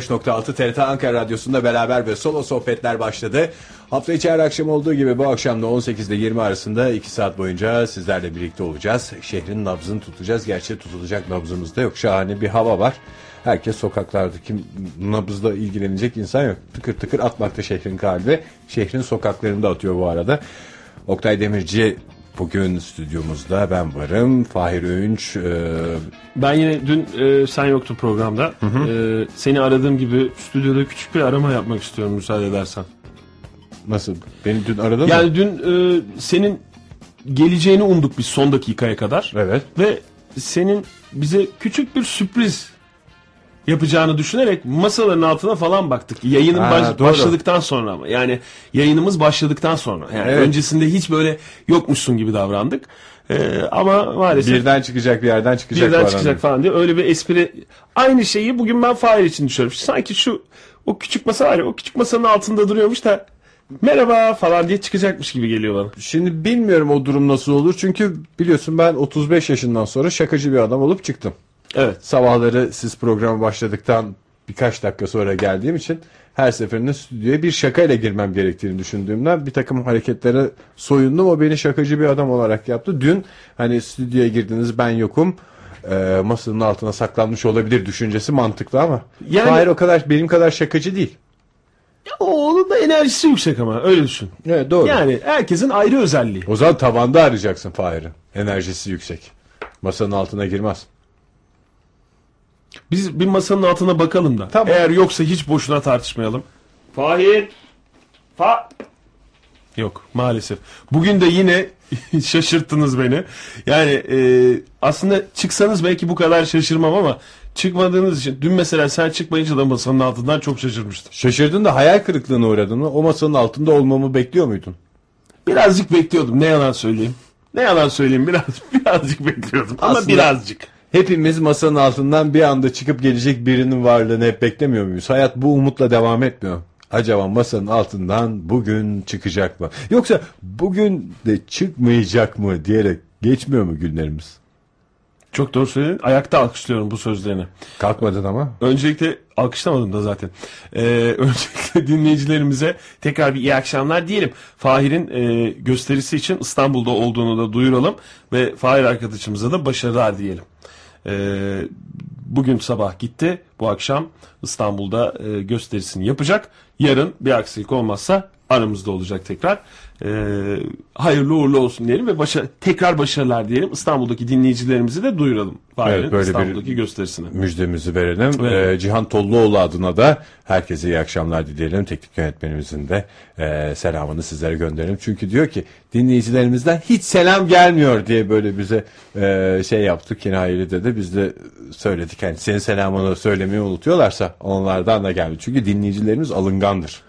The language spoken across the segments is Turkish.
5.6 TRT Ankara Radyosu'nda beraber ve solo sohbetler başladı. Hafta içi her akşam olduğu gibi bu akşam da 18 ile 20 arasında 2 saat boyunca sizlerle birlikte olacağız. Şehrin nabzını tutacağız. Gerçi tutulacak nabzımız da yok. Şahane bir hava var. Herkes sokaklarda. Kim nabızla ilgilenecek insan yok. Tıkır tıkır atmakta şehrin kalbi. Şehrin sokaklarında atıyor bu arada. Oktay Demirci bugün stüdyomuzda, ben varım. Fahir Öğünç. Ben yine dün sen yoktun programda. Hı hı. Seni aradığım gibi stüdyoda küçük bir arama yapmak istiyorum müsaade edersen. Nasıl? Beni dün aradın yani mı? Yani dün senin geleceğini umduk biz son dakikaya kadar. Evet. Ve senin bize küçük bir sürpriz yapacağını düşünerek masaların altına falan baktık. Yayının başladıktan sonra ama. Yani yayınımız başladıktan sonra. Yani evet. Öncesinde hiç böyle yokmuşsun gibi davrandık. Ama maalesef. Birden çıkacak bir yerden çıkacak. Birden çıkacak falan diye. Öyle bir espri. Aynı şeyi bugün ben Fahir için düşünüyorum. Sanki şu o küçük masa var ya, o küçük masanın altında duruyormuş da merhaba falan diye çıkacakmış gibi geliyor bana. Şimdi bilmiyorum o durum nasıl olur. Çünkü biliyorsun ben 35 yaşından sonra şakacı bir adam olup çıktım. Evet. Sabahları siz programa başladıktan birkaç dakika sonra geldiğim için her seferinde stüdyoya bir şakayla girmem gerektiğini düşündüğümden bir takım hareketlere soyundum. O beni şakacı bir adam olarak yaptı. Dün hani stüdyoya girdiniz ben yokum. Masanın altına saklanmış olabilir düşüncesi mantıklı ama. Yani... Hayır, o kadar benim kadar şakacı değil. Onun da enerjisi yüksek ama öyle düşün. Evet, doğru. Yani herkesin ayrı özelliği. O zaman tavanda arayacaksın Fahir'i. Enerjisi yüksek. Masanın altına girmez. Biz bir masanın altına bakalım da. Tamam. Eğer yoksa hiç boşuna tartışmayalım. Fahir. Yok maalesef. Bugün de yine şaşırttınız beni. Yani aslında çıksanız belki bu kadar şaşırmam ama çıkmadığınız için. Dün mesela sen çıkmayınca da masanın altından çok şaşırmıştım. Şaşırdın da hayal kırıklığına uğradın mı? O masanın altında olmamı bekliyor muydun? Birazcık bekliyordum. Ne yalan söyleyeyim. Birazcık bekliyordum. Aslında... Ama birazcık. Hepimiz masanın altından bir anda çıkıp gelecek birinin varlığını hep beklemiyor muyuz? Hayat bu umutla devam etmiyor. Acaba masanın altından bugün çıkacak mı? Yoksa bugün de çıkmayacak mı diyerek geçmiyor mu günlerimiz? Çok doğru söyledin. Ayakta alkışlıyorum bu sözlerini. Kalkmadın ama. Öncelikle alkışlamadım da zaten. Öncelikle dinleyicilerimize tekrar bir iyi akşamlar diyelim. Fahir'in gösterisi için İstanbul'da olduğunu da duyuralım. Ve Fahir arkadaşımıza da başarılar diyelim. Bugün sabah gitti, bu akşam İstanbul'da gösterisini yapacak. Yarın bir aksilik olmazsa aramızda olacak tekrar. Hayırlı uğurlu olsun diyelim ve tekrar başarılar diyelim. İstanbul'daki dinleyicilerimizi de duyuralım. Evet, böyle İstanbul'daki bir gösterisini. Müjdemizi verelim. Evet. Cihan Tolluoğlu adına da herkese iyi akşamlar dileyelim. Teknik yönetmenimizin de selamını sizlere gönderelim. Çünkü diyor ki dinleyicilerimizden hiç selam gelmiyor diye böyle bize şey yaptık. Kinayeli de biz de söyledik. Yani senin selamını söylemeyi unutuyorlarsa onlardan da geldi. Çünkü dinleyicilerimiz alıngandır.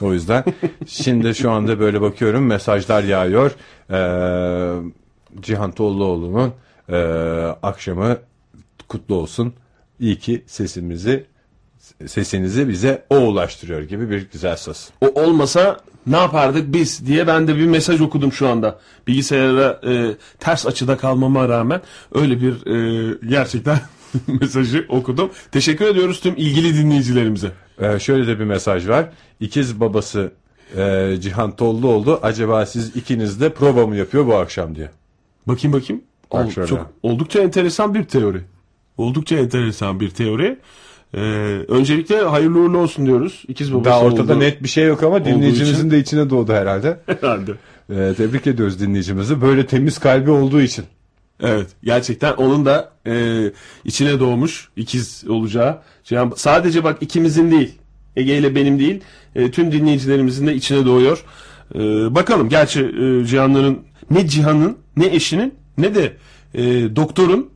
O yüzden şimdi şu anda böyle bakıyorum mesajlar yağıyor. Cihan Tolluoğlu'nun akşamı kutlu olsun. İyi ki sesinizi bize o ulaştırıyor gibi bir güzel söz. O olmasa ne yapardık biz diye ben de bir mesaj okudum şu anda. Bilgisayara ters açıda kalmama rağmen öyle bir gerçekten mesajı okudum. Teşekkür ediyoruz tüm ilgili dinleyicilerimize. Şöyle de bir mesaj var. İkiz babası Cihan Tolluoğlu. Acaba siz ikiniz de prova mı yapıyor bu akşam diye. Bakayım. Oldukça enteresan bir teori. Öncelikle hayırlı uğurlu olsun diyoruz. İkiz babası daha ortada net bir şey yok ama dinleyicimizin de içine doğdu herhalde. Tebrik ediyoruz dinleyicimizi. Böyle temiz kalbi olduğu için. Evet, gerçekten onun da içine doğmuş ikiz olacağı. Yani sadece bak ikimizin değil, Ege ile benim değil, tüm dinleyicilerimizin de içine doğuyor. Bakalım, gerçi Cihanların ne Cihan'ın ne eşinin ne de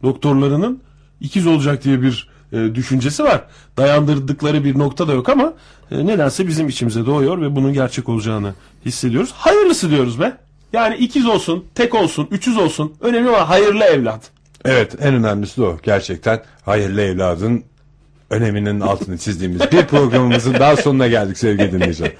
doktorlarının ikiz olacak diye bir düşüncesi var. Dayandırdıkları bir nokta da yok ama nedense bizim içimize doğuyor ve bunun gerçek olacağını hissediyoruz. Hayırlısı diyoruz be. Yani ikiz olsun, tek olsun, üçüz olsun. Önemli olan hayırlı evlat. Evet, en önemlisi de o. Gerçekten hayırlı evladın öneminin altını çizdiğimiz bir programımızın daha sonuna geldik sevgili dinleyiciler.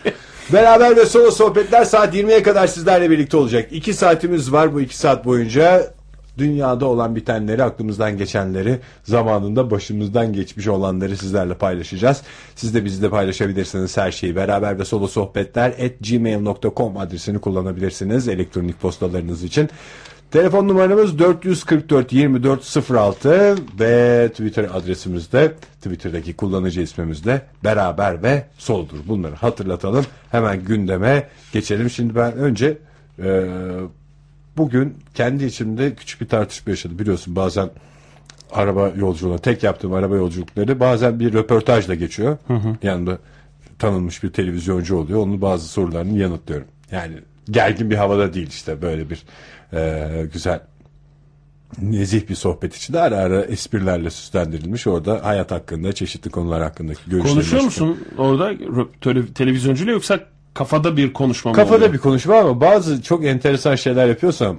Beraber ve solo sohbetler saat 20'ye kadar sizlerle birlikte olacak. 2 saatimiz var bu 2 saat boyunca. Dünyada olan bitenleri, aklımızdan geçenleri, zamanında başımızdan geçmiş olanları sizlerle paylaşacağız. Siz de bizi de paylaşabilirsiniz her şeyi. Beraber ve solo sohbetler @gmail.com adresini kullanabilirsiniz elektronik postalarınız için. Telefon numaramız 444-2406 ve Twitter adresimizde, Twitter'daki kullanıcı ismimizde beraber ve soldur. Bunları hatırlatalım. Hemen gündeme geçelim. Şimdi ben önce bugün kendi içimde küçük bir tartışma yaşadım. Biliyorsun bazen araba yolculuğuna, tek yaptığım araba yolculukları bazen bir röportajla geçiyor. Yanında tanınmış bir televizyoncu oluyor. Onun bazı sorularını yanıtlıyorum. Yani gergin bir havada değil, işte böyle bir güzel nezih bir sohbet içinde ara ara esprilerle süslendirilmiş. Orada hayat hakkında, çeşitli konular hakkındaki görüşler. Konuşuyor musun orada televizyoncu ile, yoksa kafada bir konuşma mı? Kafada oluyor? Bir konuşma, ama bazı çok enteresan şeyler yapıyorsam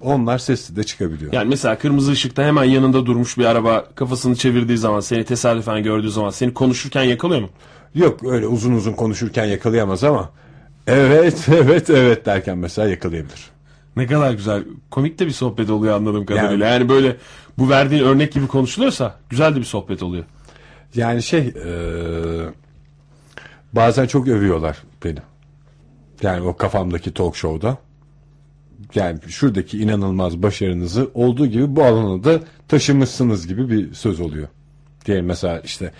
onlar sesli de çıkabiliyor. Yani mesela kırmızı ışıkta hemen yanında durmuş bir araba kafasını çevirdiği zaman, seni tesadüfen gördüğü zaman seni konuşurken yakalıyor mu? Yok, öyle uzun uzun konuşurken yakalayamaz ama evet derken mesela yakalayabilir. Ne kadar güzel. Komik de bir sohbet oluyor anladığım kadarıyla. Yani böyle bu verdiğin örnek gibi konuşuluyorsa güzel de bir sohbet oluyor. Yani bazen çok övüyorlar beni. Yani o kafamdaki talk show'da. Yani şuradaki inanılmaz başarınızı olduğu gibi bu alana da taşımışsınız gibi bir söz oluyor. Diyelim mesela işte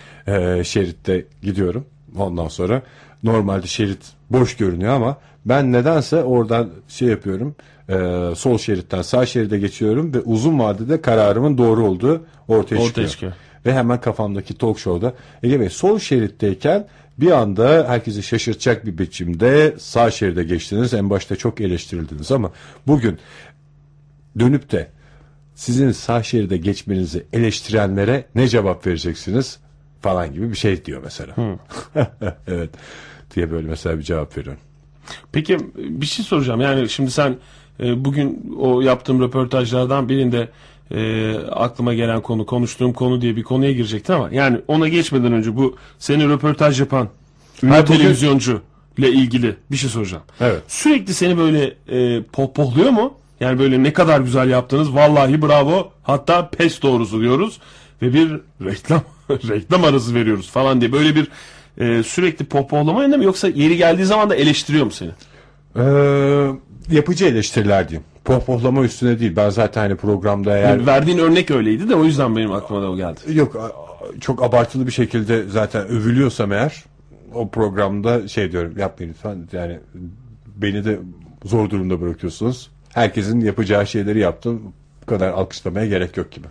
şeritte gidiyorum. Ondan sonra normalde şerit boş görünüyor ama ben nedense oradan yapıyorum, sol şeritten sağ şeride geçiyorum ve uzun vadede kararımın doğru olduğu ortaya çıkıyor. Ve hemen kafamdaki talk show'da Ege Bey sol şeritteyken bir anda herkesi şaşırtacak bir biçimde sağ şeride geçtiniz. En başta çok eleştirildiniz ama bugün dönüp de sizin sağ şeride geçmenizi eleştirenlere ne cevap vereceksiniz falan gibi bir şey diyor mesela. Evet diye böyle mesela bir cevap veriyorum. Peki bir şey soracağım. Yani şimdi sen bugün o yaptığım röportajlardan birinde aklıma gelen konu, konuştuğum konu diye bir konuya girecektin ama yani ona geçmeden önce bu seni röportaj yapan ünlü televizyoncu ile ilgili bir şey soracağım. Evet. Sürekli seni böyle pohpohluyor mu? Yani böyle ne kadar güzel yaptınız, vallahi bravo, hatta pes doğrusu diyoruz ve bir reklam arası veriyoruz falan diye böyle bir sürekli pohpohlamaya mı, yoksa yeri geldiği zaman da eleştiriyor mu seni? Yapıcı eleştiriler diyeyim. Pohpohlama üstüne değil. Ben zaten hani programda eğer... Verdiğin örnek öyleydi de o yüzden benim aklıma da o geldi. Yok, çok abartılı bir şekilde zaten övülüyorsam eğer o programda diyorum, yapmayın lütfen. Yani beni de zor durumda bırakıyorsunuz. Herkesin yapacağı şeyleri yaptım. Bu kadar alkışlamaya gerek yok gibi.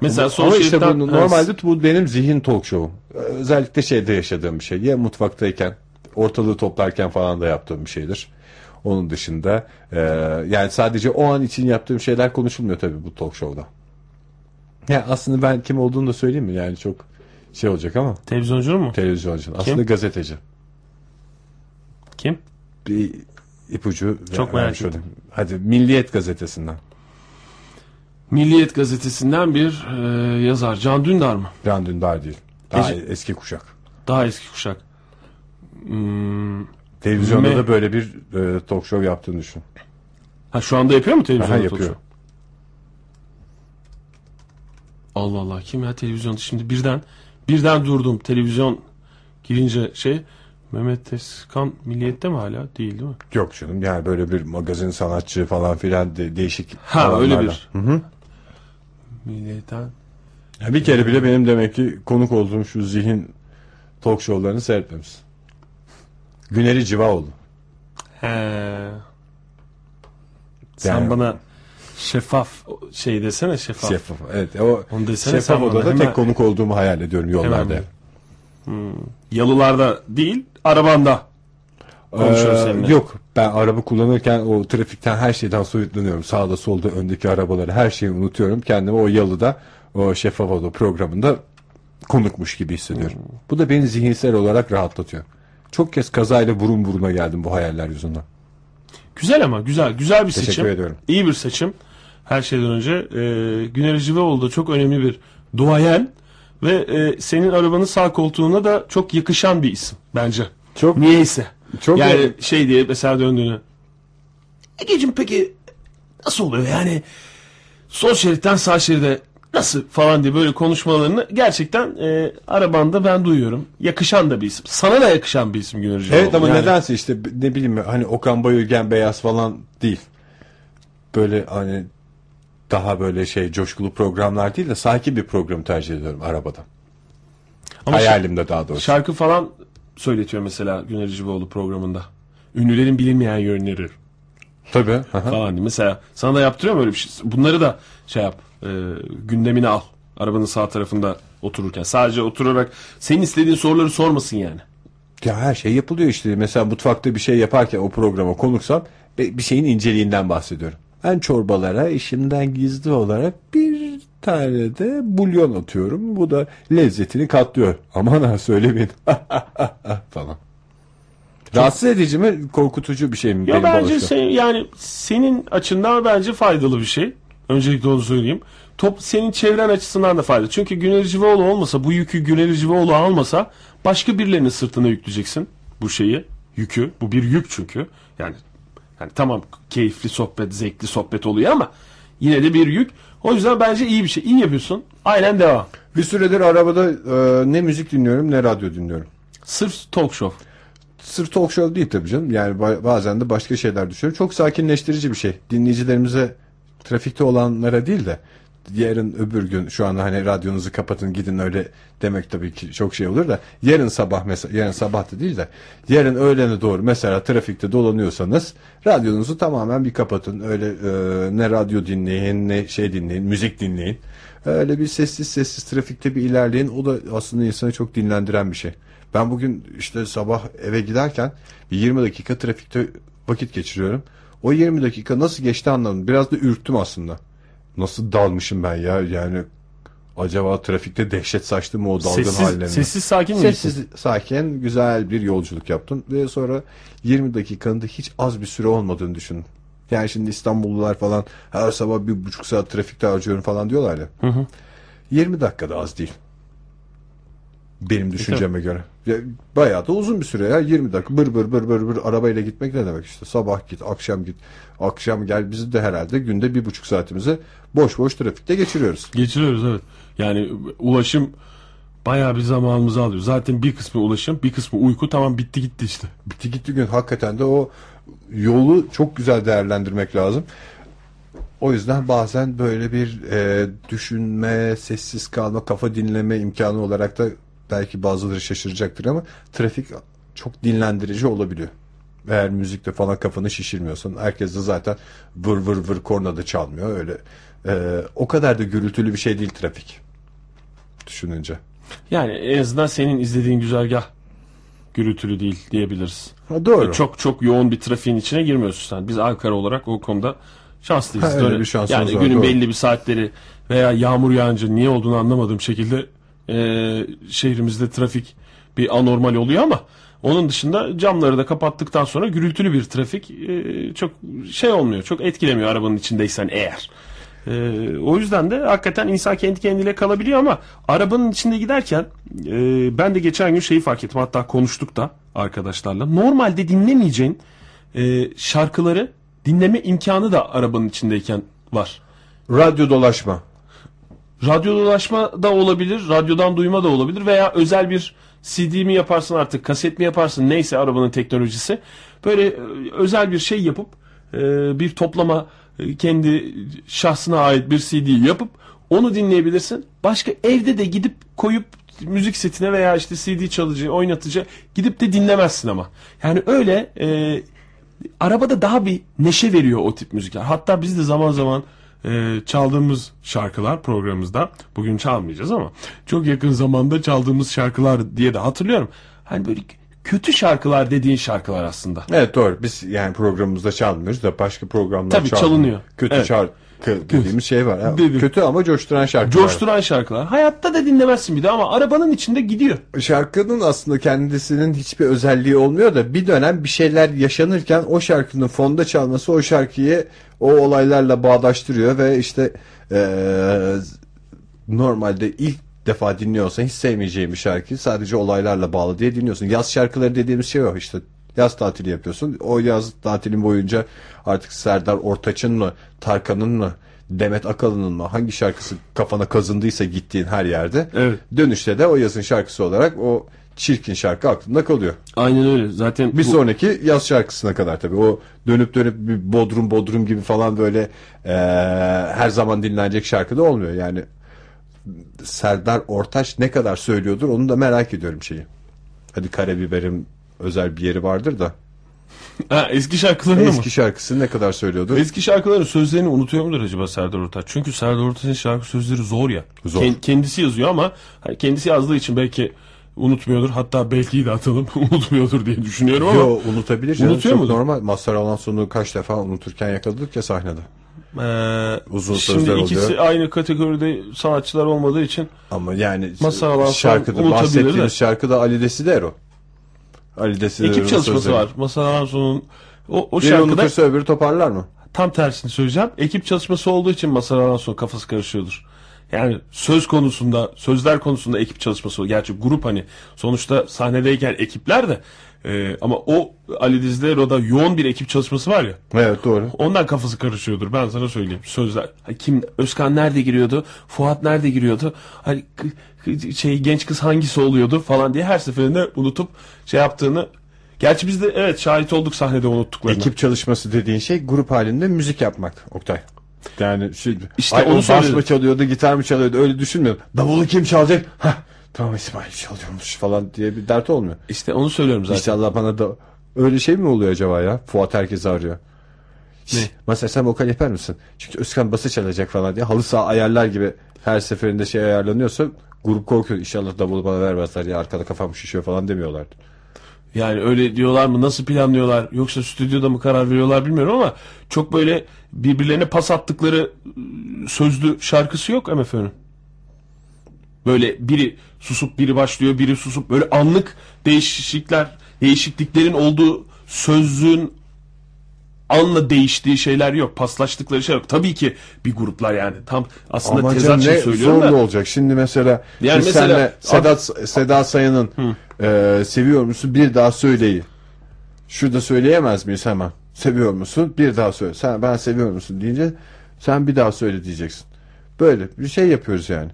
Mesela ama işte bu, normalde bu benim zihin talk show'um. Özellikle yaşadığım bir şey. Ya mutfaktayken, ortalığı toplarken falan da yaptığım bir şeydir. Onun dışında yani sadece o an için yaptığım şeyler konuşulmuyor tabii bu talk show'da. Yani aslında ben kim olduğunu da söyleyeyim mi? Yani çok olacak ama. Televizyoncu mu? Televizyoncu. Aslında gazeteci. Kim? Bir ipucu. Çok merak ettim. Hadi Milliyet gazetesinden. Milliyet gazetesinden bir yazar. Can Dündar mı? Can Dündar değil. Daha eski kuşak. Daha eski kuşak. Televizyonda da böyle bir talk show yaptığını düşün. Ha, şu anda yapıyor mu televizyonda? Ha, yapıyor. Allah Allah, kim ya televizyonda? Şimdi birden durdum. Televizyon girince Mehmet Tezkan Milliyet'te mi hala? Değil mi? Yok canım, yani böyle bir magazin sanatçı falan filan değişik. Ha, öyle bir. Hı-hı. Milliyet'ten. Ya bir kere bile benim demek ki konuk olduğum şu zihin talk show'larını seyretmemişsin. Güneş Civaoğlu. Sen yani bana şeffaf desene, şeffaf. Şeffaf, evet. Onu desene, şeffaf odada hemen... tek konuk olduğumu hayal ediyorum yollarda. Yalılarda değil, arabanda konuşuyoruz seninle. Yok, ben araba kullanırken o trafikten, her şeyden soyutlanıyorum. Sağda solda öndeki arabaları, her şeyi unutuyorum. Kendimi o yalıda, o şeffaf oda programında konukmuş gibi hissediyorum. Bu da beni zihinsel olarak rahatlatıyor. Çok kez kazayla burun buruna geldim bu hayaller yüzünden. Güzel ama güzel bir seçim. Teşekkür ediyorum. İyi bir seçim. Her şeyden önce Güneş Civaoğlu da çok önemli bir duayen ve senin arabanın sağ koltuğuna da çok yakışan bir isim bence. Çok. Niyeyse. Çok yani diye mesela döndüğünü. Egeciğim peki Nasıl oluyor yani? Sol şeritten sağ şeride nasıl falan diye böyle konuşmalarını gerçekten arabanda ben duyuyorum. Yakışan da bir isim. Sana da yakışan bir isim Güneş Civaoğlu. Evet ama yani, nedense işte ne bileyim hani Okan Bayülgen beyaz falan değil. Böyle hani daha böyle şey coşkulu programlar değil de sakin bir programı tercih ediyorum arabada. Ama hayalimde daha doğrusu. Şarkı falan söyletiyor mesela Güneş Civaoğlu programında. Ünlülerin bilinmeyen yönleri. Tabii. Falan. Mesela sana da yaptırıyorum öyle bir şey. Bunları da şey yap. Gündemini al. Arabanın sağ tarafında otururken. Sadece oturarak senin istediğin soruları sormasın yani. Ya her şey yapılıyor işte. Mesela mutfakta bir şey yaparken o programa konuksam bir şeyin inceliğinden bahsediyorum. Ben çorbalara işimden gizli olarak bir tane de bulyon atıyorum. Bu da lezzetini katlıyor. Aman ha söylemeyin. Falan. Rahatsız edici mi, korkutucu bir şey mi? Ya bence yani senin açından bence faydalı bir şey. Öncelikle onu söyleyeyim. Senin çevren açısından da faydalı. Çünkü Güneş Civaoğlu olmasa, bu yükü Güneş Civaoğlu almasa başka birilerinin sırtına yükleyeceksin bu şeyi, yükü. Bu bir yük çünkü. Yani tamam keyifli sohbet, zevkli sohbet oluyor ama yine de bir yük. O yüzden bence iyi bir şey. İyi yapıyorsun. Aynen devam. Bir süredir arabada ne müzik dinliyorum ne radyo dinliyorum. Sırf talk show. Sırf talk show değil tabii canım. Yani bazen de başka şeyler düşünüyorum. Çok sakinleştirici bir şey. Dinleyicilerimize, trafikte olanlara değil de yarın öbür gün, şu anda hani radyonuzu kapatın gidin öyle demek tabii ki çok şey olur da, yarın sabah mesela, yarın sabah da değil de yarın öğlene doğru mesela trafikte dolanıyorsanız radyonuzu tamamen bir kapatın. Öyle ne radyo dinleyin ne şey dinleyin, müzik dinleyin. Öyle bir sessiz sessiz trafikte bir ilerleyin. O da aslında insanı çok dinlendiren bir şey. Ben bugün işte sabah eve giderken bir 20 dakika trafikte vakit geçiriyorum. O 20 dakika nasıl geçti anlamadım. Biraz da ürktüm aslında. Nasıl dalmışım ben ya yani. Acaba trafikte dehşet saçtı mı o dalgın haline? Sessiz sakin mi? Sessiz sakin güzel bir yolculuk yaptım. Ve sonra 20 dakikanın da hiç az bir süre olmadığını düşündüm. Yani şimdi İstanbullular falan her sabah 1,5 saat trafikte harcıyorum falan diyorlar ya. Hı hı. 20 dakika da az değil. Benim düşünceme göre. Ya, bayağı da uzun bir süre ya. 20 dakika bır bır arabayla gitmek ne demek işte. Sabah git, akşam gel. Bizi de herhalde günde 1,5 saatimizi boş trafikte geçiriyoruz. Geçiriyoruz evet. Yani ulaşım bayağı bir zamanımızı alıyor. Zaten bir kısmı ulaşım, bir kısmı uyku. Tamam bitti gitti işte. Bitti gitti gün. Hakikaten de o yolu çok güzel değerlendirmek lazım. O yüzden bazen böyle bir düşünme, sessiz kalma, kafa dinleme imkanı olarak da belki bazıları şaşıracaktır ama trafik çok dinlendirici olabiliyor. Eğer müzikle falan kafanı şişirmiyorsan, herkes de zaten vır korna da çalmıyor öyle. O kadar da gürültülü bir şey değil trafik. Düşününce. Yani en azından senin izlediğin güzergah gürültülü değil diyebiliriz. Ha, doğru. Çok yoğun bir trafiğin içine girmiyorsun sen. Biz Ankara olarak o konuda şanslıyız. Ha, öyle bir şansımız yani var, günün doğru. Belli bir saatleri veya yağmur yağınca niye olduğunu anlamadığım şekilde şehrimizde trafik bir anormal oluyor ama onun dışında camları da kapattıktan sonra gürültülü bir trafik çok şey olmuyor, çok etkilemiyor arabanın içindeysen eğer. O yüzden de hakikaten insan kendi kendine kalabiliyor ama arabanın içinde giderken ben de geçen gün şeyi fark ettim, hatta konuştuk da arkadaşlarla, normalde dinlemeyeceğin şarkıları dinleme imkanı da arabanın içindeyken var. Radyo dolaşma da olabilir, radyodan duyma da olabilir veya özel bir CD mi yaparsın artık, kaset mi yaparsın, neyse arabanın teknolojisi. Böyle özel bir şey yapıp bir toplama, kendi şahsına ait bir CD yapıp onu dinleyebilirsin. Başka evde de gidip koyup müzik setine veya işte CD çalıcı, oynatıcı gidip de dinlemezsin ama. Yani öyle arabada daha bir neşe veriyor o tip müzikler. Hatta biz de zaman zaman çaldığımız şarkılar programımızda, bugün çalmayacağız ama çok yakın zamanda çaldığımız şarkılar diye de hatırlıyorum. Hani böyle kötü şarkılar dediğin şarkılar aslında. Evet doğru. Biz yani programımızda çalmıyoruz da başka programlar tabii çalınıyor. Kötü evet. Şarkı dediğimiz şey var. Ha, kötü ama coşturan şarkılar. Coşturan şarkılar. Hayatta da dinlemezsin bir de ama arabanın içinde gidiyor. Şarkının aslında kendisinin hiçbir özelliği olmuyor da bir dönem bir şeyler yaşanırken o şarkının fonda çalması o şarkıyı o olaylarla bağdaştırıyor ve işte normalde ilk defa dinliyorsan hiç sevmeyeceğin bir şarkıyı sadece olaylarla bağlı diye dinliyorsun. Yaz şarkıları dediğimiz şey o işte. yaz tatili yapıyorsun. O yaz tatilin boyunca artık Serdar Ortaç'ın mı, Tarkan'ın mı, Demet Akalın'ın mı, hangi şarkısı kafana kazındıysa gittiğin her yerde, evet, dönüşte de o yazın şarkısı olarak o çirkin şarkı aklında kalıyor. Aynen öyle. Zaten bir sonraki yaz şarkısına kadar tabii. O dönüp dönüp bir bodrum gibi falan böyle her zaman dinlenecek şarkı da olmuyor. Yani Serdar Ortaç ne kadar söylüyordur onu da merak ediyorum şeyi. Hadi karabiberim özel bir yeri vardır da. Ha, eski şarkılarını mı? Eski şarkısını ne kadar söylüyordur? Eski şarkıların sözlerini unutuyor mudur acaba Serdar Ortaç? Çünkü Serdar Ortaç'ın şarkı sözleri zor ya. Zor. Kendisi yazıyor ama kendisi yazdığı için belki unutmuyordur. Hatta belki de atalım unutmuyordur diye düşünüyorum ama. Yo, unutabilir canım. Unutuyor mu? Normal. Masalalan sonu kaç defa unuturken yakaladık ya sahnede. Uzun şimdi sözler ikisi oluyor. Aynı kategoride sanatçılar olmadığı için. Ama yani şarkıda bahsettiğiniz şarkıda Ali Desidero. Ali Desidero ekip çalışması sözleri var. Masalalan sonun o şarkıda. Biri unutursa öbürü toparlar mı? Tam tersini söyleyeceğim. Ekip çalışması olduğu için Masalalan son kafası karışıyordur. Yani sözler konusunda ekip çalışması. Gerçi grup hani sonuçta sahnedeyken ekipler de ama o Ali Dizlero'da yoğun bir ekip çalışması var ya. Evet, doğru. Ondan kafası karışıyordur, ben sana söyleyeyim. Sözler. Kim, Özkan nerede giriyordu? Fuat nerede giriyordu? Hani genç kız hangisi oluyordu falan diye her seferinde unutup şey yaptığını. Gerçi biz de evet şahit olduk sahnede unuttuklarına. Ekip çalışması dediğin şey grup halinde müzik yapmak Oktay. Yani işte onu bas mı çalıyordu, gitar mı çalıyordu, öyle düşünmüyorum. Davulu kim çalacak? Hah, tamam İsmail çalıyormuş falan diye bir dert olmuyor. İşte onu söylüyorum zaten. İnşallah bana da öyle şey mi oluyor acaba ya? Fuat herkesi arıyor. Ne? Mesela sen vokal yapar mısın? Çünkü Özkan bası çalacak falan diye halı saha ayarlar gibi her seferinde şey ayarlanıyorsa grup korkuyor. İnşallah davulu bana vermezler ya, arkada kafam şişiyor falan demiyorlardı. Yani öyle diyorlar mı, nasıl planlıyorlar, yoksa stüdyoda mı karar veriyorlar bilmiyorum ama çok böyle birbirlerine pas attıkları sözlü şarkısı yok MFÖ'nün. Böyle biri susup biri başlıyor, biri susup böyle anlık değişikliklerin olduğu, sözün anla değiştiği şeyler yok, paslaştıkları şey yok. Tabii ki bir gruplar yani. Tam aslında ama tezat şey söylüyorum da. Ama ne olacak? Şimdi mesela yani mesela Seda Sayan'ın seviyor musun bir daha söyleyi. Şurada söyleyemez miyiz hemen? Seviyor musun bir daha söyle. Sen ben seviyor musun deyince sen bir daha söyle diyeceksin. Böyle bir şey yapıyoruz yani.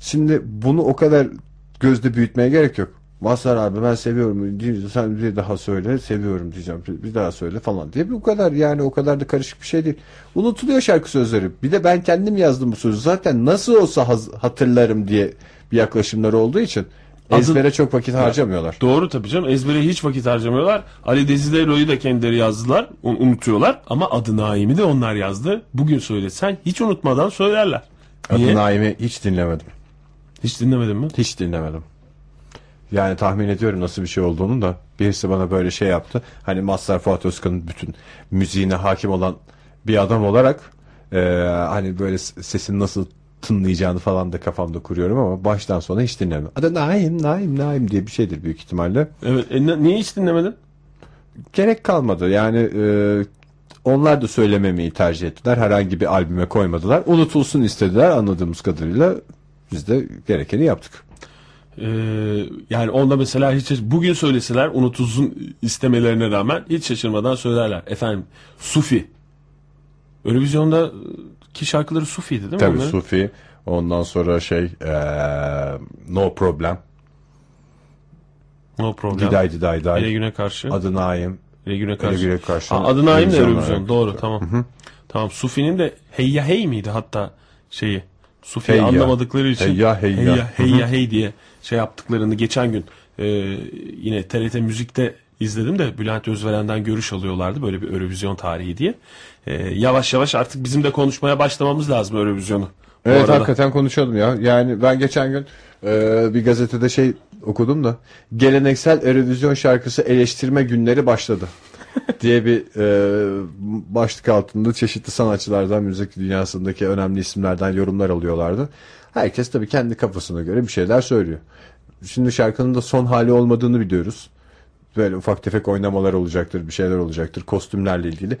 Şimdi bunu o kadar gözde büyütmeye gerek yok. Mazhar abi ben seviyorum diyeceğim, sen bir daha söyle, seviyorum diyeceğim, bir daha söyle falan diye, bu kadar yani, o kadar da karışık bir şey değil. Unutuluyor şarkı sözleri. Bir de ben kendim yazdım bu sözü zaten, nasıl olsa hatırlarım diye bir yaklaşımları olduğu için ezbere çok vakit harcamıyorlar. Doğru tabii canım, ezbere hiç vakit harcamıyorlar. Ali Desidero'yu da kendileri yazdılar, unutuyorlar ama Adı Naim'i de onlar yazdı. Bugün söylesen hiç unutmadan söylerler. Niye? Adı Naim'i hiç dinlemedim. Hiç dinlemedin mi? Hiç dinlemedim. Yani tahmin ediyorum nasıl bir şey olduğunu da, birisi bana böyle şey yaptı. Hani Mazhar, Fuat Özkan'ın bütün müziğine hakim olan bir adam olarak hani böyle sesin nasıl tınlayacağını falan da kafamda kuruyorum ama baştan sona hiç dinlemedim. Adı Naim diye bir şeydir büyük ihtimalle. Evet, niye hiç dinlemedin? Gerek kalmadı yani, onlar da söylememeyi tercih ettiler. Herhangi bir albüme koymadılar. Unutulsun istediler anladığımız kadarıyla, biz de gerekeni yaptık. Yani onda mesela hiç bugün söyleseler unutulsun istemelerine rağmen hiç şaşırmadan söylerler. Efendim Sufi. Eurovizyondaki şarkıları Sufi'ydi değil mi? Tabii onların? Sufi. Ondan sonra No Problem. No Problem. Diday. Ele Güne karşı. Adı Naim. Ele Güne karşı. Adı Naim de Eurovizyon. Doğru, evet. Tamam. Hı-hı. Tamam, Sufi'nin de Heyya Hey miydi hatta şeyi? Sufi'yi anlamadıkları için Heyya Hey diye şey yaptıklarını geçen gün yine TRT Müzik'te izledim de Bülent Özveren'den görüş alıyorlardı böyle bir Eurovizyon tarihi diye. Yavaş yavaş artık bizim de konuşmaya başlamamız lazım Eurovizyon'u. Evet, hakikaten konuşalım ya. Yani ben geçen gün bir gazetede şey okudum da, geleneksel Eurovizyon şarkısı eleştirme günleri başladı diye bir başlık altında çeşitli sanatçılardan, müzik dünyasındaki önemli isimlerden yorumlar alıyorlardı. Herkes tabii kendi kafasına göre bir şeyler söylüyor. Şimdi şarkının da son hali olmadığını biliyoruz. Böyle ufak tefek oynamalar olacaktır, bir şeyler olacaktır kostümlerle ilgili.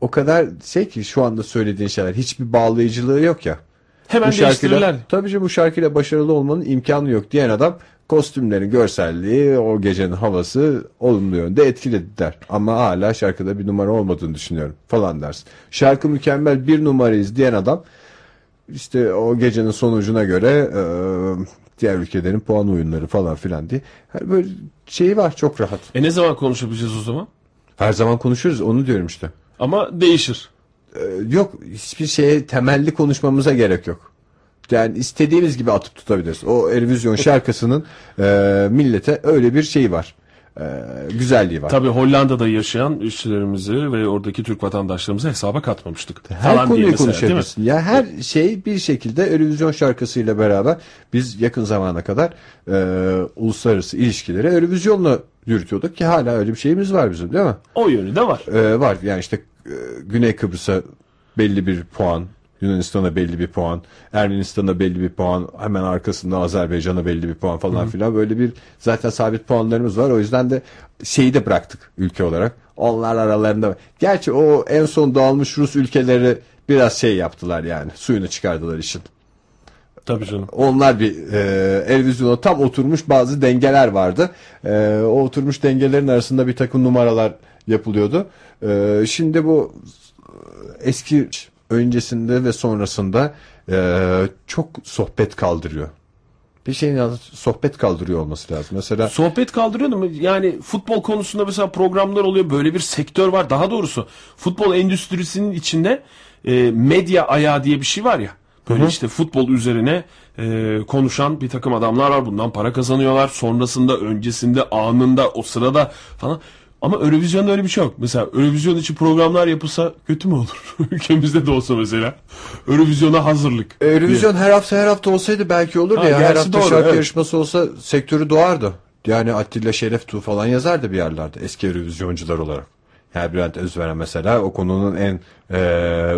O kadar şey ki şu anda söylediğin şeyler hiçbir bağlayıcılığı yok ya. Hemen değiştirirler. Tabii ki bu şarkıyla başarılı olmanın imkanı yok diyen adam kostümlerin görselliği, o gecenin havası olumlu yönde etkilediler. Ama hala şarkıda bir numara olmadığını düşünüyorum falan dersin. Şarkı mükemmel, bir numarayız diyen adam işte o gecenin sonucuna göre diğer ülkelerin puan oyunları falan filan diye. Yani böyle şeyi var, çok rahat. E ne zaman konuşabileceğiz o zaman? Her zaman konuşuruz, onu diyorum işte. Ama değişir. Yok, hiçbir şeye temelli konuşmamıza gerek yok. Yani istediğimiz gibi atıp tutabiliriz. O Eurovision şarkısının millete öyle bir şeyi var. Güzelliği var. Tabii Hollanda'da yaşayan işçilerimizi ve oradaki Türk vatandaşlarımızı hesaba katmamıştık. Her konuyu konuşabilirsin. Ya her şey bir şekilde Eurovision şarkısıyla beraber biz yakın zamana kadar uluslararası ilişkileri Eurovision'la yürütüyorduk ki hala öyle bir şeyimiz var bizim, değil mi? O yönü de var. Var. Yani işte Güney Kıbrıs'a belli bir puan, Yunanistan'a belli bir puan, Ermenistan'a belli bir puan, hemen arkasında Azerbaycan'a belli bir puan falan, hı-hı, filan, böyle bir zaten sabit puanlarımız var. O yüzden de şeyi de bıraktık ülke olarak. Onlar aralarında. Gerçi o en son dağılmış Rus ülkeleri biraz şey yaptılar yani. Suyunu çıkardılar işin. Tabii canım. Onlar bir Eurovision'a tam oturmuş bazı dengeler vardı. O oturmuş dengelerin arasında bir takım numaralar yapılıyordu. Şimdi bu eski öncesinde ve sonrasında çok sohbet kaldırıyor. Bir şeyin adı sohbet kaldırıyor olması lazım. Mesela sohbet kaldırıyor mu? Yani futbol konusunda mesela programlar oluyor. Böyle bir sektör var. Daha doğrusu futbol endüstrisinin içinde medya ayağı diye bir şey var ya. Böyle, hı-hı, işte futbol üzerine konuşan bir takım adamlar var. Bundan para kazanıyorlar. Sonrasında, öncesinde, anında, o sırada falan. Ama Eurovision'da öyle bir şey yok. Mesela Eurovision için programlar yapılsa kötü mü olur? Ülkemizde de olsa mesela. Eurovision'a hazırlık. Eurovision diye. her hafta olsaydı belki olurdu ya. Her hafta şarkı, evet, yarışması olsa sektörü doğardı. Yani Attila Şeref Tuğ falan yazardı bir yerlerde eski Eurovisioncular olarak. Yani Bülent Özveren mesela o konunun en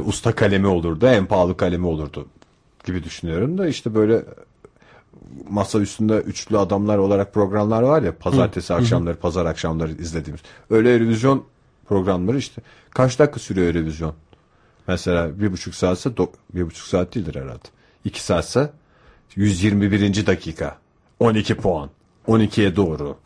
usta kalemi olurdu, en pahalı kalemi olurdu gibi düşünüyorum da, işte böyle masa üstünde üçlü adamlar olarak programlar var ya, pazartesi akşamları, pazar akşamları izlediğimiz. Öyle Eurovision programları işte. Kaç dakika sürüyor Eurovision? Mesela 1,5 saatse 1,5 saat değildir herhalde. 2 saatse 121. dakika. 12 puan. 12'ye doğru.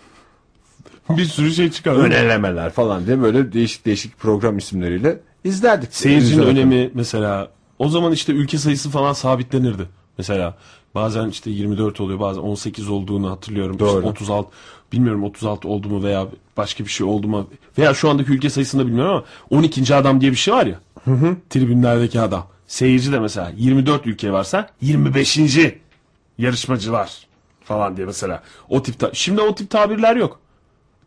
Bir sürü şey çıkar. Önelemeler falan diye böyle değişik değişik program isimleriyle izlerdik. Seyircinin önemi mesela. O zaman işte ülke sayısı falan sabitlenirdi. Mesela bazen işte 24 oluyor, bazen 18 olduğunu hatırlıyorum. İşte 36, bilmiyorum 36 oldu mu veya başka bir şey oldu mu veya şu andaki ülke sayısını da bilmiyorum ama 12. adam diye bir şey var ya. Hı hı. Tribünlerdeki adam. Seyirci de mesela 24 ülke varsa 25. yarışmacılar falan diye mesela. O tip şimdi o tip tabirler yok.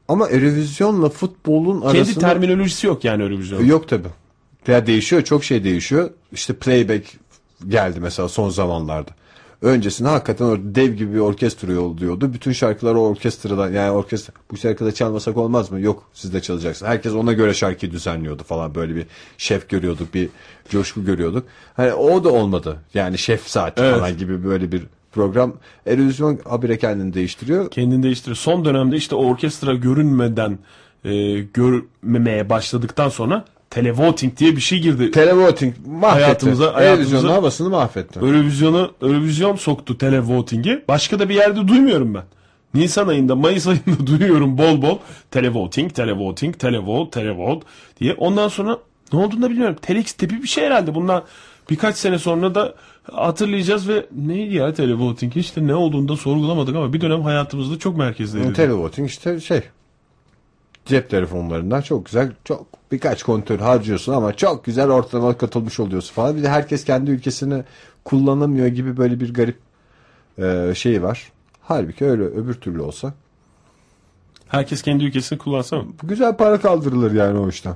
Ama Eurovision'la futbolun arasında kendi terminolojisi yok yani Eurovision'un. Yok tabii. Ya değişiyor, çok şey değişiyor. İşte playback geldi mesela son zamanlarda. Öncesinde hakikaten orada dev gibi bir orkestra oluyordu. Bütün şarkılar o orkestradan, yani orkestra bu şarkıda çalmasak olmaz mı? Yok, siz de çalacaksınız. Herkes ona göre şarkıyı düzenliyordu falan, böyle bir şef görüyorduk, bir coşku görüyorduk. Hani o da olmadı. Yani şef saati, evet, falan gibi böyle bir program. Eurovision habire kendini değiştiriyor. Kendini değiştiriyor. Son dönemde işte orkestra görünmeden görmemeye başladıktan sonra televoting diye bir şey girdi. Televoting mahvetti. Hayatımıza Eurovision'un havasını mahvetti. Eurovision soktu televoting'i. Başka da bir yerde duymuyorum ben. Nisan ayında, Mayıs ayında duyuyorum bol bol. Televoting diye. Ondan sonra ne olduğunu da bilmiyorum. Telex tipi bir şey herhalde. Bundan birkaç sene sonra da hatırlayacağız ve neydi ya televoting? İşte ne olduğunu da sorgulamadık ama bir dönem hayatımızda çok merkezdeydi. Televoting işte şey, cep telefonlarından çok güzel, çok birkaç kontör harcıyorsun ama çok güzel ortama katılmış oluyorsun falan. Bir de herkes kendi ülkesini kullanamıyor gibi böyle bir garip şey var. Halbuki öyle öbür türlü olsa. Herkes kendi ülkesini kullansa mı? Güzel para kaldırılır yani o işten.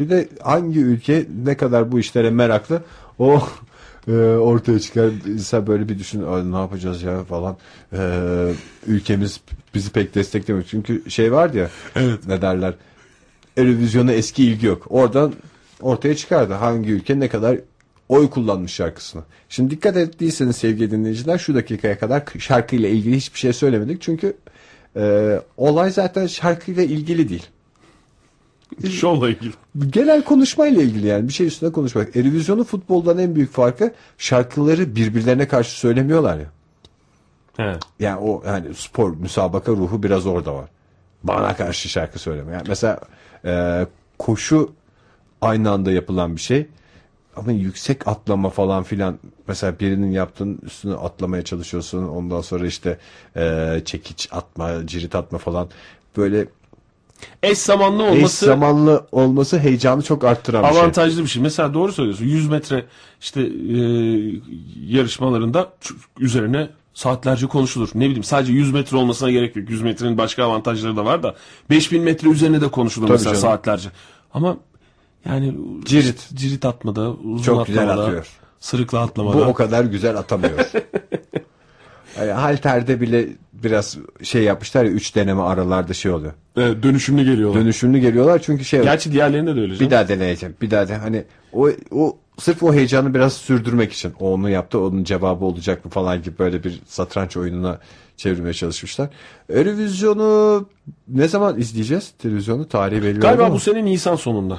Bir de hangi ülke ne kadar bu işlere meraklı o ortaya çıkar. İnsan böyle bir düşün, ne yapacağız ya falan. Ülkemiz bizi pek desteklemiyor. Çünkü şey vardı ya, evet, ne derler, Eurovision'a eski ilgi yok. Oradan ortaya çıkardı hangi ülke ne kadar oy kullanmış şarkısına. Şimdi dikkat ettiyseniz sevgili dinleyiciler, şu dakikaya kadar şarkıyla ilgili hiçbir şey söylemedik. Çünkü olay zaten şarkıyla ilgili değil. Şovla ilgili. Genel konuşmayla ilgili yani. Bir şey üstüne konuşmak. Eurovision'un futboldan en büyük farkı, şarkıları birbirlerine karşı söylemiyorlar ya. Evet. Yani o hani spor, müsabaka ruhu biraz orada var. Bana karşı şarkı söyleme. Yani mesela koşu aynı anda yapılan bir şey. Ama yüksek atlama falan filan, mesela birinin yaptığının üstüne atlamaya çalışıyorsun. Ondan sonra işte çekiç atma, cirit atma falan, böyle eş zamanlı olması heyecanı çok arttıran avantajlı bir şey. Bir şey. Mesela doğru söylüyorsun. 100 metre işte yarışmalarında üzerine saatlerce konuşulur. Ne bileyim, sadece 100 metre olmasına gerek yok. 100 metrenin başka avantajları da var da 5000 metre üzerine de konuşulur mesela saatlerce. Ama yani cirit atmada, uzun çok atlamada, güzel atıyor. Sırıkla atlamada. Bu o kadar güzel atamıyor. Yani halterde bile biraz şey yapmışlar ya, 3 deneme aralarda şey oluyor. Evet, dönüşümlü geliyorlar. Dönüşümlü geliyorlar çünkü şey. Gerçi diğerlerinde de öyle. Canım. Bir daha deneyeceğim. Bir daha de hani o sırf o heyecanı biraz sürdürmek için o onu yaptı, onun cevabı olacak mı falan gibi böyle bir satranç oyununa çevirmeye çalışmışlar. Eurovizyonu ne zaman izleyeceğiz? Televizyonu tarihi belli. Galiba bu sene Nisan sonunda.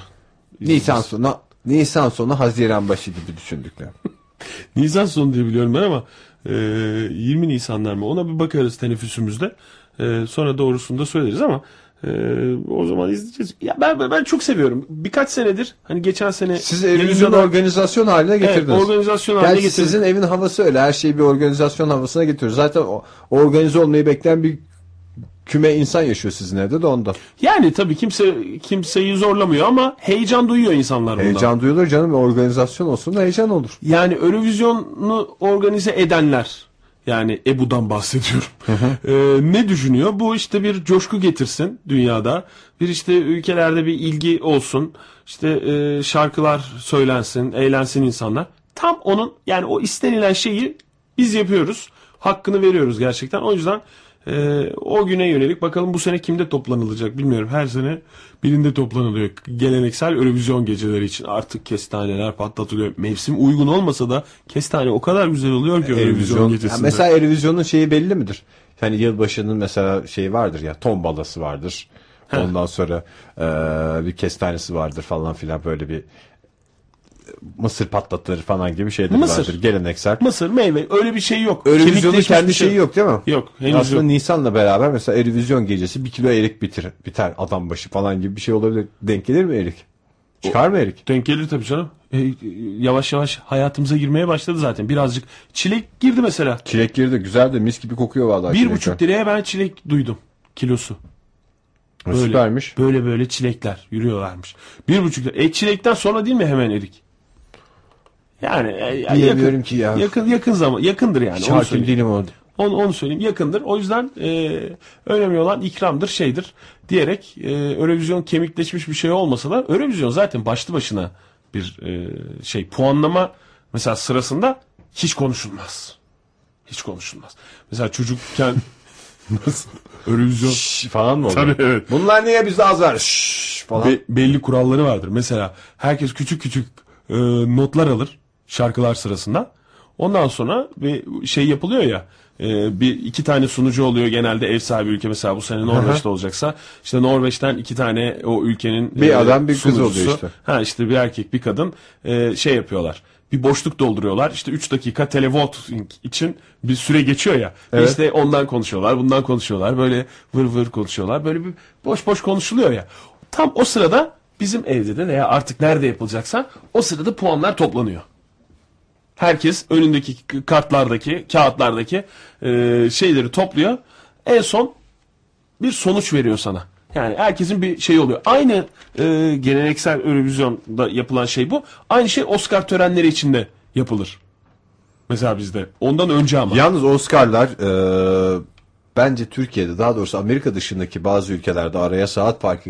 Nisan sonu Haziran başı gibi düşündükler. Nisan sonu diye biliyorum ben ama 20 Nisanlar mı? Ona bir bakarız teneffüsümüzde. Sonra doğrusunu da söyleriz ama o zaman izleyeceğiz. Ya ben çok seviyorum. Birkaç senedir hani geçen sene siz evinizi organizasyon haline getirdiniz. Evet, organizasyon haline getirdik. Sizin evin havası öyle. Her şeyi bir organizasyon havasına getiriyoruz. Zaten organize olmayı bekleyen bir küme insan yaşıyor sizin evde de ondan. Yani tabii kimseyi zorlamıyor ama heyecan duyuyor insanlar bundan. Heyecan duyulur canım, organizasyon olsun da heyecan olur. Yani Eurovizyon'u organize edenler, yani Ebu'dan bahsediyorum. Ne düşünüyor? Bu işte bir coşku getirsin dünyada. Bir işte ülkelerde bir ilgi olsun. İşte şarkılar söylensin, eğlensin insanlar. Tam onun, yani o istenilen şeyi biz yapıyoruz. Hakkını veriyoruz gerçekten. O yüzden o güne yönelik bakalım bu sene kimde toplanılacak bilmiyorum. Her sene birinde toplanılıyor. Geleneksel Eurovizyon geceleri için artık kestaneler patlatılıyor. Mevsim uygun olmasa da kestane o kadar güzel oluyor ki Eurovizyon gecesinde. Yani mesela Eurovizyon'un şeyi belli midir? Yani yılbaşının mesela şeyi vardır ya, ton balası vardır. Ondan sonra bir kestanesi vardır falan filan, böyle bir mısır patlatılır falan gibi şeyler vardır. Geleneksel. Mısır, meyve, öyle bir şey yok. Eurovizyon'un kendi şeyi yok değil mi? Yok. Aslında yok. Nisan'la beraber mesela Eurovizyon gecesi 1 kilo erik biter adam başı falan gibi bir şey olabilir. Denk gelir mi erik? Çıkar mı erik? Denk gelir tabii canım. Yavaş yavaş hayatımıza girmeye başladı zaten. Birazcık çilek girdi mesela. Çilek girdi, güzel de mis gibi kokuyor vallahi. 1,5 liraya ben çilek duydum kilosu. Böyle, süpermiş. Böyle çilekler yürüyorlarmış. 1,5 lira. Çilekten sonra değil mi hemen erik? Yani yakın, ki ya. yakın zaman, yakındır yani. Şarkı dilim oldu. Onu söyleyeyim, yakındır. O yüzden önemli olan ikramdır, şeydir diyerek Eurovizyon kemikleşmiş bir şey olmasa da Eurovizyon zaten başlı başına bir şey, puanlama mesela sırasında hiç konuşulmaz. Hiç konuşulmaz. Mesela çocukken nasıl Eurovizyon falan mı oldu? Tabii evet. Bunlar niye bizde az var? Falan. Belli kuralları vardır. Mesela herkes küçük notlar alır şarkılar sırasında. Ondan sonra bir şey yapılıyor ya, iki tane sunucu oluyor genelde, ev sahibi ülke mesela bu sene Norveç'te olacaksa işte Norveç'ten 2 tane o ülkenin bir adam bir sunucusu, kız oluyor işte. Ha işte bir erkek bir kadın şey yapıyorlar. Bir boşluk dolduruyorlar. İşte 3 dakika televoting için bir süre geçiyor ya. Evet. İşte ondan konuşuyorlar, bundan konuşuyorlar. Böyle vır konuşuyorlar. Böyle bir boş konuşuluyor ya. Tam o sırada bizim evde de veya artık nerede yapılacaksa o sırada puanlar toplanıyor. Herkes önündeki kartlardaki, kağıtlardaki şeyleri topluyor. En son bir sonuç veriyor sana. Yani herkesin bir şeyi oluyor. Aynı geleneksel Eurovision'da yapılan şey bu. Aynı şey Oscar törenleri içinde yapılır. Mesela bizde. Ondan önce ama. Yalnız Oscar'lar bence Türkiye'de, daha doğrusu Amerika dışındaki bazı ülkelerde araya saat farkı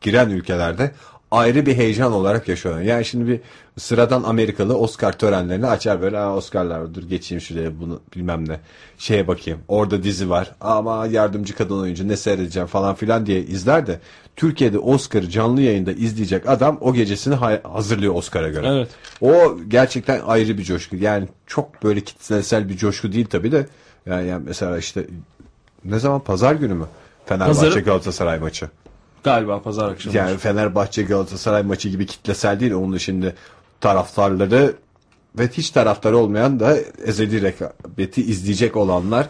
giren ülkelerde ayrı bir heyecan olarak yaşıyorlar. Yani şimdi bir sıradan Amerikalı Oscar törenlerini açar böyle, Oscar'lar dur geçeyim şuraya, bunu bilmem ne şeye bakayım, orada dizi var ama yardımcı kadın oyuncu, ne seyredeceğim falan filan diye izler de Türkiye'de Oscar'ı canlı yayında izleyecek adam o gecesini hazırlıyor Oscar'a göre. Evet. O gerçekten ayrı bir coşku. Yani çok böyle kitlesel bir coşku değil tabii de. Yani mesela işte ne zaman, pazar günü mü Fenerbahçe Galatasaray maçı? Galiba pazar akşamı. Yani Fenerbahçe Galatasaray maçı gibi kitlesel değil. Onun şimdi taraftarları ve hiç taraftarı olmayan da ezeli rekabeti izleyecek olanlar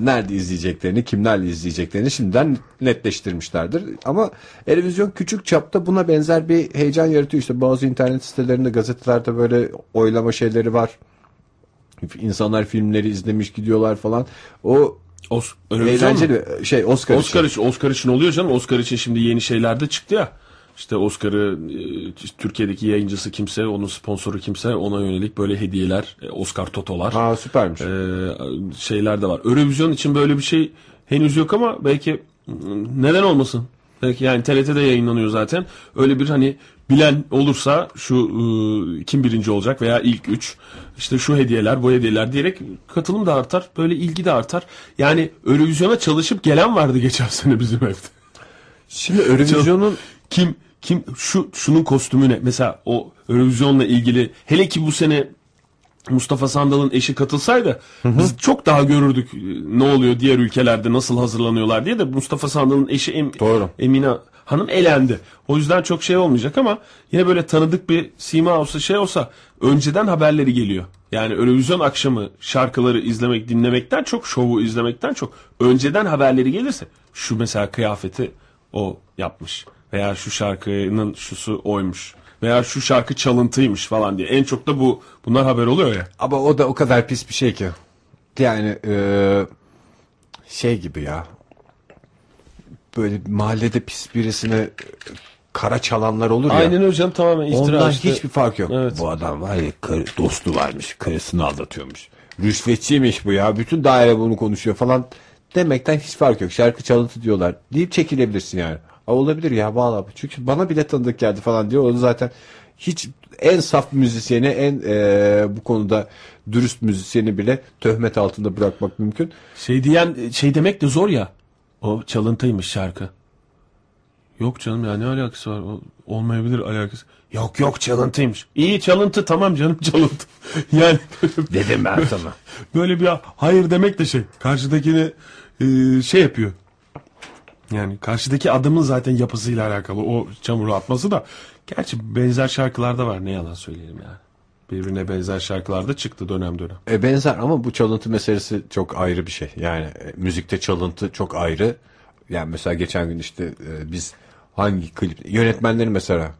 nerede izleyeceklerini, kimlerle izleyeceklerini şimdiden netleştirmişlerdir. Ama televizyon küçük çapta buna benzer bir heyecan yaratıyor. İşte bazı internet sitelerinde, gazetelerde böyle oylama şeyleri var. İnsanlar filmleri izlemiş gidiyorlar falan. O eğlenceli şey, Oscar için oluyor canım. Oscar için şimdi yeni şeyler de çıktı ya. İşte Oscar'ı Türkiye'deki yayıncısı kimse, onun sponsoru kimse, ona yönelik böyle hediyeler, Oscar Toto'lar. Ha, süpermiş. Şeyler de var. Eurovision için böyle bir şey henüz yok ama belki neden olmasın? Belki yani TRT'de yayınlanıyor zaten. Öyle bir hani bilen olursa şu kim birinci olacak veya ilk üç, işte şu hediyeler, bu hediyeler diyerek katılım da artar. Böyle ilgi de artar. Yani Eurovision'a çalışıp gelen vardı geçen sene bizim evde. Şimdi Eurovision'un kim şunun kostümü ne? Mesela o Eurovision'la ilgili, hele ki bu sene Mustafa Sandal'ın eşi katılsaydı, hı-hı, biz çok daha görürdük ne oluyor diğer ülkelerde, nasıl hazırlanıyorlar diye. De Mustafa Sandal'ın eşi Emine Hanım elendi. O yüzden çok şey olmayacak ama yine böyle tanıdık bir sima olsa, şey olsa, önceden haberleri geliyor. Yani Eurovision akşamı şarkıları izlemek, dinlemekten çok, şovu izlemekten çok önceden haberleri gelirse, şu mesela kıyafeti o yapmış veya şu şarkının şusu oymuş veya şu şarkı çalıntıymış falan diye en çok da bunlar haber oluyor ya. Ama o da o kadar pis bir şey ki. Yani şey gibi ya. Böyle mahallede pis birisine kara çalanlar olur ya. Aynen hocam, tamamen iftira. Ondan işte hiçbir fark yok. Evet. Bu adam var ya, dostu varmış, karısını aldatıyormuş. Rüşvetçiymiş bu ya. Bütün daire bunu konuşuyor falan demekten hiç fark yok. Şarkı çalıntı diyorlar deyip çekilebilirsin yani. Olabilir ya vallahi, çünkü bana bile tanıdık geldi falan diyor. Onu zaten hiç en saf müzisyeni, en bu konuda dürüst müzisyeni bile töhmet altında bırakmak mümkün. Şey diyen, şey demek de zor ya. O çalıntıymış şarkı. Yok canım ya, ne alakası var? Olmayabilir, alakası. Yok çalıntıymış. İyi, çalıntı, tamam canım, çalıntı. Yani dedim ben sana. Böyle bir hayır demek de şey. Karşıdakini şey yapıyor. Yani karşıdaki adamın zaten yapısıyla alakalı o çamuru atması da. Gerçi benzer şarkılarda var, ne yalan söyleyelim yani. Birbirine benzer şarkılarda çıktı dönem dönem. Benzer ama bu çalıntı meselesi çok ayrı bir şey. Yani müzikte çalıntı çok ayrı. Yani mesela geçen gün işte biz hangi klip, yönetmenlerin mesela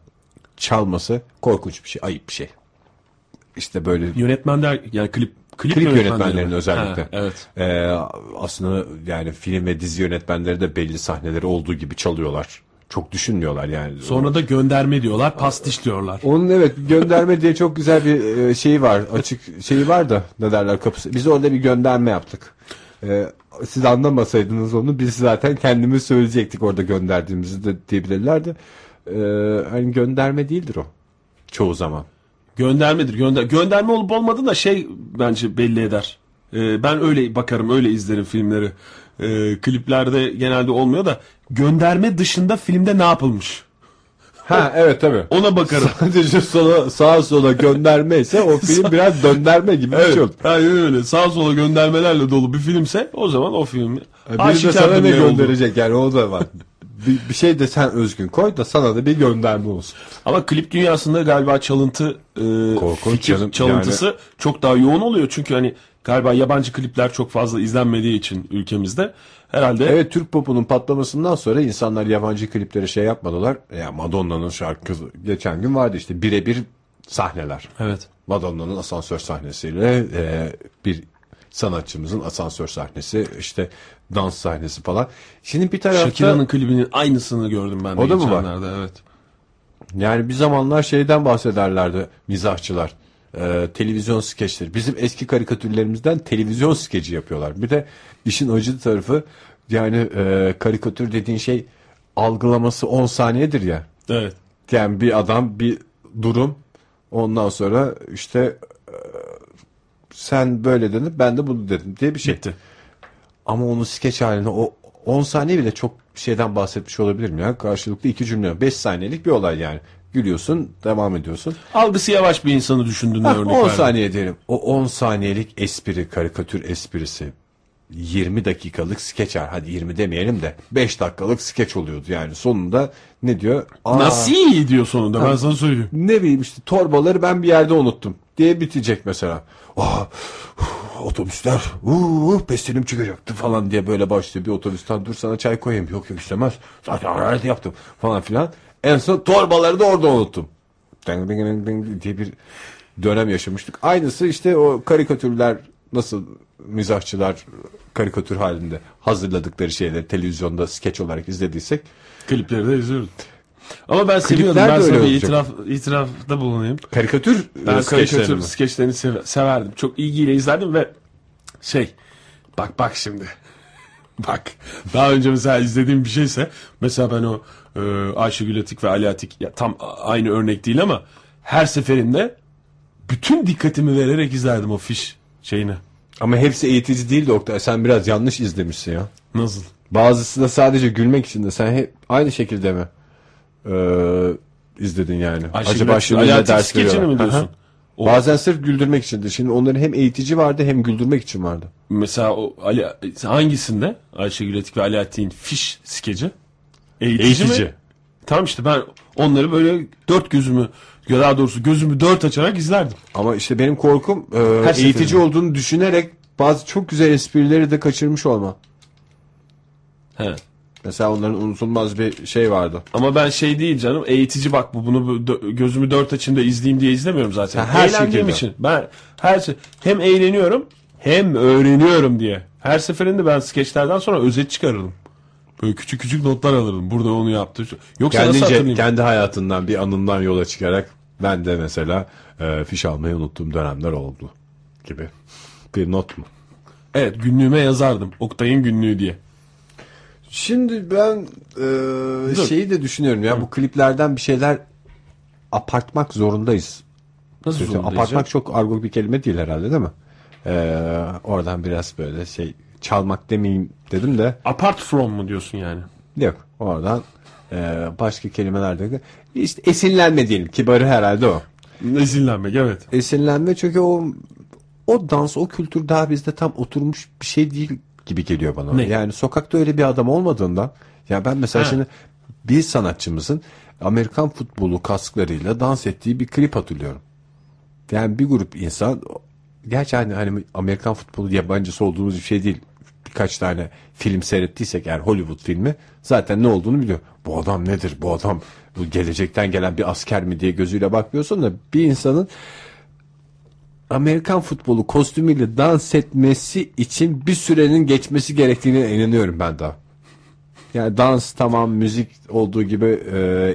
çalması korkunç bir şey, ayıp bir şey. İşte böyle yönetmenler yani klip yönetmenlerinin özellikle. Ha, evet. Aslında yani film ve dizi yönetmenleri de belli sahneleri olduğu gibi çalıyorlar. Çok düşünmüyorlar yani. Sonra da gönderme diyorlar, pastiş diyorlar. Onun evet, gönderme diye çok güzel bir şeyi var. Açık şeyi var da, ne derler, kapısı. Biz orada bir gönderme yaptık. Siz anlamasaydınız onu, biz zaten kendimiz söyleyecektik orada gönderdiğimizi de diyebilirlerdi. Hani gönderme değildir o çoğu zaman. Göndermedir. Gönderme olup olmadığını da şey bence belli eder. Ben öyle bakarım, öyle izlerim filmleri. Kliplerde genelde olmuyor da, gönderme dışında filmde ne yapılmış? Ha evet, tabii. Ona bakarım. Sadece sağa sola gönderme ise o film biraz döndürme gibi bir şey olur. Evet, öyle. Sağa sola göndermelerle dolu bir filmse o zaman o film. Bir de sana ne gönderecek oldu yani, o da var. Bir şey de sen özgün koy da sana da bir gönderme olsun. Ama klip dünyasında galiba çalıntı çalıntısı yani çok daha yoğun oluyor. Çünkü hani galiba yabancı klipler çok fazla izlenmediği için ülkemizde herhalde. Evet, Türk popunun patlamasından sonra insanlar yabancı kliplere şey yapmadılar. Yani Madonna'nın şarkısı geçen gün vardı işte, birebir sahneler. Evet. Madonna'nın asansör sahnesiyle bir sanatçımızın asansör sahnesi, işte dans sahnesi falan. Şimdi bir tarafta Shakira'nın klibinin aynısını gördüm ben de. O da mı var? Evet. Yani bir zamanlar şeyden bahsederlerdi mizahçılar. Televizyon skeçleri. Bizim eski karikatürlerimizden televizyon skeci yapıyorlar. Bir de işin acı tarafı yani karikatür dediğin şey algılaması 10 saniyedir ya. Evet. Yani bir adam, bir durum, ondan sonra işte sen böyle dedin, ben de bunu dedim diye bir şey. Bitti. Ama onu skeç haline, o 10 saniye bile çok şeyden bahsetmiş olabilirim ya. Karşılıklı iki cümle, 5 saniyelik bir olay yani. Gülüyorsun, devam ediyorsun. Algısı yavaş bir insanı düşündüğünde örnek verdim. 10 saniye diyelim. O 10 saniyelik espri, karikatür esprisi 20 dakikalık skeç, hadi 20 demeyelim de 5 dakikalık skeç oluyordu yani. Sonunda ne diyor? Nasıl diyor sonunda, ben sana söyleyeyim. Ne bileyim işte, torbaları ben bir yerde unuttum diye bitecek mesela. otobüsler pestilim çıkacaktı falan diye böyle başlıyor. Bir otobüsten dur sana çay koyayım. Yok yok istemez. Zaten hararet yaptım falan filan. En son torbaları da orada unuttum. Ding ding ding ding diye bir dönem yaşamıştık. Aynısı işte o karikatürler, nasıl mizahçılar karikatür halinde hazırladıkları şeyleri televizyonda skeç olarak izlediysek klipleri de izliyoruz. Ama ben seviyorum. Ben sana bir itirafta bulunayım. Karikatür, ben karikatür skeçlerini severdim. Çok ilgiyle izlerdim ve bak şimdi. Bak. Daha önce mesela izlediğim bir şeyse, mesela ben o Ayşegül Atik ve Ali Atik, ya tam aynı örnek değil ama her seferinde bütün dikkatimi vererek izlerdim o fiş şeyini. Ama hepsi eğitici değildi Oktay. Sen biraz yanlış izlemişsin ya. Nasıl? Bazısı da sadece gülmek için de. Sen hep aynı şekilde mi izledin yani? Acaba şimdi ne ders veriyorlar? Bazen sırf güldürmek içindi. Şimdi onların hem eğitici vardı hem güldürmek için vardı. Mesela o Ali, hangisinde? Ayşegül Atik ve Ali Atik'in fiş skeci. Eğitici mi? Tamam işte ben onları böyle dört gözümü, daha doğrusu gözümü dört açarak izlerdim. Ama işte benim korkum eğitici olduğunu düşünerek bazı çok güzel esprileri de kaçırmış olma. He. Mesela onların unutulmaz bir şey vardı. Ama ben değil canım, eğitici bak bu, bunu gözümü dört açayım da izleyeyim diye izlemiyorum zaten. Her eğlendiğim için. Ben her şey, hem eğleniyorum hem öğreniyorum diye. Her seferinde ben skeçlerden sonra özet çıkarırdım. Böyle küçük küçük notlar alırdım. Burada onu yaptı. Yoksa kendi hayatından bir anından yola çıkarak ben de mesela fiş almayı unuttuğum dönemler oldu gibi. Bir not mu? Evet, günlüğüme yazardım. Oktay'ın günlüğü diye. Şimdi ben şeyi de düşünüyorum ya. Bu kliplerden bir şeyler apartmak zorundayız. Nasıl zorundayız? Apartmak çok argo bir kelime değil herhalde, değil mi? Oradan biraz böyle çalmak demeyeyim dedim de. Apart from mu diyorsun yani? Yok. Oradan başka kelimelerde işte esinlenme diyelim. Kibarı herhalde o. Esinlenmek, evet. Esinlenme, çünkü o dans, o kültür daha bizde tam oturmuş bir şey değil gibi geliyor bana. Ne? Yani sokakta öyle bir adam olmadığından ya ben mesela şimdi bir sanatçımızın Amerikan futbolu kasklarıyla dans ettiği bir klip hatırlıyorum. Yani bir grup insan, gerçi hani Amerikan futbolu yabancısı olduğumuz bir şey değil. Birkaç tane film seyrettiysek yani Hollywood filmi, zaten ne olduğunu biliyor. Bu adam nedir? Bu adam bu gelecekten gelen bir asker mi diye gözüyle bakmıyorsun da bir insanın Amerikan futbolu kostümüyle dans etmesi için bir sürenin geçmesi gerektiğine inanıyorum ben daha. Yani dans tamam, müzik olduğu gibi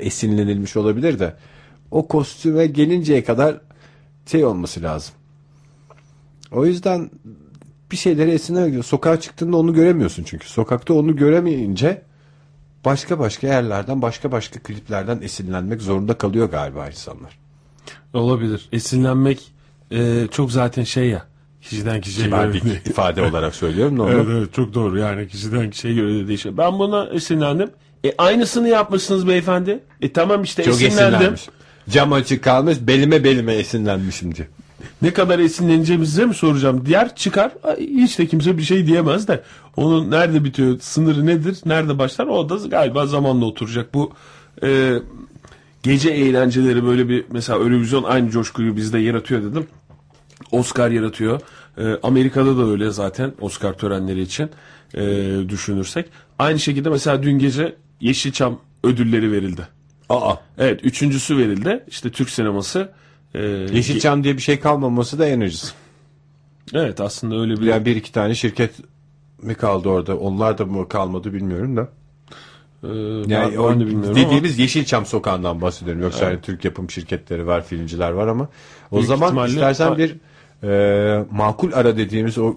esinlenilmiş olabilir de o kostüme gelinceye kadar olması lazım. O yüzden bir şeyleri esinlenmek. Sokağa çıktığında onu göremiyorsun çünkü. Sokakta onu göremeyince başka yerlerden, başka kliplerden esinlenmek zorunda kalıyor galiba insanlar. Olabilir. Esinlenmek çok zaten ya. Kişiden kişiye göre bir ifade olarak söylüyorum. Evet, çok doğru. Yani kişiden kişiye göre değişiyor. Ben buna esinlendim. Aynısını yapmışsınız beyefendi. Tamam işte, çok esinlendim. Cam açık kalmış, belime esinlenmişim diye. Ne kadar esinleneceğimizi mi soracağım? Diğer çıkar, hiç de kimse bir şey diyemez de. Onun nerede bitiyor, sınırı nedir, nerede başlar? O da galiba zamanla oturacak. Bu gece eğlenceleri böyle bir, mesela Eurovision aynı coşkuyu bizde yaratıyor dedim. Oscar yaratıyor. Amerika'da da öyle zaten Oscar törenleri için düşünürsek. Aynı şekilde mesela dün gece Yeşilçam ödülleri verildi. Evet, üçüncüsü verildi. İşte Türk sineması. Yeşilçam diye bir şey kalmaması da en acısı. Evet, aslında öyle bir... Yani bir iki tane şirket mi kaldı orada? Onlar da mı kalmadı bilmiyorum da. Yani ben de bilmiyorum dediğimiz ama... Yeşilçam sokağından bahsediyorum. Yoksa yani Türk yapım şirketleri var, filmciler var ama o büyük zaman ihtimalle... istersen bir makul ara dediğimiz o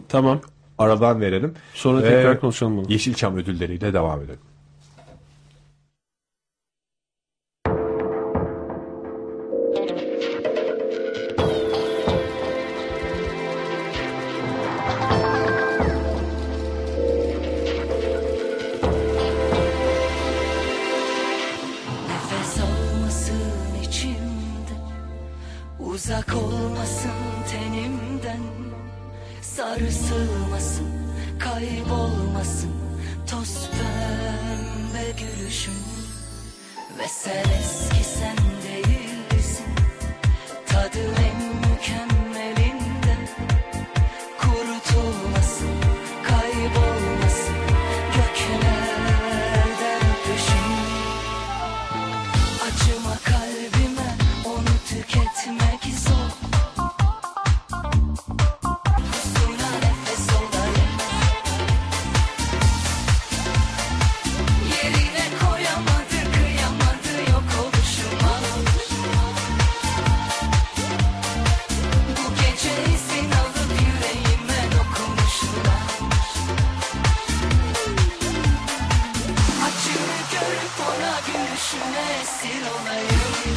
aradan verelim. Sonra tekrar konuşalım bunu. Yeşilçam ödülleriyle devam edelim. Uzak olmasın tenimden, sarsılmasın, kaybolmasın toz pembe gülüşüm. Ve sen eski sen değilsin, tadı en mükemmelinden kurut. Düşüme esir olayım.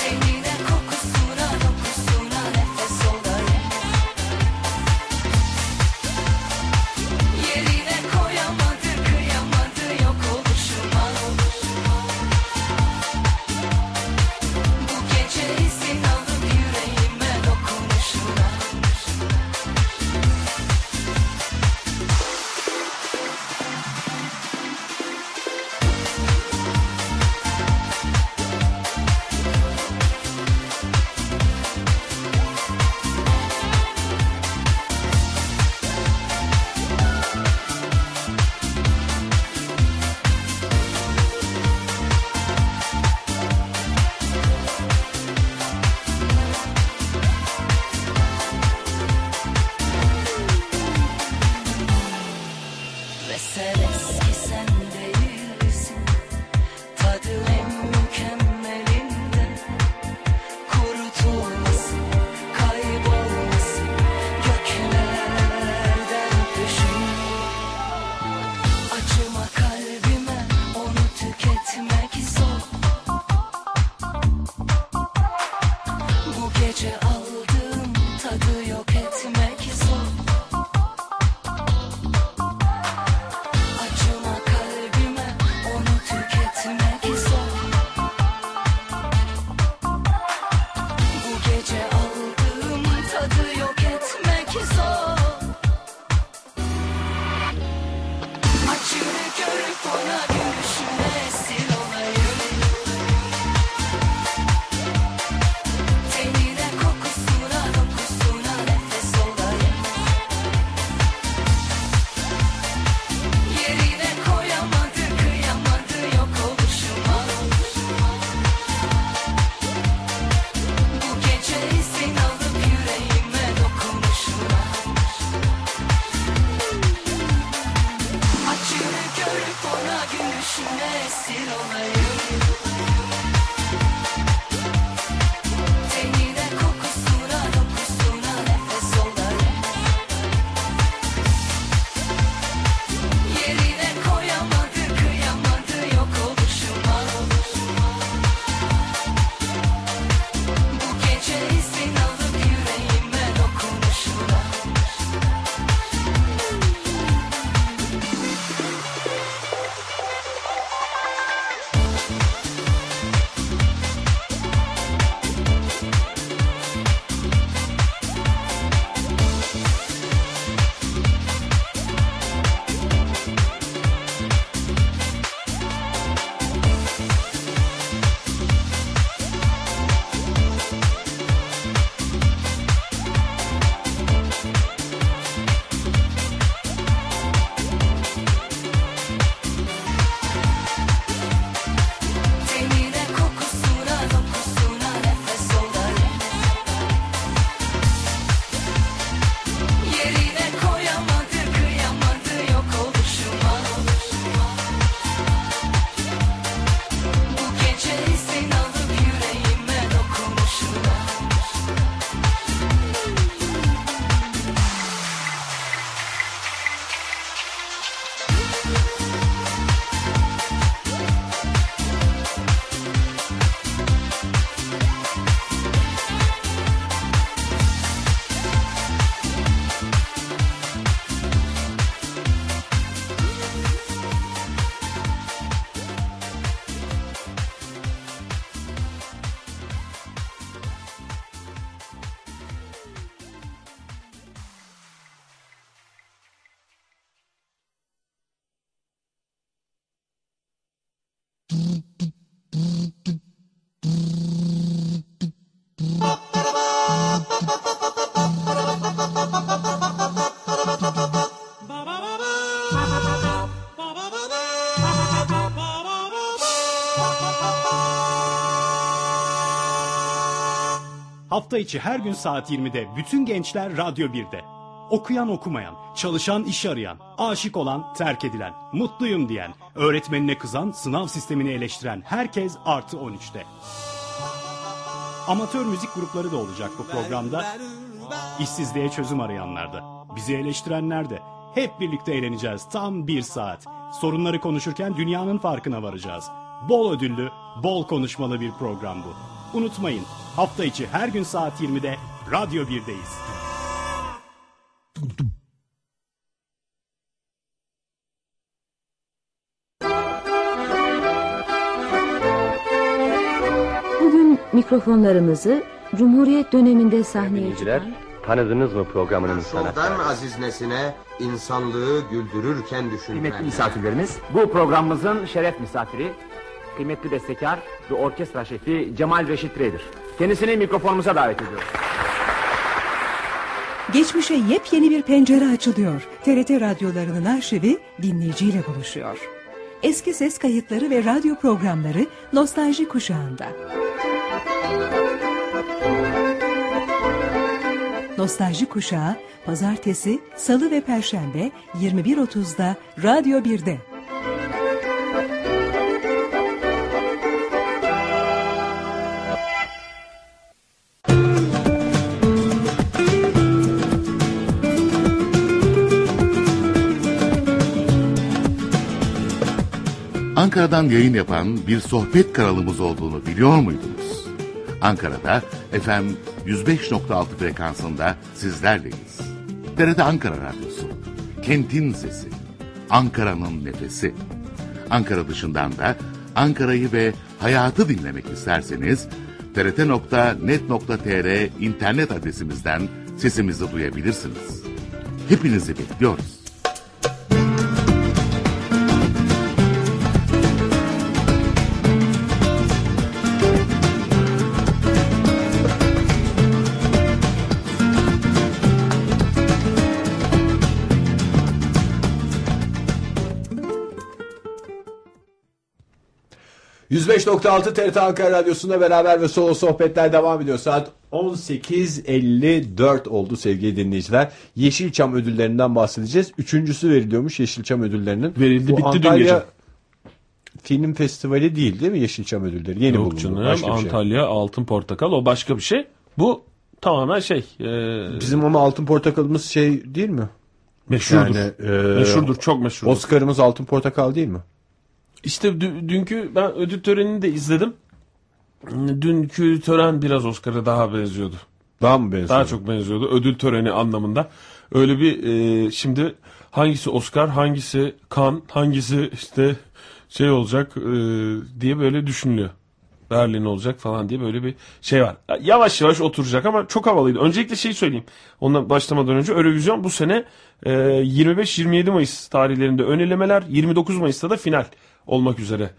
Tenine kokusuna dokusuna nefes olayım. Yerine koyamadı kıyamadı yok oluşuma. Bu gece izin alıp yüreğime dokunuşuna. Ve sen eski sen değilsin, tadı en mükemmelinde. Kurutulmasın, kaybolmasın, göklerden düşün. Acıma kalbime, onu tüketmek zor. Bu gece aldığım tadı yok etmek zor. Acıma kalbime, onu tüketmek zor. Bu gece aldığım tadı yok etmek zor. Açını görüp ona gülüşüne esir olayım. Tenine kokusuna dokusuna nefes olayım. Yerine koyamadı kıyamadı yok oluşuma. Bu gece izin alıp yüreğime dokunuşuna. Açını görüp ona gülüşüne esir olayım. Tenine kokusuna dokusuna nefes olayım. Yerine koyamadı kıyamadı yok oluşuma. Bu gece izin alıp yüreğime dokunuşuna. Tenine kokusuna dokusuna nefes olayım. Yerine koyamadı kıyamadı yok oluşuma. Bu gece izin alıp yüreğime dokunuşuna. Hafta içi her gün saat 20'de bütün gençler Radyo 1'de. Okuyan okumayan, çalışan iş arayan, aşık olan terk edilen, mutluyum diyen, öğretmenine kızan, sınav sistemini eleştiren herkes artı 13'te. Amatör müzik grupları da olacak bu programda. İşsizliğe çözüm arayanlar da, bizi eleştirenler de. Hep birlikte eğleneceğiz tam bir saat. Sorunları konuşurken dünyanın farkına varacağız. Bol ödüllü, bol konuşmalı bir program bu. Unutmayın, hafta içi her gün saat 20'de Radyo 1'deyiz. Bugün mikrofonlarımızı Cumhuriyet döneminde sahneye çıkan... Tanıdınız mı programının sanatçısı? Soldan aziz nesine insanlığı güldürürken düşünülen. Kıymetli misafirlerimiz, bu programımızın şeref misafiri, kıymetli bestekar ve orkestra şefi Cemal Reşit Rey'dir. Kendisini mikrofonumuza davet ediyoruz. Geçmişe yepyeni bir pencere açılıyor. TRT radyolarının arşivi dinleyiciyle buluşuyor. Eski ses kayıtları ve radyo programları nostalji kuşağında. Nostalji Kuşağı, pazartesi, salı ve perşembe 21.30'da Radyo 1'de. Ankara'dan yayın yapan bir sohbet kanalımız olduğunu biliyor muydunuz? Ankara'da FM 105.6 frekansında sizlerleyiz. TRT Ankara Radyosu, kentin sesi, Ankara'nın nefesi. Ankara dışından da Ankara'yı ve hayatı dinlemek isterseniz trt.net.tr internet adresimizden sesimizi duyabilirsiniz. Hepinizi bekliyoruz. %5.6 TRT Ankara Radyosu'nda beraber ve solo sohbetler devam ediyor. Saat 18.54 oldu sevgili dinleyiciler. Yeşilçam ödüllerinden bahsedeceğiz. Üçüncüsü veriliyormuş Yeşilçam ödüllerinin. Verildi, bu bitti Antalya dün gece. Film Festivali değil mi Yeşilçam ödülleri? Yeni bulundu. Antalya şey. Altın Portakal, o başka bir şey. Bu tamamen şey. Bizim ama Altın Portakal'ımız şey değil mi? Meşhurdur. Yani, meşhurdur, çok meşhurdur. Oscar'ımız Altın Portakal değil mi? İşte dünkü ben ödül törenini de izledim. Dünkü tören biraz Oscar'a daha benziyordu. Daha mı benziyordu? Daha çok benziyordu ödül töreni anlamında. Öyle bir şimdi hangisi Oscar, hangisi Cannes, hangisi işte şey olacak diye böyle düşünülüyor. Berlin olacak falan diye böyle bir şey var. Yavaş yavaş oturacak ama çok havalıydı. Öncelikle şeyi söyleyeyim. Ondan başlamadan önce Eurovision bu sene 25-27 Mayıs tarihlerinde önelemeler, 29 Mayıs'ta da final olmak üzere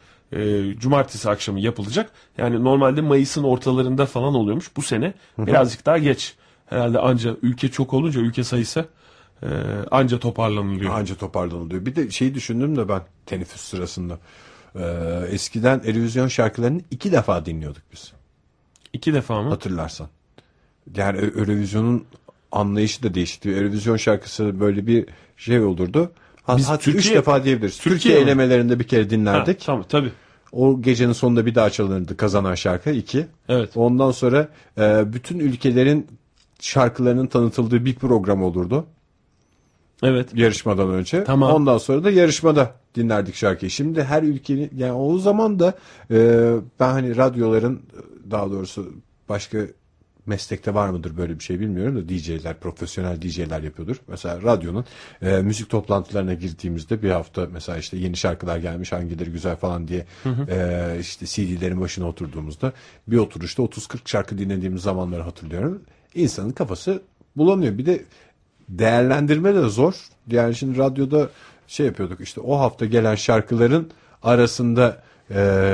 cumartesi akşamı yapılacak. Yani normalde Mayıs'ın ortalarında falan oluyormuş. Bu sene birazcık daha geç. Herhalde anca ülke çok olunca, ülke sayısı anca toparlanılıyor. Anca toparlanılıyor. Bir de şeyi düşündüm de ben teneffüs sırasında. Eskiden Eurovision şarkılarını 2 defa dinliyorduk biz. 2 defa mı? Hatırlarsan. Yani Eurovision'un anlayışı da değişti. Eurovision şarkısı böyle bir şey olurdu. Hatta Türkiye, 3 defa diyebiliriz. Türkiye elemelerinde bir kere dinlerdik. Ha, tamam, tabii. O gecenin sonunda bir daha çalınırdı kazanan şarkı 2. Evet. Ondan sonra bütün ülkelerin şarkılarının tanıtıldığı bir program olurdu. Evet. Yarışmadan önce. Tamam. Ondan sonra da yarışmada dinlerdik şarkıyı. Şimdi her ülkenin, yani o zaman da ben hani radyoların, daha doğrusu başka meslekte var mıdır böyle bir şey bilmiyorum da DJ'ler, profesyonel DJ'ler yapıyordur. Mesela radyonun müzik toplantılarına girdiğimizde bir hafta mesela işte yeni şarkılar gelmiş, hangileri güzel falan diye işte CD'lerin başına oturduğumuzda bir oturuşta 30-40 şarkı dinlediğimiz zamanları hatırlıyorum. İnsanın kafası bulanıyor. Bir de değerlendirme de zor. Yani şimdi radyoda şey yapıyorduk işte, o hafta gelen şarkıların arasında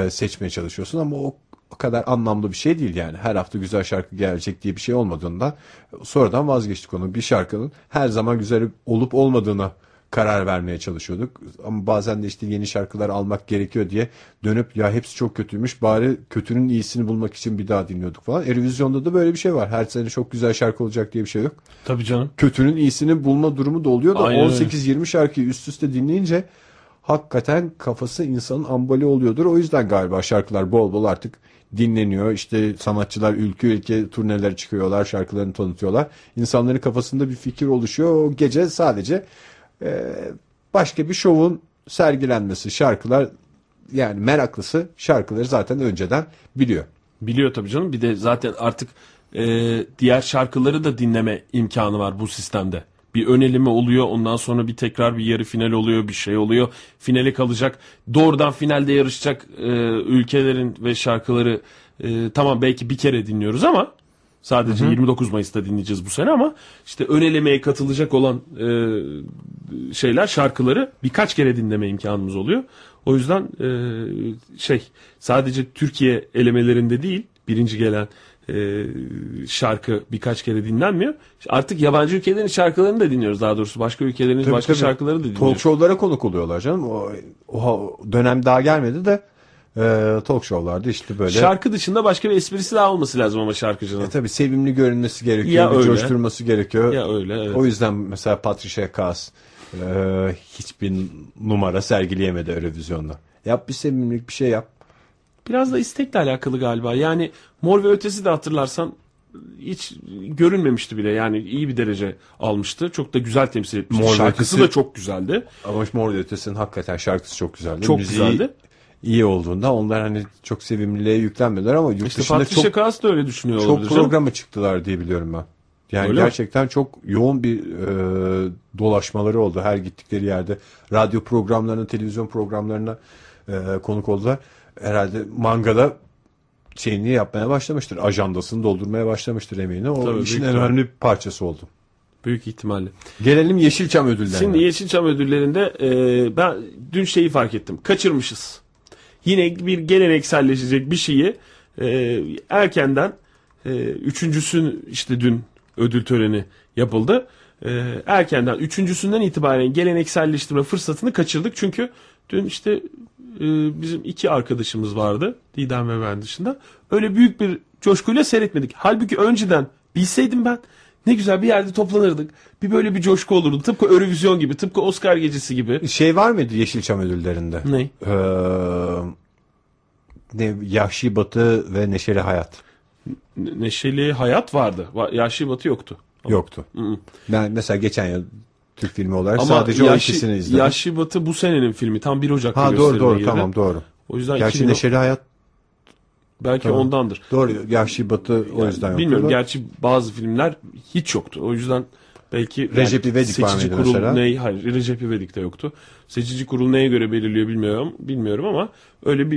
seçmeye çalışıyorsun ama o kadar anlamlı bir şey değil yani. Her hafta güzel şarkı gelecek diye bir şey olmadığında sonradan vazgeçtik onu. Bir şarkının her zaman güzel olup olmadığına karar vermeye çalışıyorduk. Ama bazen de işte yeni şarkılar almak gerekiyor diye dönüp ya hepsi çok kötüymüş, bari kötünün iyisini bulmak için bir daha dinliyorduk falan. Eurovision'da da böyle bir şey var. Her sene çok güzel şarkı olacak diye bir şey yok. Tabii canım. Kötünün iyisini bulma durumu da oluyor da 18-20 şarkıyı üst üste dinleyince hakikaten kafası insanın ambali oluyordur. O yüzden galiba şarkılar bol bol artık dinleniyor. İşte sanatçılar ülke ülke turnelere çıkıyorlar, şarkılarını tanıtıyorlar. İnsanların kafasında bir fikir oluşuyor. O gece sadece başka bir şovun sergilenmesi, şarkılar, yani meraklısı şarkıları zaten önceden biliyor. Biliyor tabii canım. Bir de zaten artık diğer şarkıları da dinleme imkanı var bu sistemde. Bir öneleme oluyor, ondan sonra bir tekrar bir yarı final oluyor, bir şey oluyor. Finale kalacak, doğrudan finalde yarışacak ülkelerin ve şarkıları tamam belki bir kere dinliyoruz ama sadece 29 Mayıs'ta dinleyeceğiz bu sene, ama işte önelemeye katılacak olan şeyler, şarkıları birkaç kere dinleme imkanımız oluyor. O yüzden sadece Türkiye elemelerinde değil birinci gelen şarkı birkaç kere dinlenmiyor. Artık yabancı ülkelerin şarkılarını da dinliyoruz, daha doğrusu başka ülkelerin başka şarkılarını da dinliyoruz. Talk show'lara konuk oluyorlar canım. O dönem daha gelmedi de talk show'larda işte böyle. Şarkı dışında başka bir esprisi daha olması lazım ama şarkıcının. Tabii sevimli görünmesi gerekiyor, bir coşturması gerekiyor. Ya öyle, evet. O yüzden mesela Patricia Kaas hiçbir numara sergileyemedi Eurovizyon'da. Yap bir sevimlilik, bir şey yap. Biraz da istekle alakalı galiba. Yani Mor ve Ötesi de hatırlarsan hiç görünmemişti bile. Yani iyi bir derece almıştı. Çok da güzel temsil etmişti. Mor şarkısı da çok güzeldi. Ama Mor ve Ötesi'nin hakikaten şarkısı çok güzeldi. Çok müziği güzeldi. İyi olduğunda onlar hani çok sevimliliğe yüklenmediler ama yurt dışında Patricia çok, Kaas da öyle düşünüyor olabilir. Çok programa çıktılar diye biliyorum ben. Yani öyle gerçekten mi? Çok yoğun bir dolaşmaları oldu. Her gittikleri yerde radyo programlarına, televizyon programlarına konuk oldular. Herhalde Manga'da şeyini yapmaya başlamıştır. Ajandasını doldurmaya başlamıştır emeğine. O tabii işin en önemli bir parçası oldu. Büyük ihtimalle. Gelelim Yeşilçam ödüllerine. Şimdi Yeşilçam ödüllerinde ben dün şeyi fark ettim. Kaçırmışız. Yine bir gelenekselleşecek bir şeyi erkenden üçüncüsün, işte dün ödül töreni yapıldı. Erkenden üçüncüsünden itibaren gelenekselleştirme fırsatını kaçırdık. Çünkü dün işte bizim iki arkadaşımız vardı, Didem ve ben dışında. Öyle büyük bir coşkuyla seyretmedik. Halbuki önceden bilseydim ben, ne güzel bir yerde toplanırdık. Bir böyle bir coşku olurdu. Tıpkı Eurovision gibi, tıpkı Oscar gecesi gibi. Şey var mıydı Yeşilçam ödüllerinde? Ne? Yahşi Batı ve Neşeli Hayat. Neşeli Hayat vardı. Yahşi Batı yoktu. Ama. Yoktu. Ben mesela geçen yıl Türk filmi olarak ama sadece o ikisini izledim. Yahşi Batı bu senenin filmi. Tam 1 Ocak'ta gösterildi. Doğru tamam, doğru. O yüzden gerçi 2000... Neşeli Hayat belki tamam, ondandır. Doğru. Yahşi Batı o yüzden yok. Bilmiyorum. Yoktu. Gerçi bazı filmler hiç yoktu. O yüzden belki Recep İvedik var mıydı mesela? Hayır, Recep İvedik de yoktu. Seçici kurul neye göre belirliyor bilmiyorum ama öyle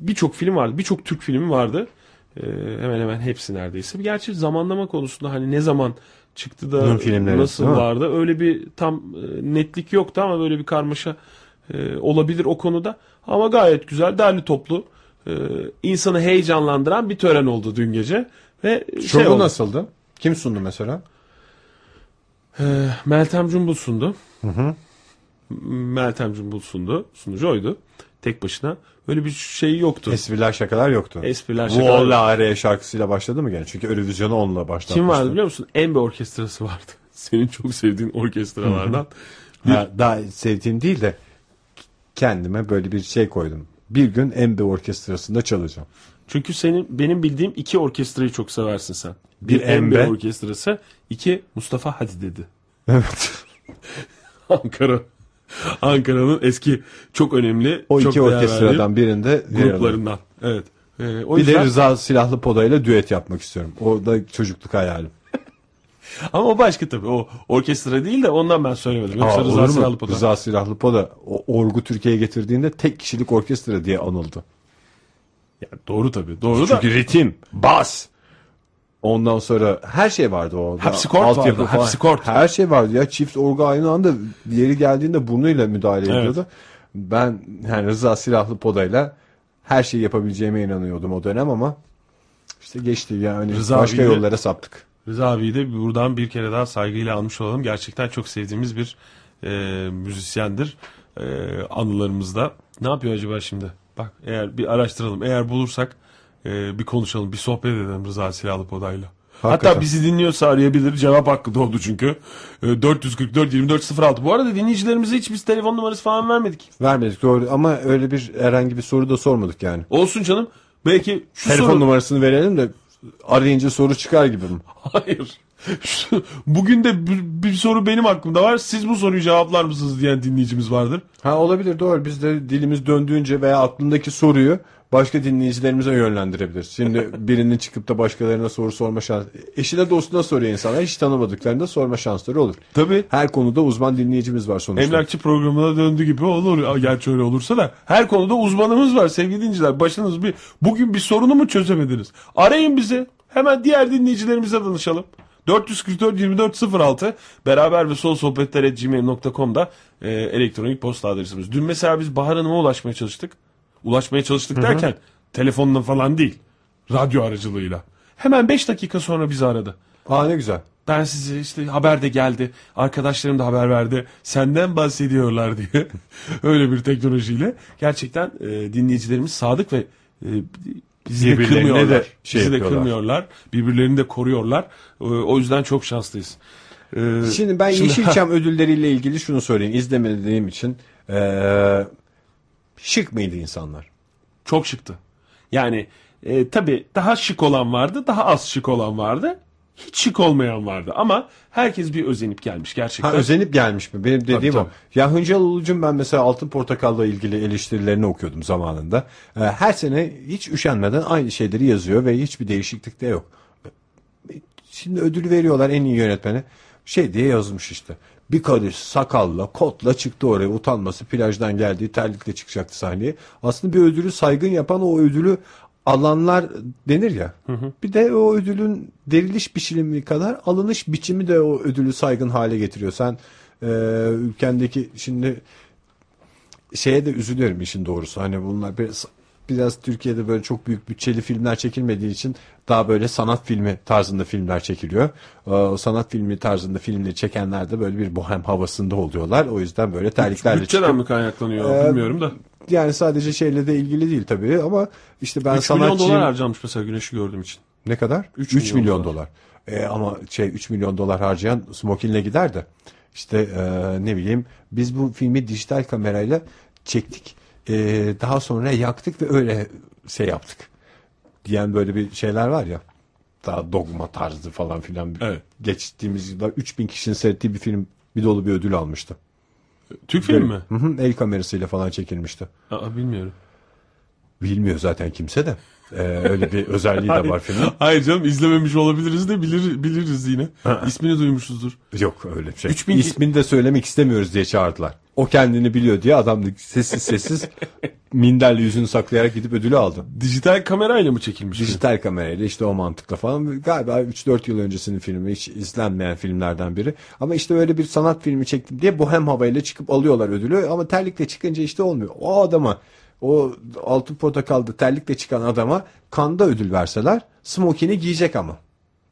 birçok film vardı. Birçok Türk filmi vardı. Hemen hemen hepsi neredeyse. Gerçi zamanlama konusunda hani ne zaman çıktı da nasıl vardı, öyle bir tam netlik yoktu ama böyle bir karmaşa olabilir o konuda. Ama gayet güzel, derli toplu, insanı heyecanlandıran bir tören oldu dün gece. Ve şovu nasıldı? Kim sundu mesela? Meltem Cumbul sundu. Meltem Cumbul sundu. Sunucu oydu. Tek başına. Öyle bir şey yoktu. Espriler, şakalar yoktu. Volare şarkısıyla başladı mı gene? Çünkü Eurovision'u onunla başlattı. Kim vardı biliyor musun? Embe orkestrası vardı. Senin çok sevdiğin orkestralardan. Daha sevdiğim değil de kendime böyle bir şey koydum. Bir gün Embe orkestrasında çalacağım. Çünkü benim bildiğim iki orkestrayı çok seversin sen. Bir Embe orkestrası, iki Mustafa Hadi dedi. Evet. Ankara'nın eski çok önemli o çok iki orkestradan birinde gruplarından. Evet. O yüzden de Rıza Silahlı Poda ile düet yapmak istiyorum. O da çocukluk hayalim. Ama o başka tabii. O orkestra değil de ondan ben söylemedim. Yoksa Rıza Silahlı Poda. Rıza Silahlı Poda o orgu Türkiye'ye getirdiğinde tek kişilik orkestra diye anıldı. Ya doğru tabii. Doğru çünkü ritim, bas. Ondan sonra her şey vardı o. Hepsi kort. Her şey vardı ya. Çift orgu aynı anda yeri geldiğinde burnuyla müdahale ediyordu. Ben yani Rıza Silahlı Poda'yla her şeyi yapabileceğime inanıyordum o dönem ama işte geçti yani. Başka yollara saptık. Rıza abiyi de buradan bir kere daha saygıyla almış olalım. Gerçekten çok sevdiğimiz bir müzisyendir. Anılarımızda. Ne yapıyor acaba şimdi? Bak eğer bir araştıralım. Eğer bulursak bir konuşalım, bir sohbet edelim Rıza Silahlı Poda'yla. Hatta bizi dinliyorsa arayabilir, cevap hakkı doğdu çünkü. 444-2406. Bu arada dinleyicilerimize hiç biz telefon numarası falan vermedik. Vermedik doğru ama öyle bir herhangi bir soru da sormadık yani. Olsun canım. Belki şu telefon numarasını verelim de arayınca soru çıkar gibi mi? Hayır. Bugün de bir soru benim aklımda var. Siz bu soruyu cevaplar mısınız diyen dinleyicimiz vardır. Ha, olabilir, doğru. Biz de dilimiz döndüğünce veya aklındaki soruyu başka dinleyicilerimize yönlendirebiliriz. Şimdi birinin çıkıp da başkalarına soru sorma şansı. Eşine dostuna soruyor insanlar. Hiç tanımadıklarında sorma şansları olur. Tabii. Her konuda uzman dinleyicimiz var sonuçta. Emlakçı programına döndü gibi olur. Gerçi öyle olursa da. Her konuda uzmanımız var sevgili dinleyiciler. Başınız bir, bugün bir sorunu mu çözemediniz? Arayın bizi. Hemen diğer dinleyicilerimize danışalım. 444-2406 beraber ve solsohbetler@gmail.com'da elektronik posta adresimiz. Dün mesela biz Bahar Hanım'a ulaşmaya çalıştık. Ulaşmaya çalıştık derken telefonla falan değil. Radyo aracılığıyla. Hemen 5 dakika sonra bizi aradı. Aa, ne güzel. Ben sizi işte, haber de geldi. Arkadaşlarım da haber verdi. Senden bahsediyorlar diye. Öyle bir teknolojiyle. Gerçekten dinleyicilerimiz sadık ve... bizi de kırmıyorlar. Bizi de kırmıyorlar. Birbirlerini de koruyorlar. O yüzden çok şanslıyız. Şimdi ben Yeşilçam ödülleriyle ilgili şunu söyleyeyim. İzlemediğim için şık mıydı insanlar? Çok şıktı. Yani tabii daha şık olan vardı, daha az şık olan vardı. Hiç şık olmayan vardı ama herkes bir özenip gelmiş gerçekten. Ha, özenip gelmiş mi? Benim dediğim tabii. O. Ya Hıncal Uluc'un ben mesela Altın Portakal'la ilgili eleştirilerini okuyordum zamanında. Her sene hiç üşenmeden aynı şeyleri yazıyor ve hiçbir değişiklik de yok. Şimdi ödül veriyorlar en iyi yönetmene. Şey diye yazmış işte. Bir karış sakalla, kotla çıktı oraya, utanması, plajdan geldiği terlikle çıkacaktı sahneye. Aslında bir ödülü saygın yapan, o ödülü alanlar denir ya. Bir de o ödülün deriliş biçimi kadar alınış biçimi de o ödülü saygın hale getiriyor. Sen ülkendeki şimdi şeye de üzülüyorum işin doğrusu. Hani bunlar biraz Türkiye'de böyle çok büyük bütçeli filmler çekilmediği için daha böyle sanat filmi tarzında filmler çekiliyor. O sanat filmi tarzında filmleri çekenler de böyle bir bohem havasında oluyorlar. O yüzden böyle terliklerle çıkıyor. Bütçeden mi kaynaklanıyor bilmiyorum da. Yani sadece şeyle de ilgili değil tabii ama işte ben sanatçıyım. $3 milyon harcamış mesela Güneş'i gördüğüm için. Ne kadar? 3 milyon dolar. Ama 3 milyon dolar harcayan smokinle gider de. İşte ne bileyim, biz bu filmi dijital kamerayla çektik. Daha sonra yaktık ve öyle şey yaptık diyen böyle bir şeyler var ya, daha dogma tarzı falan filan. Evet. Geçtiğimiz yılda 3000 kişinin seyrettiği bir film bir dolu bir ödül almıştı. Türk filmi mi? Hı, el kamerasıyla falan çekilmişti. Aa, bilmiyorum. Bilmiyor zaten kimse de. Öyle bir özelliği de var filmin. Hayır canım, izlememiş olabiliriz de biliriz yine. İsmini duymuşuzdur. Yok öyle bir şey. 3000... İsmini de söylemek istemiyoruz diye çağırdılar. O kendini biliyor diye adam sessiz minderle yüzünü saklayarak gidip ödülü aldı. Dijital kamerayla mı çekilmiş? Dijital kamerayla, işte o mantıkla falan. Galiba 3-4 yıl öncesinin filmi, hiç izlenmeyen filmlerden biri. Ama işte öyle bir sanat filmi çektim diye bohem havayla çıkıp alıyorlar ödülü. Ama terlikle çıkınca işte olmuyor. O adama, o Altın Portakal'da terlikle çıkan adama Cannes'da ödül verseler smokini giyecek ama.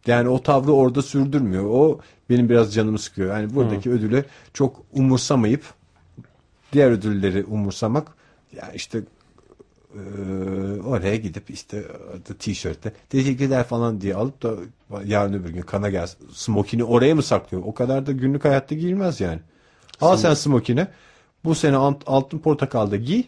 Yani o tavrı orada sürdürmüyor. O benim biraz canımı sıkıyor. Yani buradaki ödülü çok umursamayıp diğer ödülleri umursamak, ya işte oraya gidip işte tişörtte teşekkürler falan diye alıp da yarın öbür gün kana gelsin. Smokini oraya mı saklıyor? O kadar da günlük hayatta giyilmez yani. Al sen smokini. Bu sene Altın Portakal'da giy.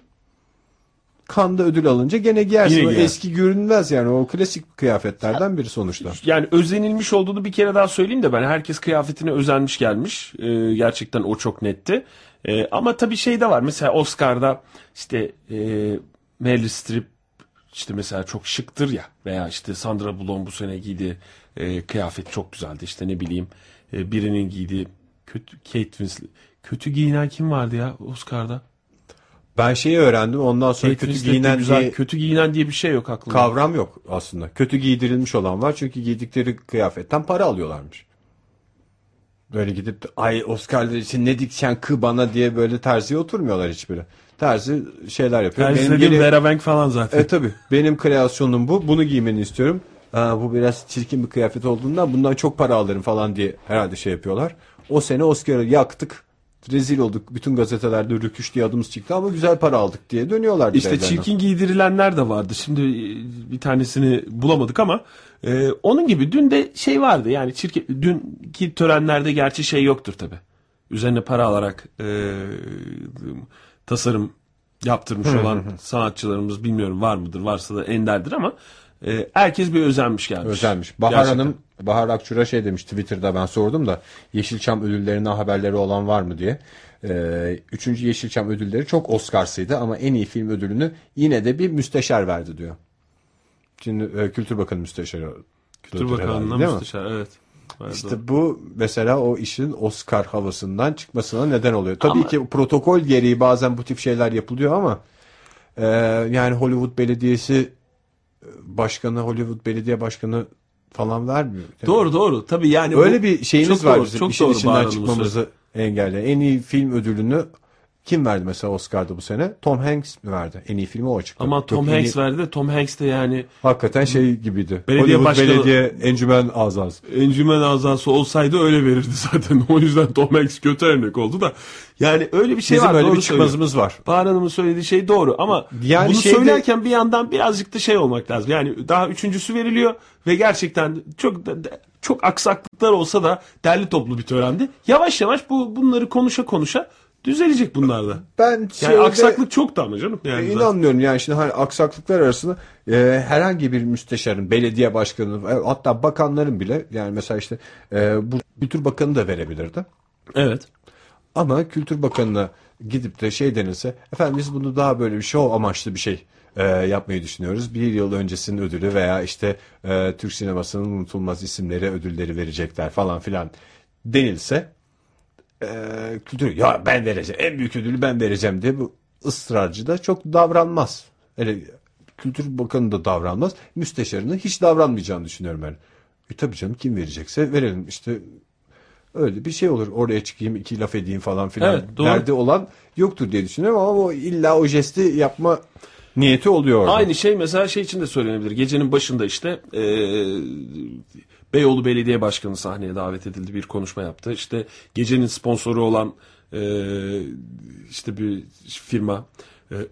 Cannes'da ödül alınca gene giyersin. Yine eski görünmez yani. O klasik kıyafetlerden biri sonuçta. Yani özenilmiş olduğunu bir kere daha söyleyeyim de ben. Herkes kıyafetine özenmiş gelmiş. Gerçekten o çok netti. Ama tabii şey de var. Mesela Oscar'da işte Meryl Streep işte mesela çok şıktır ya. Veya işte Sandra Bullock bu sene giydiği kıyafet çok güzeldi. İşte ne bileyim birinin giydiği Kate Winslet. Kötü giyinen kim vardı ya Oscar'da? Ben şeyi öğrendim ondan sonra, kötü giyinen diye bir şey yok aklımda. Kavram yok aslında. Kötü giydirilmiş olan var çünkü giydikleri kıyafetten para alıyorlarmış. Böyle gidip ay Oscar'lar için ne diksen kı bana diye böyle terziye oturmuyorlar hiçbiri. Terzi şeyler yapıyor. Terzi Vera Wang falan zaten. Tabii benim kreasyonum bu. Bunu giymeni istiyorum. Bu biraz çirkin bir kıyafet olduğundan bundan çok para alırım falan diye herhalde şey yapıyorlar. O sene Oscar'ı yaktık. Rezil olduk. Bütün gazetelerde rüküş diye adımız çıktı ama güzel para aldık diye dönüyorlar. İşte çirkin giydirilenler de vardı. Şimdi bir tanesini bulamadık ama onun gibi dün de şey vardı. Yani dünkü törenlerde gerçi şey yoktur tabii. Üzerine para alarak tasarım yaptırmış olan sanatçılarımız bilmiyorum var mıdır? Varsa da enderdir ama herkes bir özenmiş gelmiş. Özenmiş. Bahar Hanım Bahar Akçura şey demiş Twitter'da, ben sordum da Yeşilçam ödüllerine haberleri olan var mı diye. 3. Yeşilçam ödülleri çok Oscar'sıydı ama en iyi film ödülünü yine de bir müsteşar verdi diyor. Şimdi Kültür Bakanı müsteşarı. Kültür Bakanı'ndan müsteşar, evet. İşte bu mesela o işin Oscar havasından çıkmasına neden oluyor. Tabii ama... ki protokol gereği bazen bu tip şeyler yapılıyor ama yani Hollywood Belediyesi Başkanı, Hollywood Belediye Başkanı falan vermiyor. Doğru. Tabii yani öyle bir şeyimiz var, doğru, bizim işin içinden çıkmamızı engelleyen. En iyi film ödülünü kim verdi mesela Oscar'da bu sene? Tom Hanks mi verdi? En iyi filmi o açıkladı. Ama Tom Hanks verdi de Tom Hanks de yani... Hakikaten şey gibiydi. Belediye başkanı... Belediye Encümen Azası. Encümen Azası olsaydı öyle verirdi zaten. O yüzden Tom Hanks kötü örnek oldu da. Yani öyle bir şey var. Bizim öyle bir çıkmazımız var. Bahar Hanım'ın söylediği şey doğru ama yani bunu söylerken bir yandan birazcık da şey olmak lazım. Yani daha üçüncüsü veriliyor ve gerçekten çok aksaklıklar olsa da derli toplu bir törendi. Yavaş yavaş bunları konuşa düzelecek bunlar da. Ben yani aksaklık çok da ama canım. Yani inanmıyorum yani şimdi hani aksaklıklar arasında herhangi bir müsteşarın, belediye başkanının, hatta bakanların bile yani mesela işte bu Kültür Bakanı da verebilirdi. Evet. Ama Kültür Bakanı'na gidip de şey denilse, efendim biz bunu daha böyle bir şov amaçlı bir şey yapmayı düşünüyoruz. Bir yıl öncesinin ödülü veya işte Türk sinemasının unutulmaz isimleri ödülleri verecekler falan filan denilse kültür, ya ben vereceğim, en büyük ödülü ben vereceğim diye bu ısrarcı da çok davranmaz. Öyle Kültür Bakanı da davranmaz. Müsteşarının hiç davranmayacağını düşünüyorum ben. Tabii canım, kim verecekse verelim işte, öyle bir şey olur. Oraya çıkayım, iki laf edeyim falan filan. Evet, derdi olan yoktur diye düşünüyorum ama o illa o jesti yapma niyeti oluyor orada. Aynı şey mesela şey için de söylenebilir. Gecenin başında işte Beyoğlu Belediye Başkanı sahneye davet edildi, bir konuşma yaptı. İşte gecenin sponsoru olan işte bir firma,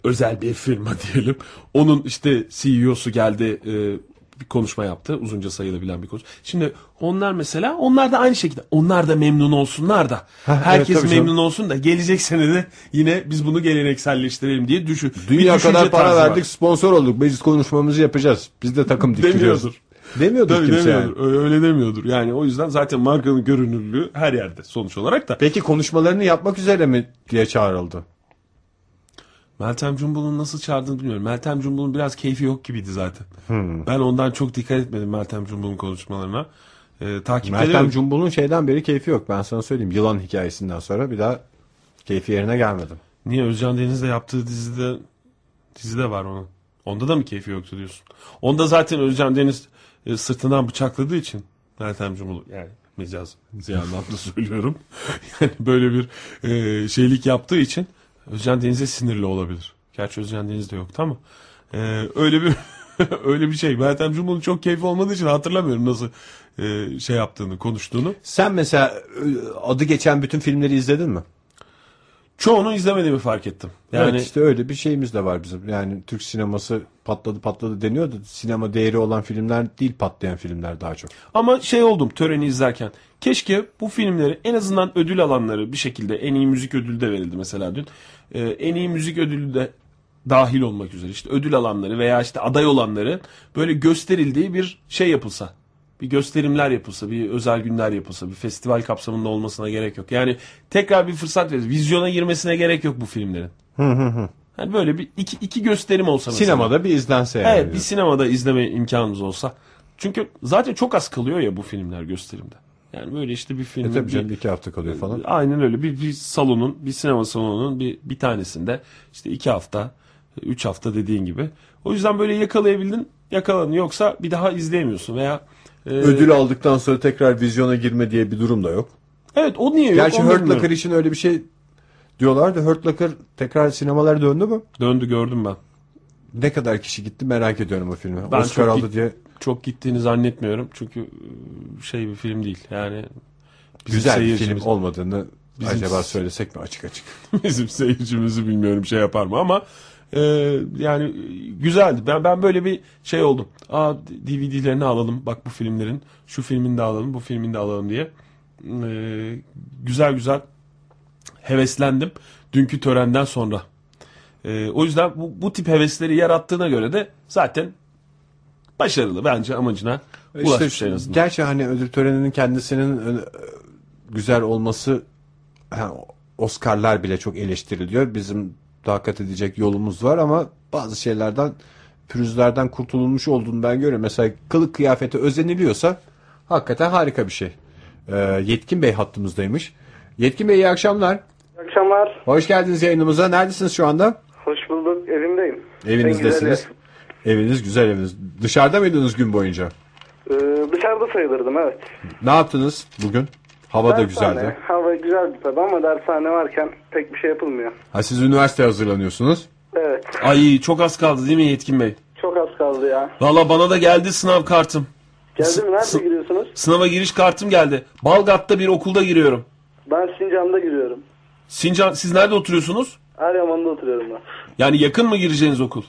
özel bir firma diyelim. Onun işte CEO'su geldi, bir konuşma yaptı. Uzunca sayılabilen bir konuşma. Şimdi onlar da aynı şekilde. Onlar da memnun olsunlar da. Herkes evet, memnun olsun da gelecek sene de yine biz bunu gelenekselleştirelim diye düşün. Dünya kadar para verdik, sponsor olduk. Biz konuşmamızı yapacağız. Biz de takım diktiriyoruz. Demiyordur tabii, kimse demiyordur. Yani. Öyle demiyordur. Yani o yüzden zaten markanın görünürlüğü her yerde sonuç olarak da. Peki konuşmalarını yapmak üzere mi diye çağrıldı? Meltem Cumbul'un nasıl çağırdığını bilmiyorum. Meltem Cumbul'un biraz keyfi yok gibiydi zaten. Ben ondan çok dikkat etmedim Meltem Cumbul'un konuşmalarına. Meltem Cumbul'un şeyden beri keyfi yok. Ben sana söyleyeyim, yılan hikayesinden sonra bir daha keyfi yerine gelmedim. Niye? Özcan Deniz'le yaptığı dizide var onun. Onda da mı keyfi yoktu diyorsun? Onda zaten Özcan Deniz sırtından bıçakladığı için Meltem Cumbul, yani mecaz ziyanatlı söylüyorum. Yani böyle bir şeylik yaptığı için Özcan Deniz'e sinirli olabilir. Gerçi Özcan Deniz de yoktu ama öyle bir öyle bir şey. Meltem Cumbul'un çok keyfi olmadığı için hatırlamıyorum nasıl şey yaptığını, konuştuğunu. Sen mesela adı geçen bütün filmleri izledin mi? Çoğunu izlemediğimi fark ettim. Yani evet, işte öyle bir şeyimiz de var bizim. Yani Türk sineması patladı deniyordu. Sinema değeri olan filmler değil, patlayan filmler daha çok. Ama şey oldum töreni izlerken. Keşke bu filmleri en azından ödül alanları bir şekilde, en iyi müzik ödülü de verildi mesela dün. En iyi müzik ödülü de dahil olmak üzere işte ödül alanları veya işte aday olanları böyle gösterildiği bir şey yapılsa. Bir gösterimler yapılsa, bir özel günler yapılsa, bir festival kapsamında olmasına gerek yok. Yani tekrar bir fırsat verir. Vizyona girmesine gerek yok bu filmlerin. Yani böyle bir iki gösterim olsa mesela. Sinemada bir izlense yani. Evet, bir sinemada izleme imkanımız olsa. Çünkü zaten çok az kalıyor ya bu filmler gösterimde. Yani böyle işte bir film. Tabii canım, 2 hafta kalıyor falan. Aynen öyle. Bir salonun, bir sinema salonunun bir tanesinde işte 2 hafta, 3 hafta dediğin gibi. O yüzden böyle yakalayabildin, yakaladın. Yoksa bir daha izleyemiyorsun veya ödül aldıktan sonra tekrar vizyona girme diye bir durum da yok. Evet, o niye yok? Gerçi Hurt Locker için öyle bir şey diyorlardı. Hurt Locker tekrar sinemalara döndü mü? Döndü, gördüm ben. Ne kadar kişi gitti merak ediyorum o filme. Ben Oscar aldı diye. Çok gittiğini zannetmiyorum. Çünkü şey bir film değil. Yani güzel bir film olmadığını acaba söylesek mi açık açık? Bizim seyircimizi bilmiyorum şey yapar mı ama yani güzeldi. Ben böyle bir şey oldum. DVD'lerini alalım. Bak bu filmlerin. Şu filmini de alalım. Bu filmini de alalım diye. Güzel güzel heveslendim. Dünkü törenden sonra. O yüzden bu tip hevesleri yarattığına göre de zaten başarılı bence, amacına ulaşmış en azından. Gerçi hani ödül töreninin kendisinin güzel olması, Oscar'lar bile çok eleştiriliyor. Bizim dikkat edecek yolumuz var ama bazı şeylerden, pürüzlerden kurtulunmuş olduğunu ben görüyorum. Mesela kılık kıyafete özeniliyorsa hakikaten harika bir şey. Yetkin Bey hattımızdaymış. Yetkin Bey iyi akşamlar. İyi akşamlar. Hoş geldiniz yayınımıza. Neredesiniz şu anda? Hoş bulduk. Evimdeyim. Evinizdesiniz. Eviniz güzel eviniz. Dışarıda mıydınız gün boyunca? Dışarıda sayılırdım, evet. Ne yaptınız bugün? Hava dershane, da güzeldi. Hava güzeldi tabii ama dershane varken pek bir şey yapılmıyor. Ha, siz üniversiteye hazırlanıyorsunuz. Evet. Ay çok az kaldı değil mi Yetkin Bey? Çok az kaldı ya. Valla bana da geldi sınav kartım. Geldi mi? Nerede giriyorsunuz? Sınava giriş kartım geldi. Balgat'ta bir okulda giriyorum. Ben Sincan'da giriyorum. Sincan, siz nerede oturuyorsunuz? Eryaman'da oturuyorum ben. Yani yakın mı gireceğiniz okul?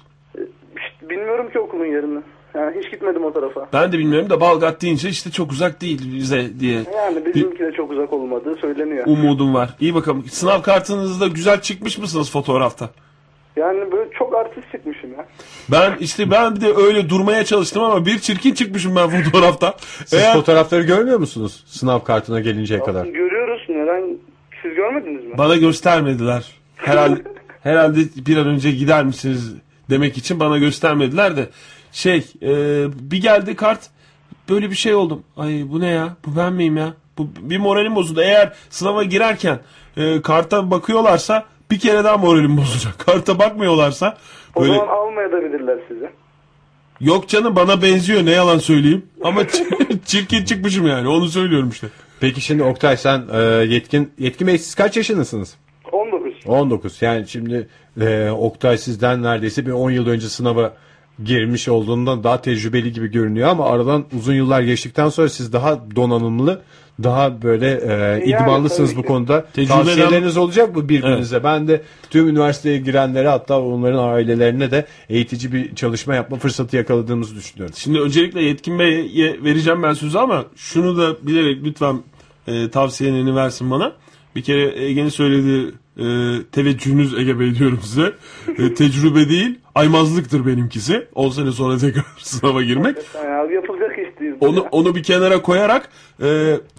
Bilmiyorum ki okulun yerini. Yani hiç gitmedim o tarafa. Ben de bilmiyorum da Balgat deyince işte çok uzak değil bize diye. Yani bizimki de çok uzak olmadığı söyleniyor. Umudum var. İyi bakalım. Sınav kartınızda güzel çıkmış mısınız fotoğrafta? Yani böyle çok artist çıkmışım ya. Ben de öyle durmaya çalıştım ama bir çirkin çıkmışım ben fotoğrafta. Siz fotoğrafları görmüyor musunuz sınav kartına gelinceye kadar? Görüyoruz. Neden? Siz görmediniz mi? Bana göstermediler. Herhalde bir an önce gider misiniz demek için bana göstermediler de. Bir geldi kart, böyle bir şey oldum. Ay bu ne ya? Bu ben miyim ya? Bu, bir moralim bozuldu. Eğer sınava girerken karta bakıyorlarsa bir kere daha moralim bozulacak. Karta bakmıyorlarsa böyle... O zaman almayabilirler sizi. Yok canım, bana benziyor, ne yalan söyleyeyim. Ama çirkin çıkmışım yani, onu söylüyorum işte. Peki şimdi Oktay sen Yetkin Bey siz kaç yaşındasınız? 19. 19 yani şimdi Oktay sizden neredeyse bir 10 yıl önce sınava girmiş olduğundan daha tecrübeli gibi görünüyor ama aradan uzun yıllar geçtikten sonra siz daha donanımlı, daha böyle idmanlısınız bu konuda. Tavsiyeleriniz olacak mı birbirinize? Evet. Ben de tüm üniversiteye girenlere, hatta onların ailelerine de eğitici bir çalışma yapma fırsatı yakaladığımızı düşünüyorum. Şimdi öncelikle Yetkin Bey'e vereceğim ben sözü ama şunu da bilerek lütfen tavsiyelerini versin bana. Bir kere Ege'nin söylediği teveccühünüz Ege Bey diyorum size. Tecrübe değil, aymazlıktır benimkisi. 10 sene sonra tekrar sınava girmek. Yapılacak iş değil. Onu bir kenara koyarak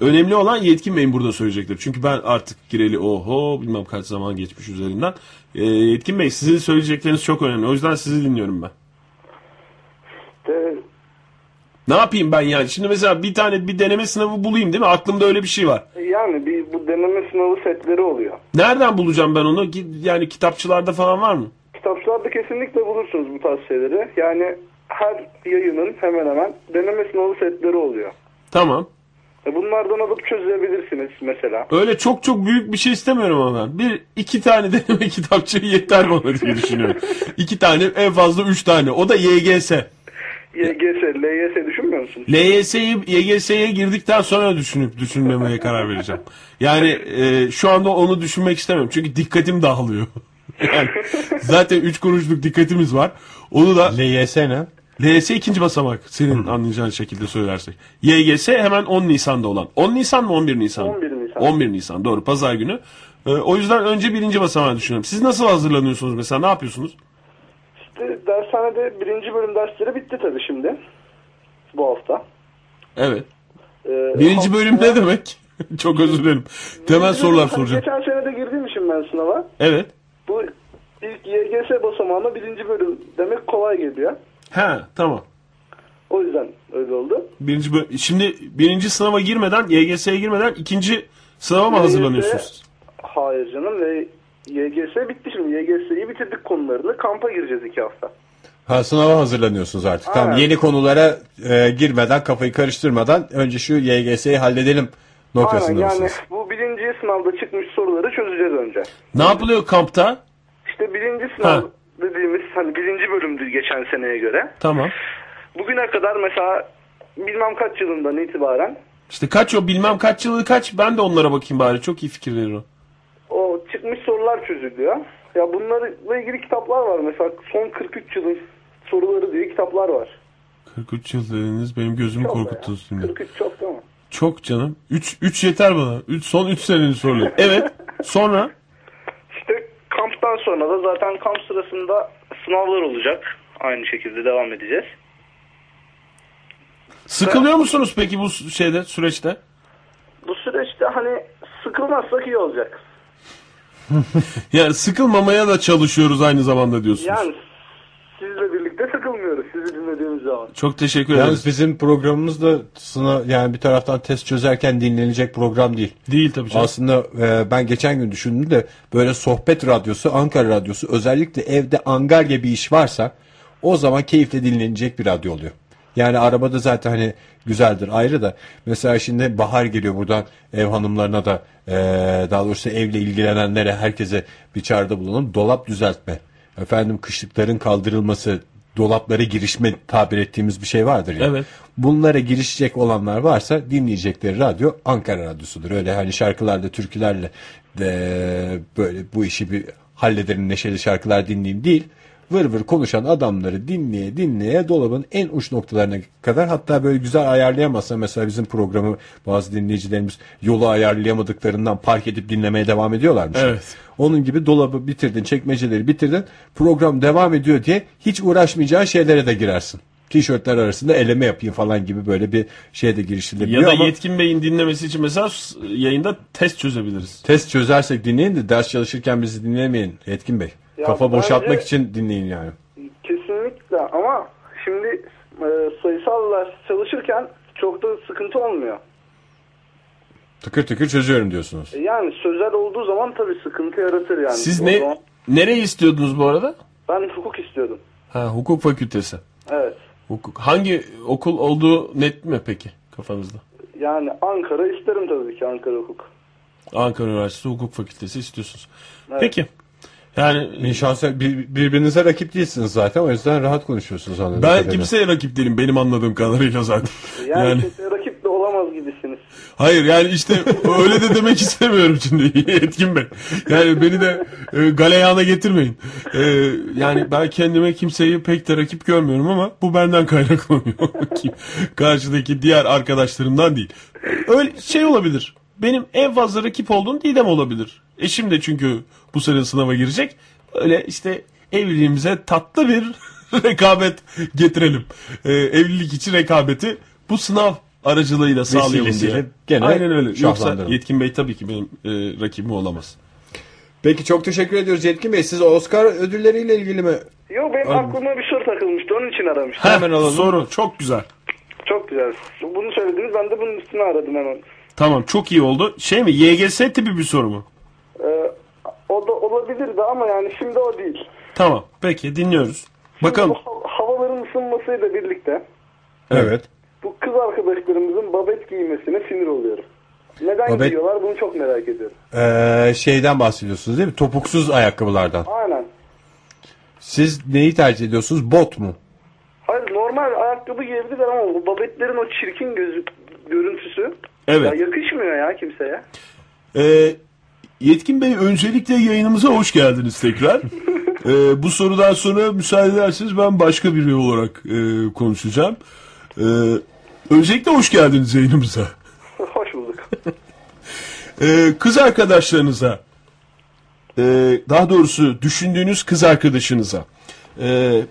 önemli olan Yetkin Bey'in burada söyleyecektir. Çünkü ben artık gireli bilmem kaç zaman geçmiş üzerinden. Yetkin Bey sizin söyleyecekleriniz çok önemli. O yüzden sizi dinliyorum ben. Evet. Ne yapayım ben yani? Şimdi mesela bir deneme sınavı bulayım değil mi? Aklımda öyle bir şey var. Yani bu deneme sınavı setleri oluyor. Nereden bulacağım ben onu? Yani kitapçılarda falan var mı? Kitapçılarda kesinlikle bulursunuz bu tarz şeyleri. Yani her yayının hemen hemen deneme sınavı setleri oluyor. Tamam. Bunlardan alıp çözebilirsiniz mesela. Öyle çok büyük bir şey istemiyorum ama ben. 1-2 tane deneme kitapçığı yeter bana diye düşünüyorum. 2 tane, en fazla 3 tane. O da YGS. LYS düşünmüyor musun? LYS'yi YGS'ye girdikten sonra düşünmemeye karar vereceğim. Yani şu anda onu düşünmek istemiyorum. Çünkü dikkatim dağılıyor. Yani zaten 3 kuruşluk dikkatimiz var. Onu da LYS ne? LYS ikinci basamak. Senin anlayacağın şekilde söylersek. YGS hemen 10 Nisan'da olan. 10 Nisan mı 11 Nisan? 11 Nisan. 11 Nisan doğru, pazar günü. O yüzden önce birinci basamağı düşünüyorum. Siz nasıl hazırlanıyorsunuz mesela? Ne yapıyorsunuz? Dershanede 1. bölüm dersleri bitti tabii şimdi. Bu hafta. Evet. 1. bölüm ne demek? Çok özür dilerim. Temel sorular soracağım. Geçen sene de girdim şimdi ben sınava. Evet. Bu ilk YGS basamağına 1. bölüm demek kolay geliyor. He, tamam. O yüzden öyle oldu. Şimdi 1. sınava girmeden, YGS'ye girmeden 2. sınava mı hazırlanıyorsunuz? Hayır canım, YGS bitti şimdi. YGS'yi bitirdik konularını. Kampa gireceğiz 2 hafta. Ha, sınava hazırlanıyorsunuz artık. Aynen. Tamam, yeni konulara girmeden, kafayı karıştırmadan önce şu YGS'yi halledelim noktasında mısınız? Yani bu 1. sınavda çıkmış soruları çözeceğiz önce. Ne yapılıyor kampta? İşte 1. sınav dediğimiz, hani 1. bölümdü geçen seneye göre. Tamam. Bugüne kadar mesela bilmem kaç yılından itibaren. İşte bilmem kaç yılı kaç, ben de onlara bakayım bari. Çok iyi fikir verir o. O çıkmış sorular çözülüyor. Ya bunlarla ilgili kitaplar var. Mesela son 43 yılın soruları diye kitaplar var. 43 yıl dediniz, benim gözümü korkuttunuz şimdi. 43 çok değil mi? Çok canım. 3 yeter bana. Son 3 senenin soruları. Evet. Sonra? İşte kamptan sonra da zaten kamp sırasında sınavlar olacak. Aynı şekilde devam edeceğiz. Sıkılıyor musunuz peki bu şeyde, süreçte? Bu süreçte hani sıkılmazsak iyi olacak. Yani sıkılmamaya da çalışıyoruz aynı zamanda diyorsunuz. Yani sizle birlikte sıkılmıyoruz sizi dinlediğimiz zaman. Çok teşekkür ederiz. Yalnız bizim programımız da sınav, yani bir taraftan test çözerken dinlenecek program değil. Değil tabii canım. Aslında ben geçen gün düşündüm de böyle sohbet radyosu, Ankara radyosu, özellikle evde angarya bir iş varsa o zaman keyifle dinlenecek bir radyo oluyor. Yani arabada zaten hani güzeldir ayrı da. Mesela şimdi bahar geliyor buradan ev hanımlarına da daha doğrusu evle ilgilenenlere herkese bir çağrıda bulunalım. Dolap düzeltme. Efendim kışlıkların kaldırılması, dolaplara girişme tabir ettiğimiz bir şey vardır ya. Yani. Evet. Bunlara girişecek olanlar varsa dinleyecekleri radyo Ankara Radyosu'dur. Öyle hani şarkılarla, türkülerle de böyle bu işi bir hallederim, neşeli şarkılar dinleyeyim değil. Vır vır konuşan adamları dinleye dinleye dolabın en uç noktalarına kadar, hatta böyle güzel ayarlayamazsa mesela bizim programı bazı dinleyicilerimiz yolu ayarlayamadıklarından park edip dinlemeye devam ediyorlarmış. Evet. Onun gibi dolabı bitirdin, çekmeceleri bitirdin, program devam ediyor diye hiç uğraşmayacağı şeylere de girersin. Tişörtler arasında eleme yapayım falan gibi böyle bir şeye de girişilebiliyor. Ya da ama Yetkin Bey'in dinlemesi için mesela yayında test çözebiliriz. Test çözersek dinleyin de ders çalışırken bizi dinlemeyin Yetkin Bey. Ya kafa boşaltmak için dinleyin yani. Kesinlikle, ama şimdi sayısallar çalışırken çok da sıkıntı olmuyor. Tıkır tıkır çözüyorum diyorsunuz. Yani sözel olduğu zaman tabii sıkıntı yaratır yani. Siz nereyi istiyordunuz bu arada? Ben hukuk istiyordum. Ha, hukuk fakültesi. Evet. Hukuk. Hangi okul olduğu net mi peki kafanızda? Yani Ankara isterim tabii ki, Ankara Hukuk. Ankara Üniversitesi Hukuk Fakültesi istiyorsunuz. Evet. Peki. Yani şansa birbirinize rakip değilsiniz zaten, o yüzden rahat konuşuyorsunuz anladığım kadarıyla. Ben kimseye rakip değilim benim anladığım kadarıyla zaten. Yani kimseye rakip de olamaz gibisiniz. Hayır yani işte öyle de demek istemiyorum şimdi Yetkin Bey. Yani beni de galeyana getirmeyin. Yani ben kendime kimseyi pek de rakip görmüyorum ama bu benden kaynaklanıyor. Karşıdaki diğer arkadaşlarımdan değil. Öyle şey olabilir. Benim en fazla rakip olduğum Didem olabilir. Eşim de çünkü bu sene sınava girecek. Öyle işte evliliğimize tatlı bir rekabet getirelim. Evlilik için rekabeti bu sınav aracılığıyla sağlayalım diye. Gene aynen öyle. Yoksa Yetkin Bey tabii ki benim rakibim olamaz. Peki çok teşekkür ediyoruz Yetkin Bey. Siz Oscar ödülleriyle ilgili mi? Yok benim aklıma bir soru takılmıştı. Onun için aramıştım. Hemen alalım. Soru çok güzel. Çok güzel. Bunu söylediniz, ben de bunun üstüne aradım hemen. Tamam, çok iyi oldu. Şey mi, YGS tipi bir soru mu? O da olabilirdi ama yani şimdi o değil. Tamam peki, dinliyoruz. Şimdi bakalım. Havaların ısınmasıyla birlikte. Evet. Bu kız arkadaşlarımızın babet giymesine sinir oluyorum. Neden giyiyorlar bunu çok merak ediyorum. Şeyden bahsediyorsunuz değil mi? Topuksuz ayakkabılardan. Aynen. Siz neyi tercih ediyorsunuz? Bot mu? Hayır, normal ayakkabı giyebilirler ama bu babetlerin o çirkin görüntüsü. Evet. Ya yakışmıyor ya kimseye. Yetkin Bey, öncelikle yayınımıza hoş geldiniz tekrar. Bu sorudan sonra müsaade ederseniz ben başka biri olarak konuşacağım. Öncelikle hoş geldiniz yayınımıza. Hoş bulduk. Kız arkadaşlarınıza, daha doğrusu düşündüğünüz kız arkadaşınıza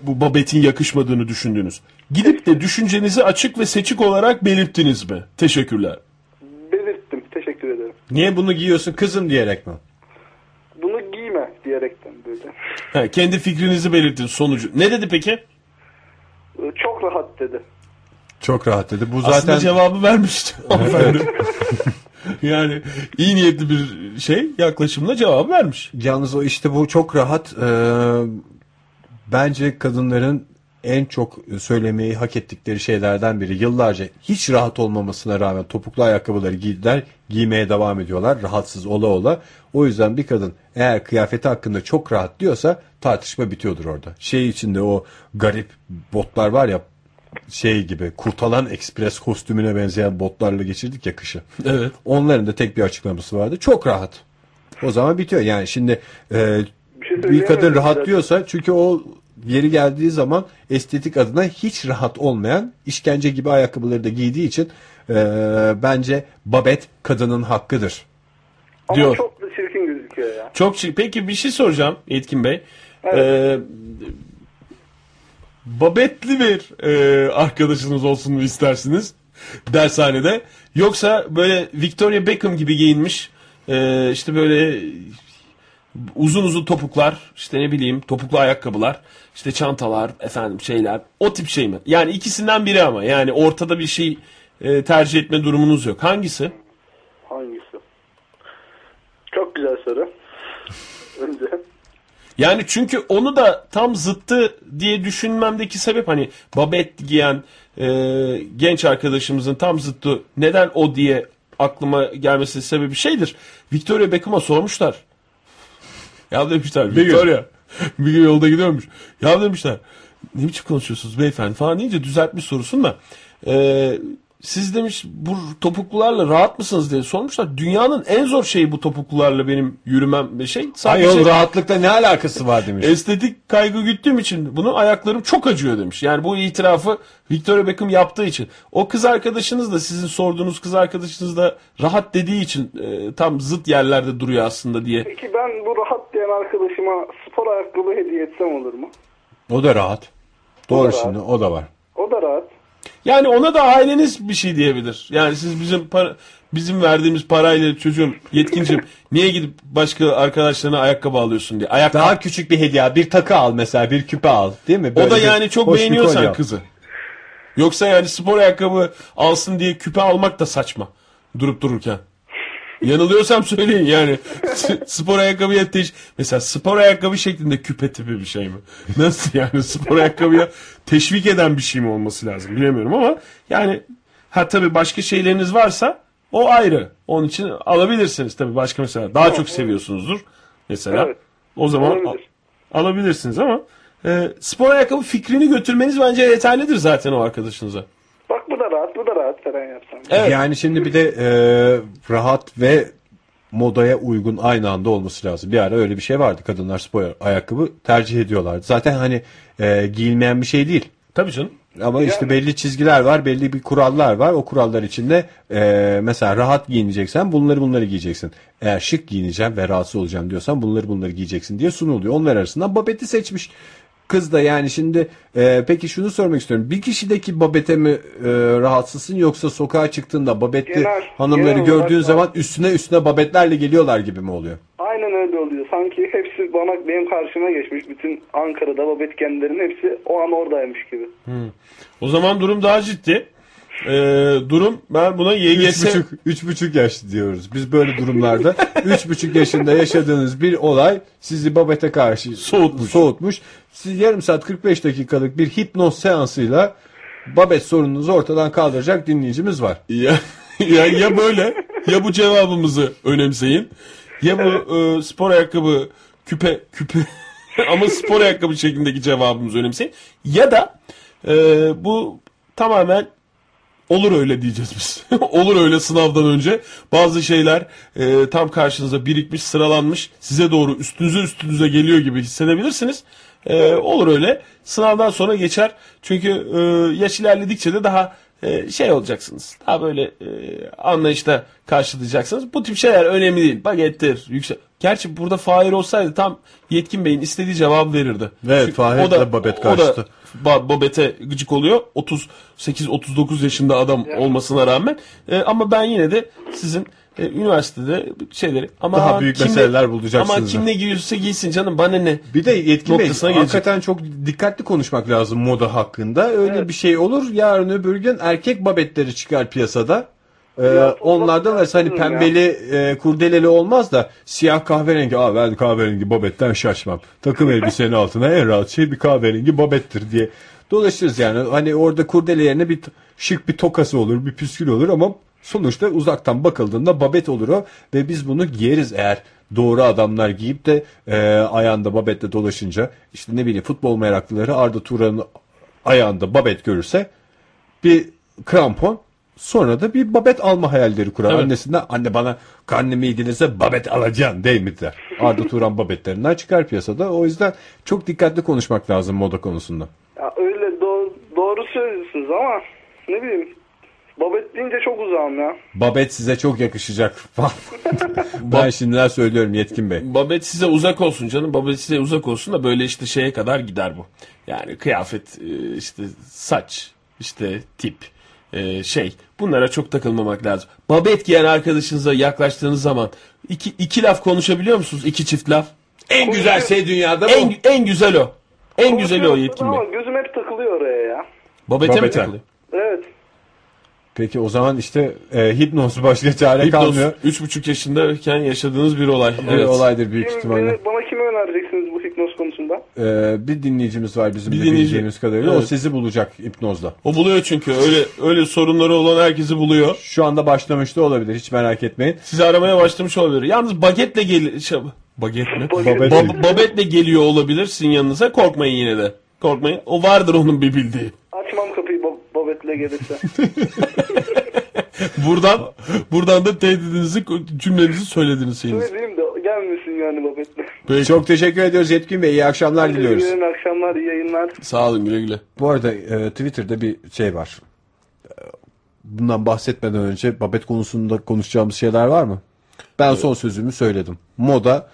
bu babetin yakışmadığını düşündünüz. Gidip de düşüncenizi açık ve seçik olarak belirttiniz mi? Teşekkürler. Niye bunu giyiyorsun kızım diyerek mi? Bunu giyme diyerekten böyle. Ha, kendi fikrinizi belirtin sonucu. Ne dedi peki? Çok rahat dedi. Çok rahat dedi. Bu zaten aslında cevabı vermişti. Evet. Yani iyi niyetli bir şey, yaklaşımla cevabı vermiş. Yalnız o işte bu çok rahat bence kadınların en çok söylemeyi hak ettikleri şeylerden biri. Yıllarca hiç rahat olmamasına rağmen topuklu ayakkabıları giydiler, giymeye devam ediyorlar rahatsız ola ola. O yüzden bir kadın eğer kıyafeti hakkında çok rahat diyorsa tartışma bitiyordur orada. Şey içinde o garip botlar var ya, şey gibi Kurtalan Ekspres kostümüne benzeyen botlarla geçirdik ya kışı. Evet. Onların da tek bir açıklaması vardı. Çok rahat. O zaman bitiyor. Yani şimdi bir kadın rahat diyorsa, çünkü o yeri geldiği zaman estetik adına hiç rahat olmayan işkence gibi ayakkabıları da giydiği için bence babet kadının hakkıdır. Ama diyor. Çok da çirkin gözüküyor ya. Çok çirkin. Peki bir şey soracağım Yetkin Bey. Evet. babetli bir arkadaşınız olsun mu istersiniz dershanede? Yoksa böyle Victoria Beckham gibi giyinmiş, işte böyle uzun uzun topuklar, işte ne bileyim topuklu ayakkabılar, işte çantalar, efendim şeyler, o tip şey mi? Yani ikisinden biri ama yani ortada bir şey tercih etme durumunuz yok. Hangisi? Hangisi? Çok güzel soru. Önce. Yani çünkü onu da tam zıttı diye düşünmemdeki sebep, hani babet giyen genç arkadaşımızın tam zıttı neden o diye aklıma gelmesinin sebebi şeydir. Victoria Beckham'a sormuşlar. Ya demişler Victoria bir gün yolda gidiyormuş. Ya demişler ne biçim konuşuyorsunuz beyefendi falan deyince düzeltmiş sorusunu da. Siz demiş bu topuklularla rahat mısınız diye sormuşlar. Dünyanın en zor şeyi bu topuklularla benim yürümem bir şey. Hayır şey, rahatlıkla ne alakası var demiş. Estetik kaygı güttüğüm için bunu ayaklarım çok acıyor demiş. Yani bu itirafı Victoria Beckham yaptığı için. O kız arkadaşınız da sizin sorduğunuz kız arkadaşınız da rahat dediği için tam zıt yerlerde duruyor aslında diye. Peki ben bu rahat diyen arkadaşıma spor ayakkabı hediye etsem olur mu? O da rahat. Doğru, şimdi o da var. O da rahat. Yani ona da aileniz bir şey diyebilir. Yani siz bizim verdiğimiz parayla çocuğum Yetkinciğim niye gidip başka arkadaşlarına ayakkabı alıyorsun diye. Ayakkabı. Daha küçük bir hediye, bir takı al mesela, bir küpe al, değil mi? Böyle o da yani çok beğeniyorsan kızı. Yoksa yani spor ayakkabı alsın diye küpe almak da saçma durup dururken. Yanılıyorsam söyleyin yani. Spor ayakkabıya mesela spor ayakkabı şeklinde küpe tipi bir şey mi? Nasıl yani spor ayakkabıya teşvik eden bir şey mi olması lazım bilemiyorum ama yani ha tabii başka şeyleriniz varsa o ayrı. Onun için alabilirsiniz tabii başka mesela daha çok seviyorsunuzdur mesela. Evet. O zaman alabilirsiniz ama spor ayakkabı fikrini götürmeniz bence yeterlidir zaten o arkadaşınıza. Bak bu da rahat, bu da rahat falan yapsam. Evet. Yani şimdi bir de rahat ve modaya uygun aynı anda olması lazım. Bir ara öyle bir şey vardı. Kadınlar spor ayakkabı tercih ediyorlardı. Zaten hani giyilmeyen bir şey değil. Tabii canım. Ama yani. İşte belli çizgiler var, belli bir kurallar var. O kurallar içinde mesela rahat giyineceksen bunları giyeceksin. Eğer şık giyineceğim ve rahatsız olacağım diyorsan bunları giyeceksin diye sunuluyor. Onlar arasından babeti seçmiş. Kız da yani şimdi peki şunu sormak istiyorum. Bir kişideki babete mi rahatsızsın yoksa sokağa çıktığında babetli hanımları gördüğün zaman üstüne babetlerle geliyorlar gibi mi oluyor? Aynen öyle oluyor. Sanki hepsi benim karşıma geçmiş. Bütün Ankara'da babetkenlerin hepsi o an oradaymış gibi. O zaman durum daha ciddi. Durum ben buna YGS 3,5 yaş diyoruz. Biz böyle durumlarda 3,5 yaşında yaşadığınız bir olay sizi babete karşı soğutmuş. Siz yarım saat 45 dakikalık bir hipnoz seansıyla babet sorununuzu ortadan kaldıracak dinleyicimiz var. Ya böyle ya bu cevabımızı önemseyin ya bu spor ayakkabı küpe ama spor ayakkabı şeklindeki cevabımızı önemseyin ya da bu tamamen olur öyle diyeceğiz biz. Olur öyle sınavdan önce. Bazı şeyler tam karşınıza birikmiş, sıralanmış. Size doğru üstünüze geliyor gibi hissedebilirsiniz. Olur öyle. Sınavdan sonra geçer. Çünkü yaş ilerledikçe de daha şey olacaksınız. Daha böyle anlayışla karşılayacaksınız. Bu tip şeyler önemli değil. Bagettir, yüksek. Gerçi burada Fahir olsaydı tam Yetkin Bey'in istediği cevabı verirdi. Evet, Fahir de babet karşıtı. Babete gıcık oluyor. 38-39 yaşında adam olmasına rağmen. Ama ben yine de sizin üniversitede şeyleri ama daha büyük meseleler bulacaksınız. Ama kim ne giyirse giysin canım bana ne. Bir de Yetkin Bey hakikaten çok dikkatli konuşmak lazım moda hakkında. Öyle bir şey olur. Yarın öbür gün erkek babetleri çıkar piyasada. Onlardan da hani pembeli kurdeleli olmaz da siyah kahverengi ben kahverengi babetten şaşmam. Takım elbisenin altına en rahat şey bir kahverengi babettir diye dolaşırız yani. Hani orada kurdele yerine bir şık bir tokası olur, bir püskül olur ama sonuçta uzaktan bakıldığında babet olur o ve biz bunu giyeriz eğer doğru adamlar giyip de ayağında babetle dolaşınca işte ne bileyim futbol meraklıları Arda Turan'ın ayağında babet görürse bir krampon sonra da bir babet alma hayalleri kurar. Evet. Annesinden anne bana karnım iyi gelirse babet alacaksın değil mi der. Arda Turan babetlerinden çıkar piyasada. O yüzden çok dikkatli konuşmak lazım moda konusunda. Ya öyle doğru söylüyorsunuz ama ne bileyim Babet deyince çok uzağım ya. Babet size çok yakışacak. Ben şimdiden söylüyorum Yetkin Bey. Babet size uzak olsun canım. Babet size uzak olsun da böyle işte şeye kadar gider bu. Yani kıyafet, işte saç, işte tip, şey. Bunlara çok takılmamak lazım. Babet giyen arkadaşınıza yaklaştığınız zaman iki laf konuşabiliyor musunuz? İki çift laf. En güzel şey dünyada en, bu. En güzel o. En güzeli o Yetkin Bey. Gözüm hep takılıyor oraya ya. Babet'e mi takılıyor? Evet. Peki o zaman işte hipnoz başka çare kalmıyor. 3,5 yaşındayken yaşadığınız bir olay. Bir olaydır büyük ihtimalle. Bana kimi önereceksiniz bu hipnoz konusunda? Bir dinleyicimiz var bizim bildiğimiz kadarıyla. Evet. O sizi bulacak hipnozla. O buluyor çünkü. Öyle sorunları olan herkesi buluyor. Şu anda başlamış da olabilir. Hiç merak etmeyin. Sizi aramaya başlamış olabilir. Yalnız bagetle baget mi? Babetle geliyor olabilirsin yanınıza. Korkmayın yine de. Korkmayın. O vardır onun bir bildiği. Açmam kapıyı babetle gelirse. Buradan da tehdidinizi, cümlenizi söylediniz. Söyleyeyim de gelmesin yani babetle. Peki. Çok teşekkür ediyoruz Yetkin Bey. İyi akşamlar diliyoruz. İyi akşamlar, iyi yayınlar. Sağ olun, güle güle. Bu arada Twitter'da bir şey var. Bundan bahsetmeden önce babet konusunda konuşacağımız şeyler var mı? Ben son sözümü söyledim. Moda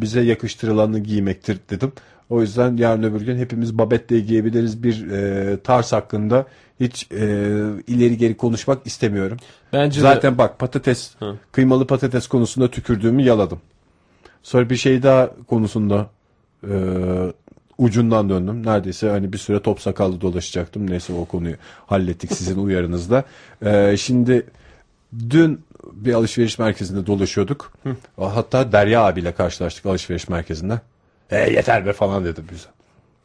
bize yakıştırılanı giymektir dedim. O yüzden yarın öbür gün hepimiz babetle giyebiliriz. Bir tarz hakkında hiç ileri geri konuşmak istemiyorum. Bence zaten de... bak patates, kıymalı patates konusunda tükürdüğümü yaladım. Sonra bir şey daha konusunda ucundan döndüm. Neredeyse hani bir süre top sakallı dolaşacaktım. Neyse o konuyu hallettik sizin uyarınızla. Şimdi dün bir alışveriş merkezinde dolaşıyorduk. Hatta Derya abiyle karşılaştık alışveriş merkezinde. Yeter be falan dedim bize.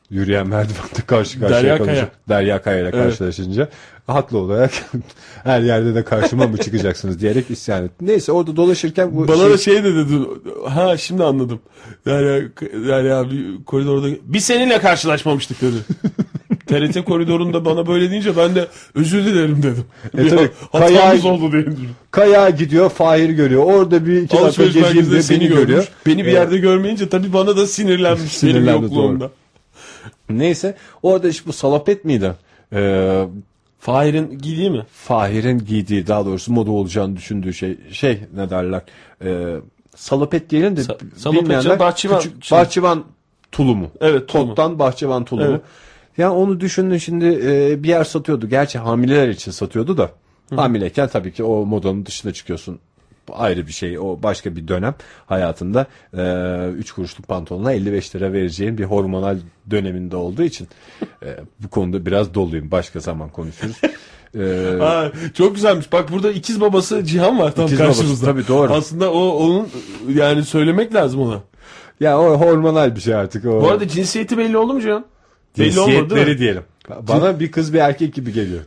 Yürüyen merdivende karşı karşıya kalacak. Derya Kaya ile karşılaşınca haklı olarak her yerde de karşıma mı çıkacaksınız diyerek isyan etti. Neyse orada dolaşırken bu bana da şey de dedi. Ha şimdi anladım. Derya abi koridorda biz seninle karşılaşmamıştık dedi. TRT koridorunda bana böyle deyince ben de özür dilerim dedim. Tabii, hatamız oldu dedim. Kaya gidiyor, Fahir görüyor. Orada bir iki dakika gezeyim de beni görüyor. Beni bir yerde görmeyince tabii bana da sinirlenmiş benim yokluğumda. Doğru. Neyse orada işte bu salopet miydi? Fahir'in giydiği mi? Fahir'in giydiği, daha doğrusu moda olacağını düşündüğü şey ne derler? Salopet diyelim de bilmeyenler bahçıvan tulumu. Evet, toptan bahçıvan tulumu. Evet. Yani onu düşündün şimdi bir yer satıyordu. Gerçi hamileler için satıyordu da. Hı. Hamileyken tabii ki o modanın dışına çıkıyorsun. Ayrı bir şey. O başka bir dönem hayatında. 3 kuruşluk pantolonuna 55 lira vereceğin bir hormonal döneminde olduğu için. Bu konuda biraz doluyum. Başka zaman konuşuruz. Çok güzelmiş. Bak burada ikiz babası Cihan var tam karşımızda. Babası, tabii doğru. Aslında onun yani söylemek lazım ona. Ya o hormonal bir şey artık. O... Bu arada cinsiyeti belli oldu mu Cihan? Cinsiyetleri diyelim. Bana bir kız bir erkek gibi geliyor.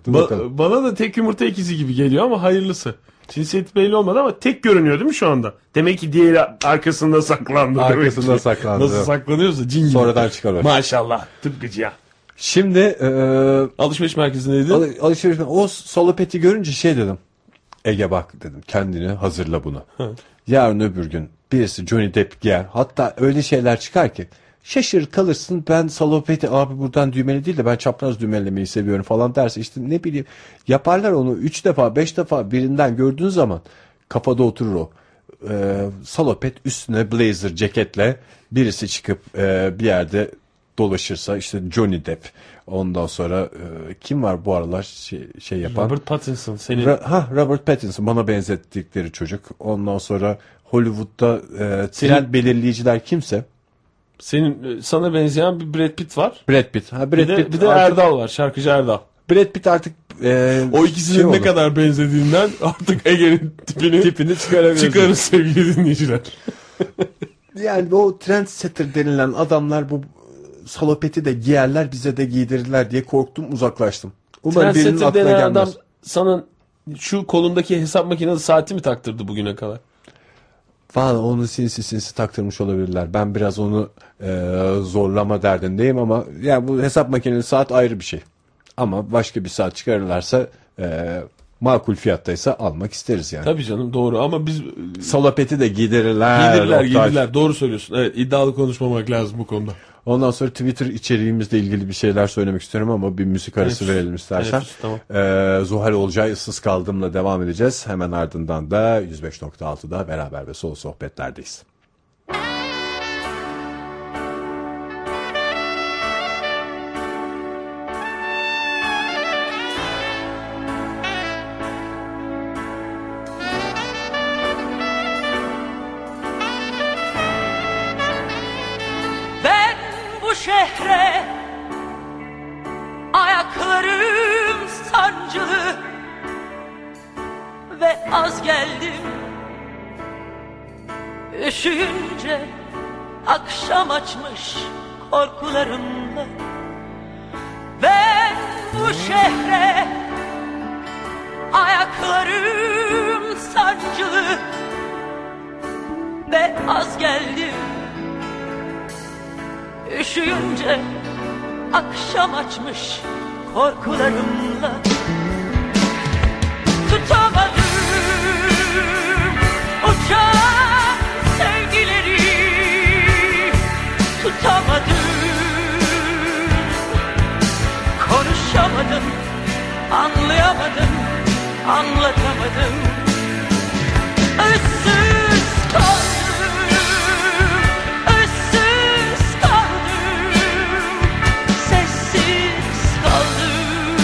Bana da tek yumurta ikizi gibi geliyor ama hayırlısı. Cinsiyeti belli olmadı ama tek görünüyor değil mi şu anda? Demek ki diğeri arkasında saklandı. Arkasında saklandı. Nasıl saklanıyorsa cin gibi. Sonradan çıkar o. Maşallah. Tıpkıcı ya. Şimdi alışveriş merkezindeydi. O salopeti görünce şey dedim. Ege bak dedim. Kendini hazırla buna. Yarın öbür gün birisi Johnny Depp giyer. Hatta öyle şeyler çıkar ki şaşırır kalırsın, ben salopeti abi buradan düğmeli değil de ben çapraz düğmelemeyi seviyorum falan derse işte ne bileyim yaparlar onu 3 defa 5 defa birinden gördüğün zaman kafada oturur o. Salopet üstüne blazer ceketle birisi çıkıp bir yerde dolaşırsa işte Johnny Depp, ondan sonra kim var bu aralar şey yapan? Robert Pattinson. Robert Pattinson bana benzettikleri çocuk. Ondan sonra Hollywood'da trend belirleyiciler kimse. Sana benzeyen bir Brad Pitt var. Brad Pitt. Bir de Erdal var. Şarkıcı Erdal. Brad Pitt artık o ikisinin ne kadar benzediğinden artık Ege'nin tipini çıkarır sevgili dinleyiciler. Yani o trendsetter denilen adamlar bu salopeti de giyerler, bize de giydirirler diye korktum, uzaklaştım. Umarım birinin aklına gelmez. Adam sana şu kolundaki hesap makinesi saati mi taktırdı bugüne kadar? Valla onu sinsi taktırmış olabilirler. Ben biraz onu zorlama derdindeyim ama yani bu hesap makineli saat ayrı bir şey. Ama başka bir saat çıkarırlarsa makul fiyattaysa almak isteriz yani. Tabii canım doğru ama biz... Salopeti de giydirirler. Giydirirler. Doğru söylüyorsun. Evet, iddialı konuşmamak lazım bu konuda. Ondan sonra Twitter içeriğimizle ilgili bir şeyler söylemek istiyorum ama bir müzik arası verelim istersen. Tamam. Zuhal Olcay ıssız kaldımla devam edeceğiz. Hemen ardından da 105.6'da beraber ve sol sohbetlerdeyiz. Açmış korkularımla ben bu şehre ayaklarım sancılı ve az geldim üşüyünce akşam açmış korkularımla tutamadım uçağı. Tutamadım, konuşamadım, anlayamadım, anlatamadım. Issız kaldım, ıssız kaldım, sessiz kaldım.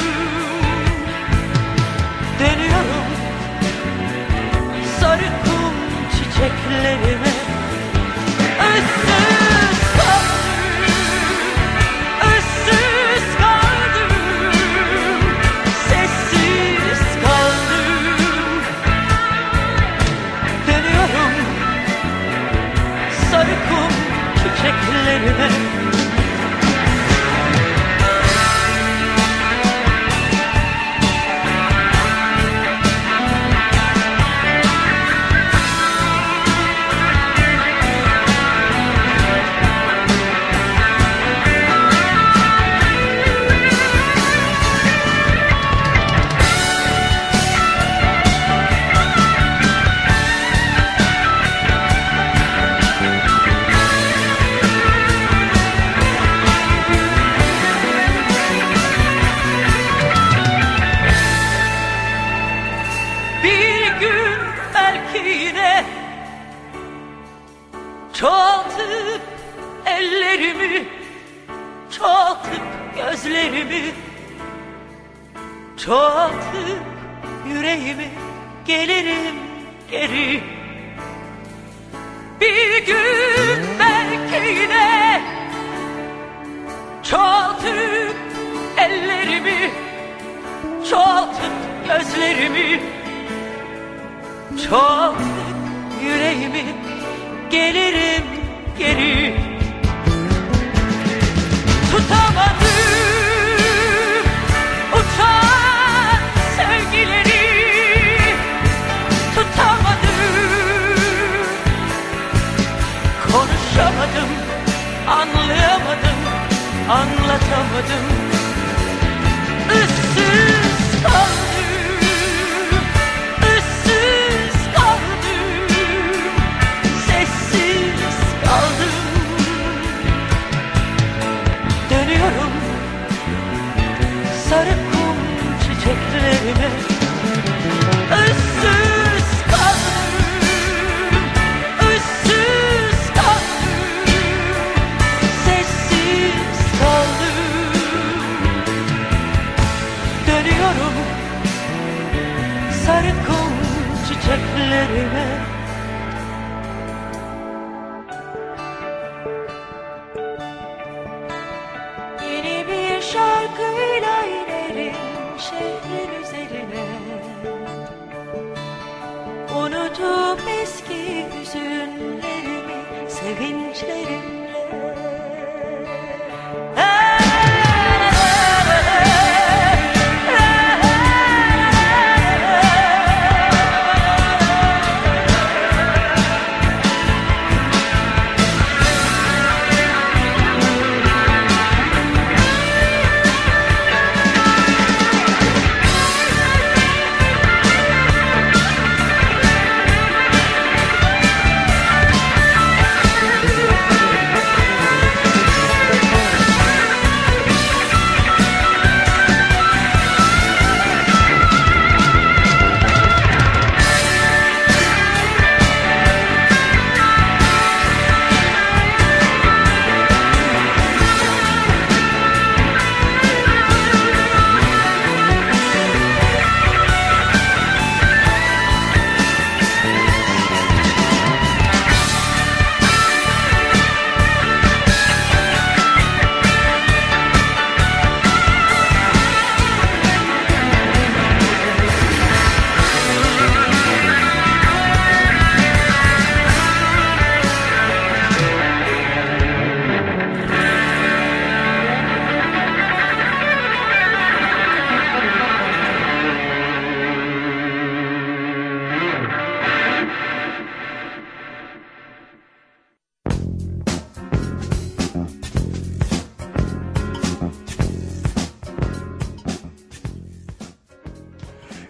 Dönüyorum sarı kum çiçeklerime. Issız. Çiçeklerine çoğaltıp yüreğimi gelirim geri. Bir gün belki yine çoğaltıp ellerimi, çoğaltıp gözlerimi, çoğaltıp yüreğimi gelirim geri. Tutamadım uçağı. Tutamadım, konuşamadım, anlayamadım, anlatamadım. Issız kaldım, ıssız kaldım, sessiz kaldım. Dönüyorum sarı kum çiçeklerime. Issız.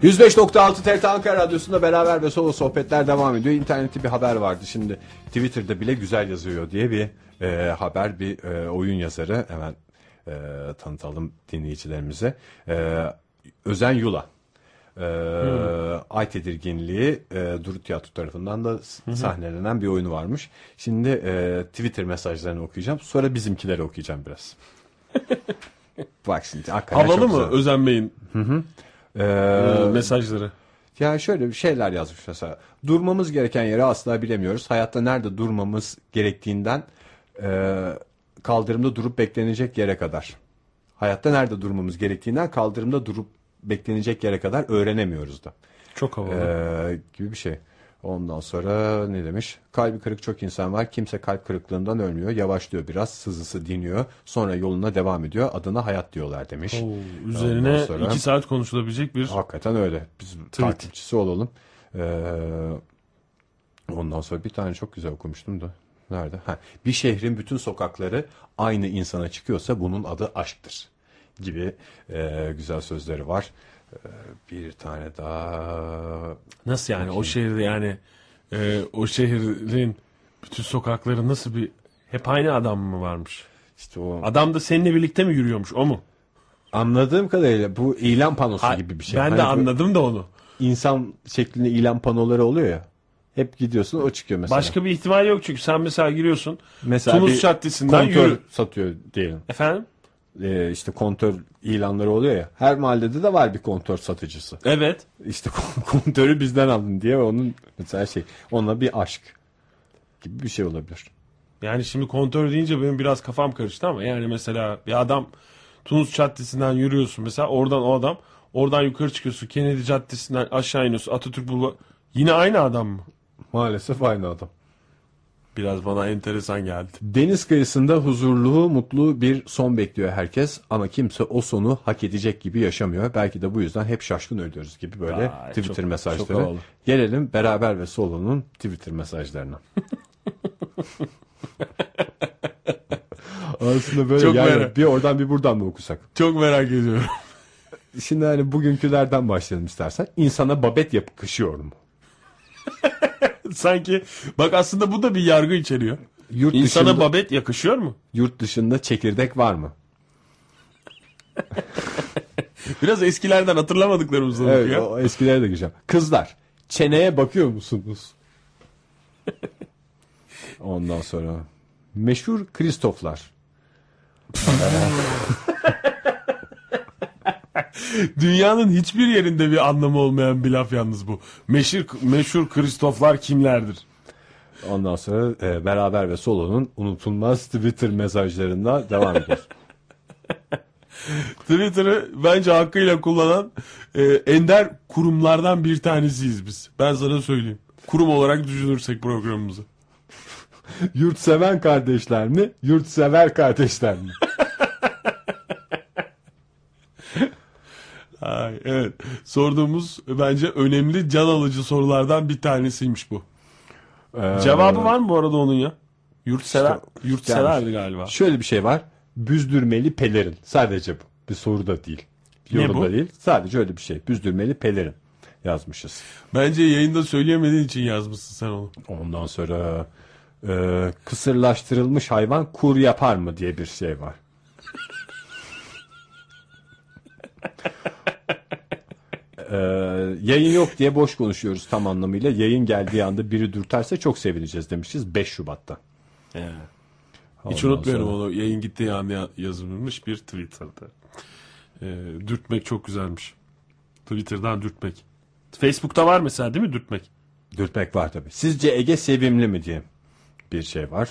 105.6 TRT Ankara Radyosu'nda beraber ve solo sohbetler devam ediyor. İnternette bir haber vardı. Şimdi Twitter'da bile güzel yazıyor diye bir haber, bir oyun yazarı. Hemen tanıtalım dinleyicilerimize. Özen Yula. Ay tedirginliği Durut Tiyatro tarafından da sahnelenen bir oyunu varmış. Şimdi Twitter mesajlarını okuyacağım. Sonra bizimkileri okuyacağım biraz. Bak şimdi, havalı mı Özen Bey'in mesajları? Ya şöyle bir şeyler yazmış mesela. Durmamız gereken yeri asla bilemiyoruz. Hayatta nerede durmamız gerektiğinden kaldırımda durup beklenecek yere kadar. Hayatta nerede durmamız gerektiğinden kaldırımda durup beklenecek yere kadar öğrenemiyoruz da. Çok havalı. Gibi bir şey. Ondan sonra ne demiş? Kalbi kırık çok insan var. Kimse kalp kırıklığından ölmüyor. Yavaşlıyor biraz. Sızısı diniyor. Sonra yoluna devam ediyor. Adına hayat diyorlar demiş. Oo, üzerine sonra, 2 saat konuşulabilecek bir... Hakikaten öyle. Biz takipçisi olalım. Ondan sonra bir tane çok güzel okumuştum da. Nerede? Ha, bir şehrin bütün sokakları aynı insana çıkıyorsa bunun adı aşktır. Gibi güzel sözleri var. Bir tane daha... Nasıl yani? O şehir yani o şehrin bütün sokakları nasıl bir... Hep aynı adam mı varmış? İşte o... Adam da seninle birlikte mi yürüyormuş? O mu? Anladığım kadarıyla bu ilan panosu gibi bir şey. Ben hani de anladım da onu. İnsan şeklinde ilan panoları oluyor ya. Hep gidiyorsun, o çıkıyor mesela. Başka bir ihtimal yok çünkü. Sen mesela giriyorsun. Mesela Tunus Caddesi'nden yürü. Satıyor diyelim. Efendim? İşte kontör ilanları oluyor ya. Her mahallede de var bir kontör satıcısı. Evet. İşte kontörü bizden aldın diye ve onun mesela şey, onunla bir aşk gibi bir şey olabilir. Yani şimdi kontör deyince benim biraz kafam karıştı ama yani mesela bir adam Tunus Caddesi'nden yürüyorsun mesela, oradan o adam, oradan yukarı çıkıyorsun Kennedy Caddesi'nden aşağı iniyorsun Atatürk Bulvarı, yine aynı adam mı? Maalesef aynı adam. Biraz bana enteresan geldi. Deniz kıyısında huzurlu, mutlu bir son bekliyor herkes. Ama kimse o sonu hak edecek gibi yaşamıyor. Belki de bu yüzden hep şaşkın ölüyoruz gibi böyle Twitter çok, mesajları. Çok gelelim Beraber ve Solo'nun Twitter mesajlarına. Aslında böyle çok yani bir oradan bir buradan mı okusak? Çok merak ediyorum. Şimdi hani bugünkülerden başlayalım istersen. İnsana babet yakışıyor mu? Sanki bak aslında bu da bir yargı içeriyor. İnsana babet yakışıyor mu? Yurt dışında çekirdek var mı? Biraz eskilerden hatırlamadıklarımızdan bakıyor. Evet, o eskilere de gireceğim. Kızlar, çeneye bakıyor musunuz? Ondan sonra meşhur Kristoflar. Dünyanın hiçbir yerinde bir anlamı olmayan bir laf yalnız bu. Meşhur Kristoflar kimlerdir? Ondan sonra Beraber ve Solo'nun unutulmaz Twitter mesajlarında devam ediyor. Twitter'ı bence hakkıyla kullanan ender kurumlardan bir tanesiyiz biz. Ben sana söyleyeyim. Kurum olarak düşünürsek programımızı. Yurtseven kardeşler mi? Yurtsever kardeşler mi? Ay, evet. Sorduğumuz bence önemli, can alıcı sorulardan bir tanesiymiş bu. Cevabı var mı bu arada onun ya? Yurtseverdi galiba. Şöyle bir şey var. Büzdürmeli pelerin. Sadece bu. Bir soru da değil. Yorum da değil. Sadece öyle bir şey. Büzdürmeli pelerin yazmışız. Bence yayında söyleyemediğin için yazmışsın sen onu. Ondan sonra kısırlaştırılmış hayvan kur yapar mı diye bir şey var. Yayın yok diye boş konuşuyoruz tam anlamıyla. Yayın geldiği anda biri dürterse çok sevineceğiz demişiz 5 Şubat'ta. Hiç unutmuyorum onu. Yayın gittiği anda yazılmış bir Twitter'da. Dürtmek çok güzelmiş. Twitter'dan dürtmek. Facebook'ta var mesela değil mi dürtmek? Dürtmek var tabii. Sizce Ege sevimli mi diye bir şey var.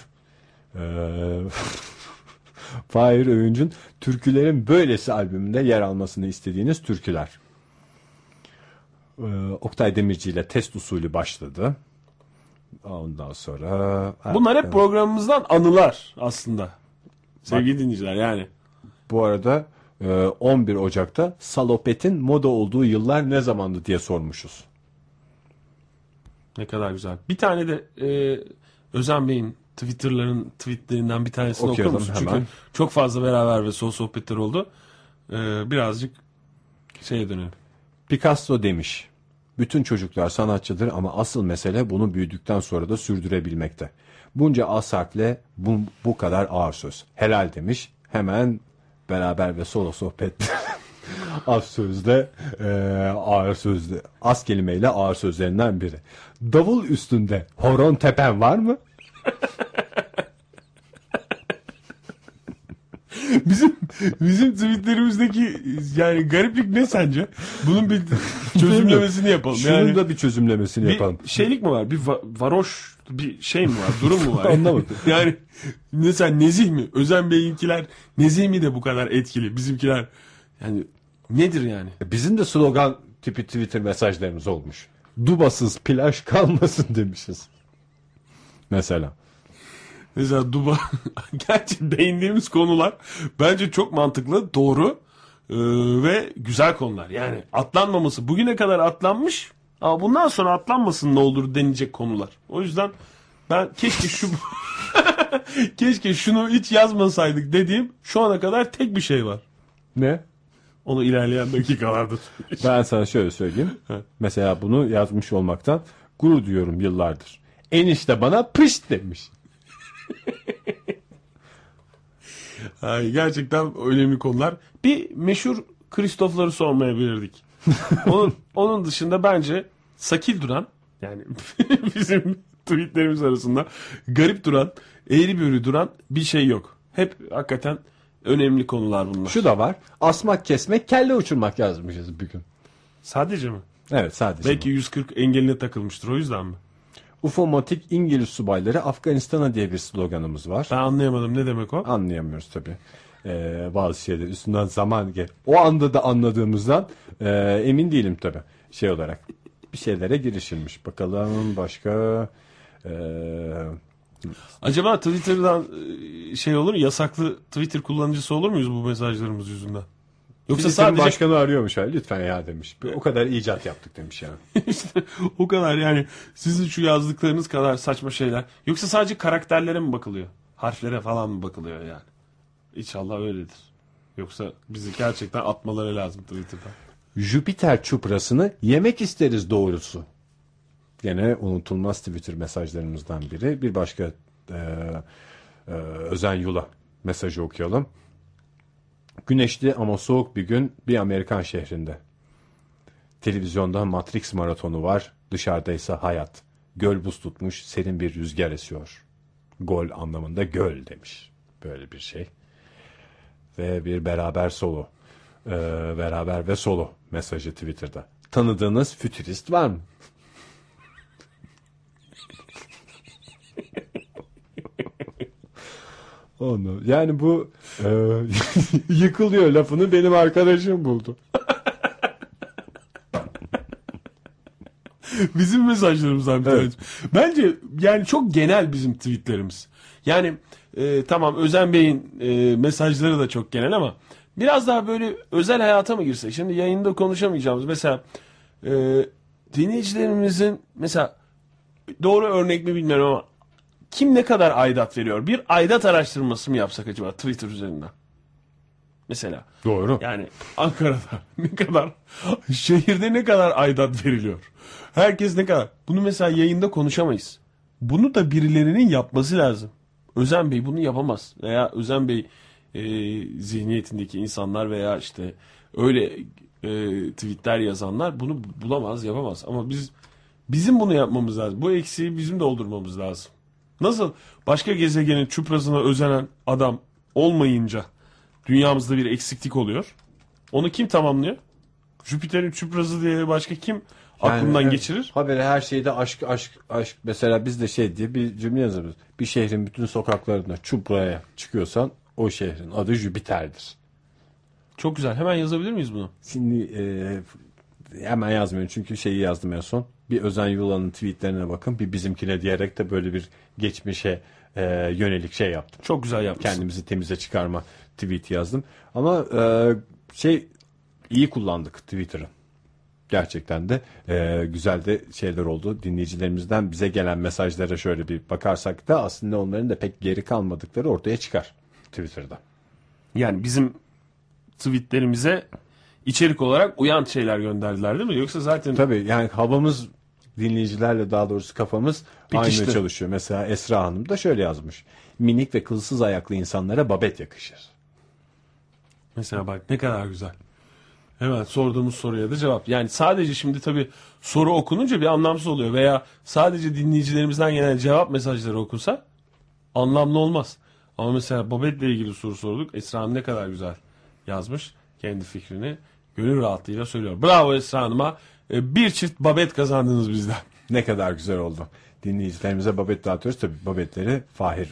Fahir Öğünç'ün Türkülerin Böylesi albümünde yer almasını istediğiniz türküler. Oktay Demirci ile test usulü başladı. Ondan sonra... Bunlar hep programımızdan anılar aslında. Sevgili dinleyiciler yani. Bu arada 11 Ocak'ta Salopet'in moda olduğu yıllar ne zamandı diye sormuşuz. Ne kadar güzel. Bir tane de Özen Bey'in tweetlerinden bir tanesini okuyalım musun? Hemen. Çünkü çok fazla Beraber ve Sol sohbetler oldu. Birazcık şeye dönelim. Picasso demiş, bütün çocuklar sanatçıdır ama asıl mesele bunu büyüdükten sonra da sürdürebilmekte. Bunca az harfle bu kadar ağır söz. Helal demiş. Hemen beraber ve solo sohbet. Az sözle ağır sözle. Az kelimeyle ağır sözlerinden biri. Davul üstünde horon tepen var mı? Bizim tweetlerimizdeki yani gariplik ne sence? Bunun bir çözümlemesini yapalım. Şunun yani, da bir çözümlemesini yapalım. Şeylik mi var? Bir varoş bir şey mi var? Durum mu var? Anlamadım. Yani mesela nezih mi? Özen Bey'inkiler nezih mi de bu kadar etkili? Bizimkiler yani nedir yani? Bizim de slogan tipi Twitter mesajlarımız olmuş. Dubasız plaj kalmasın demişiz. Mesela. Mesela Duba, gerçi değindiğimiz konular bence çok mantıklı, doğru ve güzel konular. Yani atlanmaması, bugüne kadar atlanmış ama bundan sonra atlanmasın ne olur denilecek konular. O yüzden ben keşke şu keşke şunu hiç yazmasaydık dediğim şu ana kadar tek bir şey var. Ne? Onu ilerleyen dakikalarda söyleyeceğim. Ben sana şöyle söyleyeyim. Mesela bunu yazmış olmaktan gurur duyuyorum yıllardır. Enişte bana pışt demiş. Ay, gerçekten önemli konular. Bir meşhur Kristofları sormayabilirdik. Onun dışında bence sakil duran, yani bizim tweetlerimiz arasında garip duran, eğri bürü duran bir şey yok. Hep hakikaten önemli konular bunlar. Şu da var. Asmak, kesmek, kelle uçurmak yazmışız bir gün. Sadece mi? Evet, sadece. Belki mi? 140 engeline takılmıştır, o yüzden mi? Ufomatik İngiliz subayları Afganistan'a diye bir sloganımız var. Ben anlayamadım, ne demek o? Anlayamıyoruz tabii. Bazı şeyler üstünden zaman gel. O anda da anladığımızdan emin değilim tabii. Şey olarak bir şeylere girişilmiş. Bakalım başka. Acaba Twitter'dan şey olur mu? Yasaklı Twitter kullanıcısı olur muyuz bu mesajlarımız yüzünden? Yoksa sadece başkanı arıyormuş ha, lütfen ya demiş. O kadar icat yaptık demiş yani. İşte o kadar yani, sizin şu yazdıklarınız kadar saçma şeyler. Yoksa sadece karakterlere mi bakılıyor? Harflere falan mı bakılıyor yani? İnşallah öyledir. Yoksa bizi gerçekten atmaları lazım Twitter'dan. Jüpiter çuprasını yemek isteriz doğrusu. Gene unutulmaz Twitter mesajlarımızdan biri. Bir başka Özen Yula mesajı okuyalım. Güneşli ama soğuk bir gün bir Amerikan şehrinde. Televizyonda Matrix maratonu var, dışarıdaysa hayat. Göl buz tutmuş, serin bir rüzgar esiyor. Gol anlamında göl demiş. Böyle bir şey. Ve bir beraber solo. Beraber ve solo mesajı Twitter'da. Tanıdığınız fütürist var mı? Onu. Yani bu yıkılıyor lafını benim arkadaşım buldu. Bizim mesajlarımızdan bir tanesi. Evet. Bence yani çok genel bizim tweetlerimiz. Yani tamam, Özen Bey'in mesajları da çok genel ama biraz daha böyle özel hayata mı girsek? Şimdi yayında konuşamayacağımız mesela dinleyicilerimizin mesela doğru örnek mi bilmiyorum ama kim ne kadar aidat veriyor? Bir aidat araştırması mı yapsak acaba Twitter üzerinden? Mesela. Doğru. Yani Ankara'da ne kadar, şehirde ne kadar aidat veriliyor? Herkes ne kadar? Bunu mesela yayında konuşamayız. Bunu da birilerinin yapması lazım. Özen Bey bunu yapamaz. Veya Özen Bey zihniyetindeki insanlar veya işte öyle tweetler yazanlar bunu bulamaz, yapamaz. Ama bizim bunu yapmamız lazım. Bu eksiği bizim doldurmamız lazım. Nasıl başka gezegenin çuprasına özenen adam olmayınca dünyamızda bir eksiklik oluyor. Onu kim tamamlıyor? Jüpiter'in çuprası diye başka kim aklından yani, geçirir? Haberi her şeyde aşk. Mesela biz de şey diye bir cümle yazıyoruz. Bir şehrin bütün sokaklarına çupraya çıkıyorsan o şehrin adı Jüpiter'dir. Çok güzel. Hemen yazabilir miyiz bunu? Şimdi hemen yazmıyorum çünkü şeyi yazdım en son. Bir Özen Yula'nın tweetlerine bakın, bir bizimkine diyerek de böyle bir geçmişe yönelik şey yaptım. Çok güzel yaptım. Kendimizi temize çıkarma tweet yazdım. Ama iyi kullandık Twitter'ı. Gerçekten de güzel de şeyler oldu. Dinleyicilerimizden bize gelen mesajlara şöyle bir bakarsak da aslında onların da pek geri kalmadıkları ortaya çıkar Twitter'da. Yani bizim tweetlerimize içerik olarak uyan şeyler gönderdiler değil mi? Yoksa zaten... Tabii yani havamız, dinleyicilerle daha doğrusu kafamız aynı çalışıyor. Mesela Esra Hanım da şöyle yazmış. Minik ve kılsız ayaklı insanlara babet yakışır. Mesela bak ne kadar güzel. Hemen sorduğumuz soruya da cevap. Yani sadece şimdi tabii soru okununca bir anlamsız oluyor. Veya sadece dinleyicilerimizden gelen cevap mesajları okunsa anlamlı olmaz. Ama mesela babetle ilgili soru sorduk. Esra Hanım ne kadar güzel yazmış. Kendi fikrini gönül rahatlığıyla söylüyor. Bravo Esra Hanım'a. Bir çift babet kazandınız bizden. Ne kadar güzel oldu. Dinleyicilerimize babet dağıtıyoruz. Tabii babetleri Fahir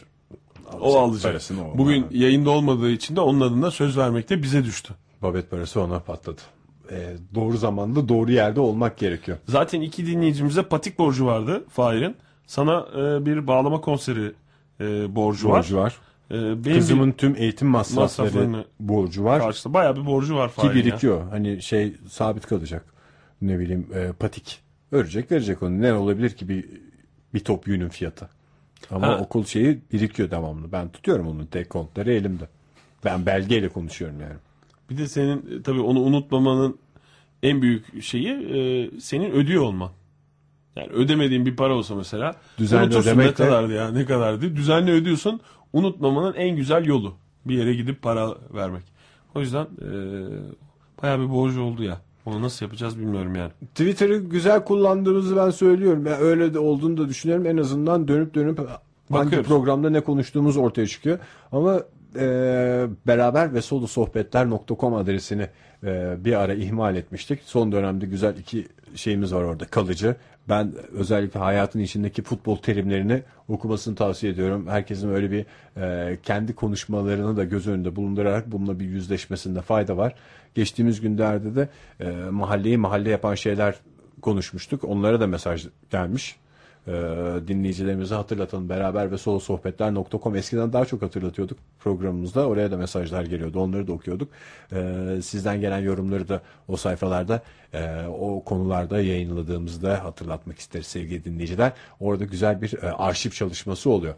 alacak. O alacak. Bugün yayında olmadığı için de onun adına söz vermek de bize düştü. Babet parası ona patladı. Doğru zamanda doğru yerde olmak gerekiyor. Zaten iki dinleyicimize patik borcu vardı Fahir'in. Sana bir bağlama konseri borcu var. Kızımın tüm eğitim masrafları borcu var. Karşıda bayağı bir borcu var Fahir'in. Ki birikiyor. Ya. Hani şey sabit kalacak. Ne bileyim patik örecek verecek onu. Ne olabilir ki bir top yünün fiyatı. Ama okul şeyi birikiyor devamlı. Ben tutuyorum onun tek kontları elimde. Ben belgeyle konuşuyorum yani. Bir de senin tabii onu unutmamanın en büyük şeyi senin ödüyor olman. Yani ödemediğin bir para olsa mesela düzenli ödemek ne kadardı ya ne kadardı. Düzenli ödüyorsun, unutmamanın en güzel yolu. Bir yere gidip para vermek. O yüzden bayağı bir borcu oldu ya. Onu nasıl yapacağız bilmiyorum yani. Twitter'ı güzel kullandığımızı ben söylüyorum. Yani öyle de olduğunu da düşünüyorum. En azından dönüp hangi programda ne konuştuğumuz ortaya çıkıyor. Ama beraber ve solosohbetler.com adresini bir ara ihmal etmiştik. Son dönemde güzel iki şeyimiz var orada kalıcı. Ben özellikle hayatın içindeki futbol terimlerini okumasını tavsiye ediyorum. Herkesin öyle bir kendi konuşmalarını da göz önünde bulundurarak bununla bir yüzleşmesinde fayda var. Geçtiğimiz günlerde de mahalleyi mahalle yapan şeyler konuşmuştuk. Onlara da mesaj gelmiş. Dinleyicilerimizi hatırlatalım beraber ve solosohbetler.com eskiden daha çok hatırlatıyorduk programımızda, oraya da mesajlar geliyordu, onları da okuyorduk. Sizden gelen yorumları da o sayfalarda o konularda yayınladığımızda hatırlatmak isteriz sevgili dinleyiciler. Orada güzel bir arşiv çalışması oluyor.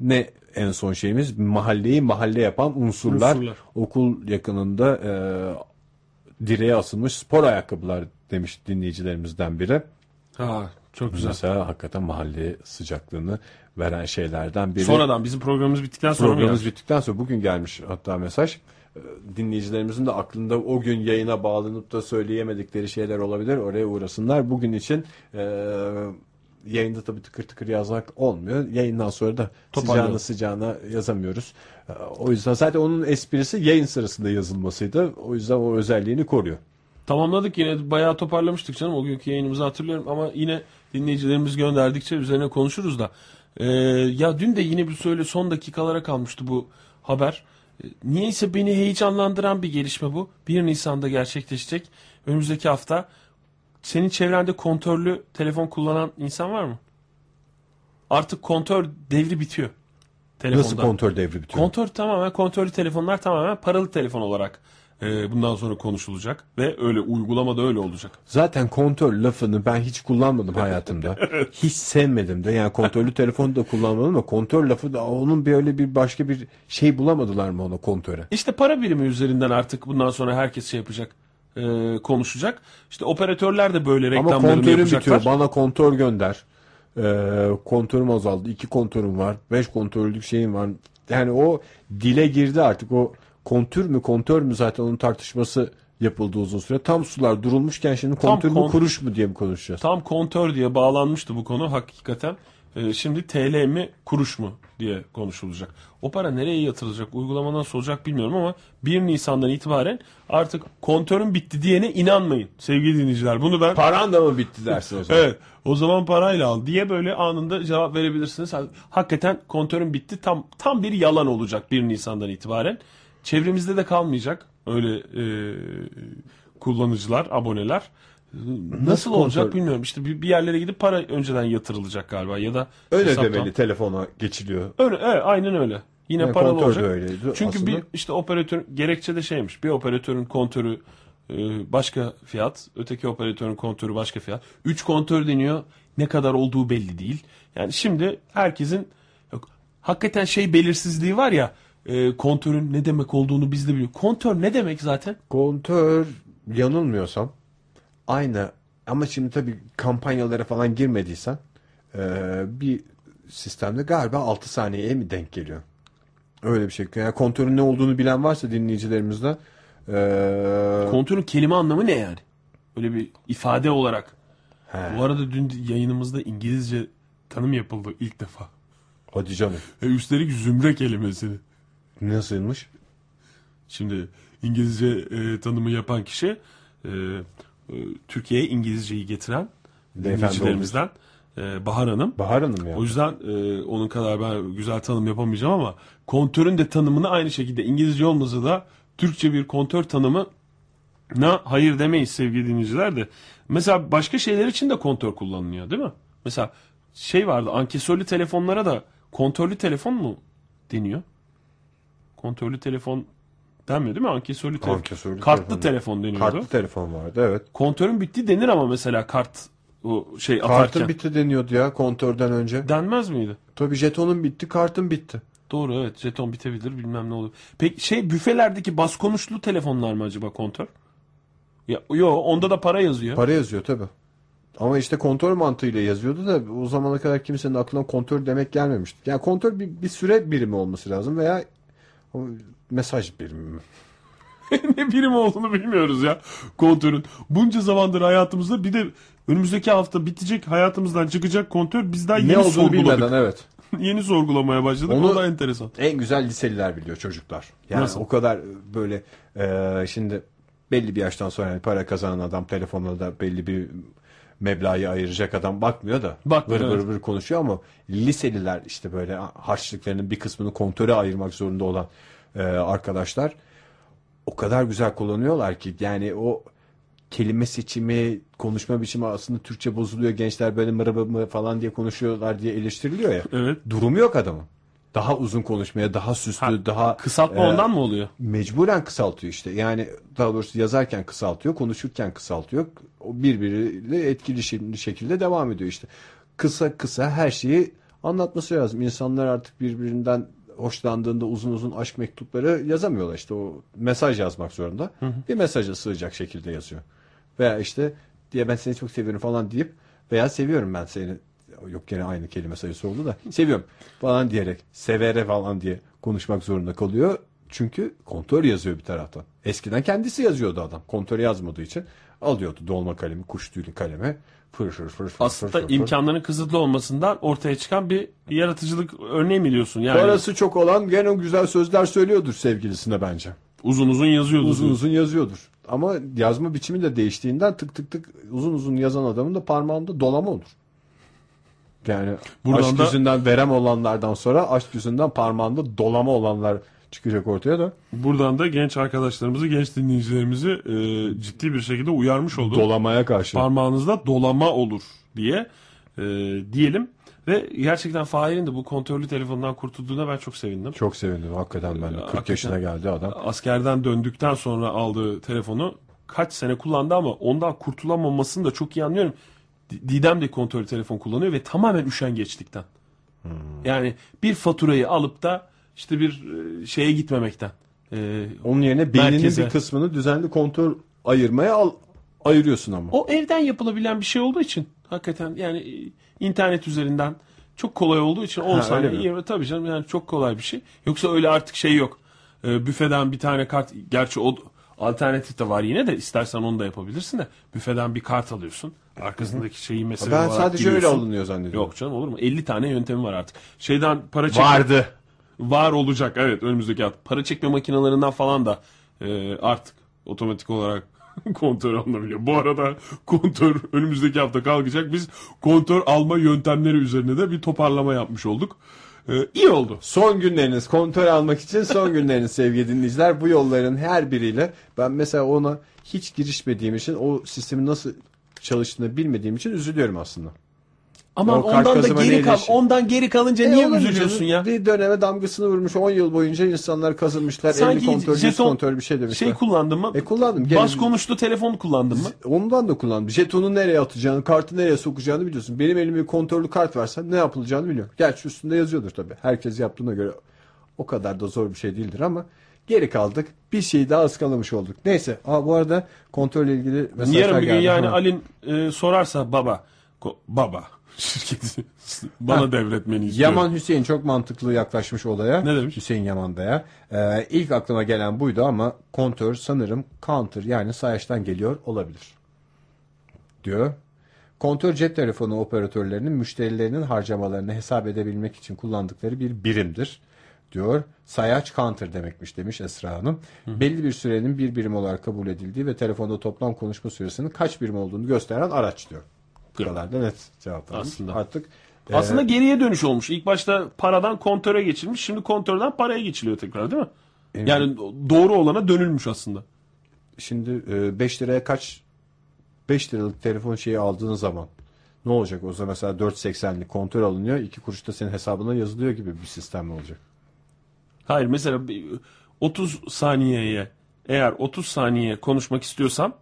Ne en son şeyimiz? Mahalleyi mahalle yapan unsurlar. Okul yakınında direğe asılmış spor ayakkabılar demiş dinleyicilerimizden biri. Çok güzel. Mesela hakikaten mahalle sıcaklığını veren şeylerden biri. Sonradan bizim programımız bittikten sonra bugün gelmiş hatta mesaj. Dinleyicilerimizin de aklında o gün yayına bağlanıp da söyleyemedikleri şeyler olabilir. Oraya uğrasınlar. Bugün için yayında tabii tıkır tıkır yazmak olmuyor. Yayından sonra da sıcağına yazamıyoruz. O yüzden zaten onun esprisi yayın sırasında yazılmasıydı. O yüzden o özelliğini koruyor. Tamamladık yine, bayağı toparlamıştık canım o günkü yayınımızı hatırlıyorum ama yine dinleyicilerimiz gönderdikçe üzerine konuşuruz da. Ya dün de yine bir söyle son dakikalara kalmıştı bu haber. Niyeyse beni heyecanlandıran bir gelişme bu. 1 Nisan'da gerçekleşecek. Önümüzdeki hafta. Senin çevrende kontörlü telefon kullanan insan var mı? Artık kontör devri bitiyor. Telefonda. Nasıl kontör devri bitiyor? Kontörlü telefonlar tamamen paralı telefon olarak bundan sonra konuşulacak ve öyle uygulamada öyle olacak. Zaten kontör lafını ben hiç kullanmadım hayatımda. Hiç sevmedim de. Yani kontörlü telefonu da kullanmadım ama kontör lafı da onun böyle bir başka bir şey bulamadılar mı ona kontöre? İşte para birimi üzerinden artık bundan sonra herkes şey yapacak. Konuşacak. İşte operatörler de böyle reklamlarını yapacaklar. Ama kontörüm bitiyor. Bana kontör gönder. Kontörüm azaldı. 2 kontörüm var. 5 kontörlük şeyim var. Yani o dile girdi artık o. Kontür mü kontör mü zaten onun tartışması yapıldı uzun süre. Tam sular durulmuşken şimdi kontür mü kuruş mu diye mi konuşacağız? Tam kontör diye bağlanmıştı bu konu hakikaten. Şimdi TL mi kuruş mu diye konuşulacak. O para nereye yatırılacak, uygulama nasıl olacak bilmiyorum ama 1 Nisan'dan itibaren artık kontörün bitti diyene inanmayın sevgili dinleyiciler. Bunu ben... Paran da mı bitti dersin o zaman? Evet, o zaman parayla al diye böyle anında cevap verebilirsiniz. Hakikaten kontörün bitti tam bir yalan olacak 1 Nisan'dan itibaren. Çevremizde de kalmayacak öyle kullanıcılar, aboneler. Nasıl olacak bilmiyorum. İşte bir yerlere gidip para önceden yatırılacak galiba ya da öyle hesaptan... demeli telefona geçiliyor. Öyle, evet, aynen öyle. Yine yani paralı olacak. Öyleydi, çünkü aslında... bir işte operatör gerekçe de şeymiş. Bir operatörün kontörü başka fiyat, öteki operatörün kontörü başka fiyat. 3 kontör deniyor. Ne kadar olduğu belli değil. Yani şimdi herkesin hakikaten şey belirsizliği var ya. Kontörün ne demek olduğunu biz de biliyoruz. Kontör ne demek zaten? Kontör yanılmıyorsam aynı, ama şimdi tabii kampanyalara falan girmediysen bir sistemde galiba 6 saniyeye mi denk geliyor? Öyle bir şey. Yani kontörün ne olduğunu bilen varsa dinleyicilerimizde. Kontörün kelime anlamı ne yani? Öyle bir ifade olarak. He. Bu arada dün yayınımızda İngilizce tanım yapıldı ilk defa. Hadi canım. Üstelik zümre kelimesini. Nasılmış? Şimdi İngilizce tanımı yapan kişi Türkiye'ye İngilizceyi getiren dinleyicilerimizden Bahar Hanım. Bahar Hanım ya. O yüzden onun kadar ben güzel tanım yapamayacağım ama kontörün de tanımını aynı şekilde İngilizce olmasa da Türkçe bir kontör tanımına hayır demeyiz sevgili dinleyiciler de. Mesela başka şeyler için de kontör kullanılıyor değil mi? Mesela şey vardı, ankesörlü telefonlara da kontörlü telefon mu deniyor? Kontörlü telefon denmiyor değil mi? Ankesörlü telefon. Ankesörlü kartlı telefon deniyordu. Kartlı telefon vardı evet. Kontörün bitti denir ama mesela kart o şey kartın atarken. Kartın bitti deniyordu ya kontörden önce. Denmez miydi? Tabii jetonun bitti, kartın bitti. Doğru evet, jeton bitebilir bilmem ne olur. Peki şey büfelerdeki baskonuşlu telefonlar mı acaba kontör? Ya, yo onda da para yazıyor. Para yazıyor tabii. Ama işte kontör mantığıyla yazıyordu da o zamana kadar kimsenin aklına kontör demek gelmemişti. Yani kontör bir süre birimi olması lazım veya mesaj birimi mi? Ne birim olduğunu bilmiyoruz ya kontörün. Bunca zamandır hayatımızda, bir de önümüzdeki hafta bitecek, hayatımızdan çıkacak kontör, biz daha yeni sorguladık. Bilmeden, evet. Yeni sorgulamaya başladık. O da enteresan. En güzel liseliler biliyor çocuklar. Yani nasıl? O kadar böyle şimdi belli bir yaştan sonra yani para kazanan adam telefonla da belli bir meblağı ayıracak adam bakmıyor da bır bır konuşuyor ama liseliler işte böyle harçlıklarının bir kısmını kontöre ayırmak zorunda olan arkadaşlar o kadar güzel kullanıyorlar ki yani o kelime seçimi, konuşma biçimi aslında Türkçe bozuluyor. Gençler böyle mırı mı falan diye konuşuyorlar diye eleştiriliyor ya. Evet. Durumu yok adamın. Daha uzun konuşmaya, daha süslü, daha... Kısaltma ondan mı oluyor? Mecburen kısaltıyor işte. Yani daha doğrusu yazarken kısaltıyor, konuşurken kısaltıyor. O birbiriyle etkili şekilde devam ediyor işte. Kısa kısa her şeyi anlatması lazım. İnsanlar artık birbirinden hoşlandığında uzun uzun aşk mektupları yazamıyorlar. İşte o mesaj yazmak zorunda. Hı hı. Bir mesaja sığacak şekilde yazıyor. Veya işte diye ben seni çok seviyorum falan deyip veya seviyorum ben seni. Yok gene aynı kelime sayısı oldu da seviyorum falan diyerek severe falan diye konuşmak zorunda kalıyor. Çünkü kontör yazıyor bir taraftan. Eskiden kendisi yazıyordu adam. Kontör yazmadığı için alıyordu dolma kalemi, kuş tüylü kalemi. Aslında imkanların kısıtlı olmasından ortaya çıkan bir yaratıcılık örneği mi diyorsun? Yani... Parası çok olan gene güzel sözler söylüyordur sevgilisine bence. Uzun uzun yazıyordur. Uzun uzun yazıyordur. Ama yazma biçimi de değiştiğinden tık tık tık uzun uzun yazan adamın da parmağında dolama olur. Yani buradan aşk yüzünden verem olanlardan sonra aşk yüzünden parmağında dolama olanlar çıkacak ortaya da. Buradan da genç arkadaşlarımızı, genç dinleyicilerimizi ciddi bir şekilde uyarmış olduk. Dolamaya karşı. Parmağınızda dolama olur diye diyelim. Ve gerçekten Fahir'in de bu kontörlü telefondan kurtulduğuna ben çok sevindim. Çok sevindim hakikaten ben de. 40 hakikaten yaşına geldi adam. Askerden döndükten sonra aldığı telefonu kaç sene kullandı ama ondan kurtulamamasını da çok iyi anlıyorum. Didem de kontörlü telefon kullanıyor ve tamamen üşengeçlikten. Hmm. Yani bir faturayı alıp da işte bir şeye gitmemekten. Onun yerine beyninin bir kısmını düzenli kontör ayırmaya ayırıyorsun ama. O evden yapılabilen bir şey olduğu için hakikaten yani internet üzerinden çok kolay olduğu için 10 saniye tabii canım yani çok kolay bir şey. Yoksa öyle artık şey yok. Büfeden bir tane kart, gerçi o alternatif de var yine de istersen onu da yapabilirsin de büfeden bir kart alıyorsun. Arkasındaki şeyi mesela ben sadece giriyorsun. Öyle alınıyor zannediyorum. Yok canım olur mu? 50 tane yöntemi var artık. Şeyden para çekme. Vardı. Var olacak evet önümüzdeki hafta. Para çekme makinelerinden falan da artık otomatik olarak kontör alınabiliyor. Bu arada kontör önümüzdeki hafta kalkacak. Biz kontör alma yöntemleri üzerine de bir toparlama yapmış olduk. İyi oldu. Son günleriniz kontör almak için son günleriniz sevgili dinleyiciler. Bu yolların her biriyle ben mesela ona hiç girişmediğim için o sistemi nasıl çalıştığını bilmediğim için üzülüyorum aslında. Ama ondan da geri kal. Ondan geri kalınca niye üzülüyorsun ya? Bir döneme damgasını vurmuş 10 yıl boyunca insanlar kazınmışlar. Sanki 50 kontör, 100 kontör bir şey demişler. Şey kullandın mı? Kullandım. Baskonuşlu telefon kullandın mı? Ondan da kullandım. Jetonu nereye atacağını, kartı nereye sokacağını biliyorsun. Benim elime bir kontörlü kart versen ne yapılacağını biliyorum. Gerçi üstünde yazıyordur tabii. Herkes yaptığına göre o kadar da zor bir şey değildir ama Geri kaldık. Bir şey daha ıskalamış olduk. Neyse. Bu arada kontrolle ilgili mesajlar yarın bir gün geldi. Yani Ali'n sorarsa baba şirketi bana devretmeni istiyor. Yaman Hüseyin çok mantıklı yaklaşmış olaya. Ne demiş? Hüseyin Yaman da ya. İlk aklıma gelen buydu ama kontör sanırım counter yani sayaçtan geliyor olabilir. Diyor. Kontör cep telefonu operatörlerinin müşterilerinin harcamalarını hesap edebilmek için kullandıkları bir birimdir. Diyor. Sayaç counter demekmiş demiş Esra Hanım. Hı. Belli bir sürenin bir birim olarak kabul edildiği ve telefonda toplam konuşma süresinin kaç birim olduğunu gösteren araç diyor. Kıralarda net cevap almış. Aslında. Aslında geriye dönüş olmuş. İlk başta paradan kontöre geçilmiş. Şimdi kontörden paraya geçiliyor tekrar değil mi? Evet. Yani doğru olana dönülmüş aslında. Şimdi 5 liraya kaç 5 liralık telefon şeyi aldığın zaman ne olacak? O zaman mesela 4.80'lik kontör alınıyor. 2 kuruş da senin hesabına yazılıyor gibi bir sistem mi olacak? Hayır mesela 30 saniyeye eğer 30 saniye konuşmak istiyorsam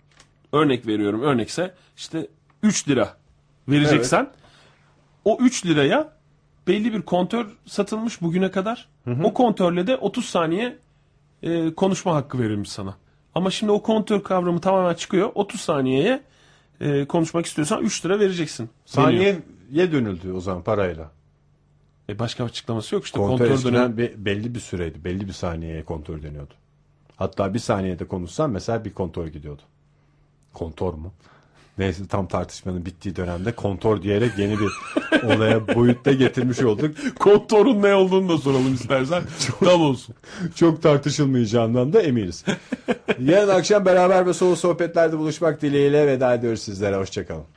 örnek veriyorum örnekse işte 3 lira vereceksen evet. O 3 liraya belli bir kontör satılmış bugüne kadar. Hı hı. O kontörle de 30 saniye konuşma hakkı verilmiş sana. Ama şimdi o kontör kavramı tamamen çıkıyor. 30 saniyeye konuşmak istiyorsan 3 lira vereceksin. Saniyeye dönüldü o zaman parayla. Başka açıklaması yok işte. Kontör dönen belli bir süreydi. Belli bir saniyeye kontör dönüyordu. Hatta bir saniyede konuşsan mesela bir kontör gidiyordu. Kontör mu? Neyse tam tartışmanın bittiği dönemde kontör diyerek yeni bir olaya boyutta getirmiş olduk. Kontörün ne olduğunu da soralım istersen. Tam olsun. Çok tartışılmayacağından da eminiz. Yarın akşam beraber ve soğuk sohbetlerde buluşmak dileğiyle veda ediyoruz sizlere. Hoşçakalın.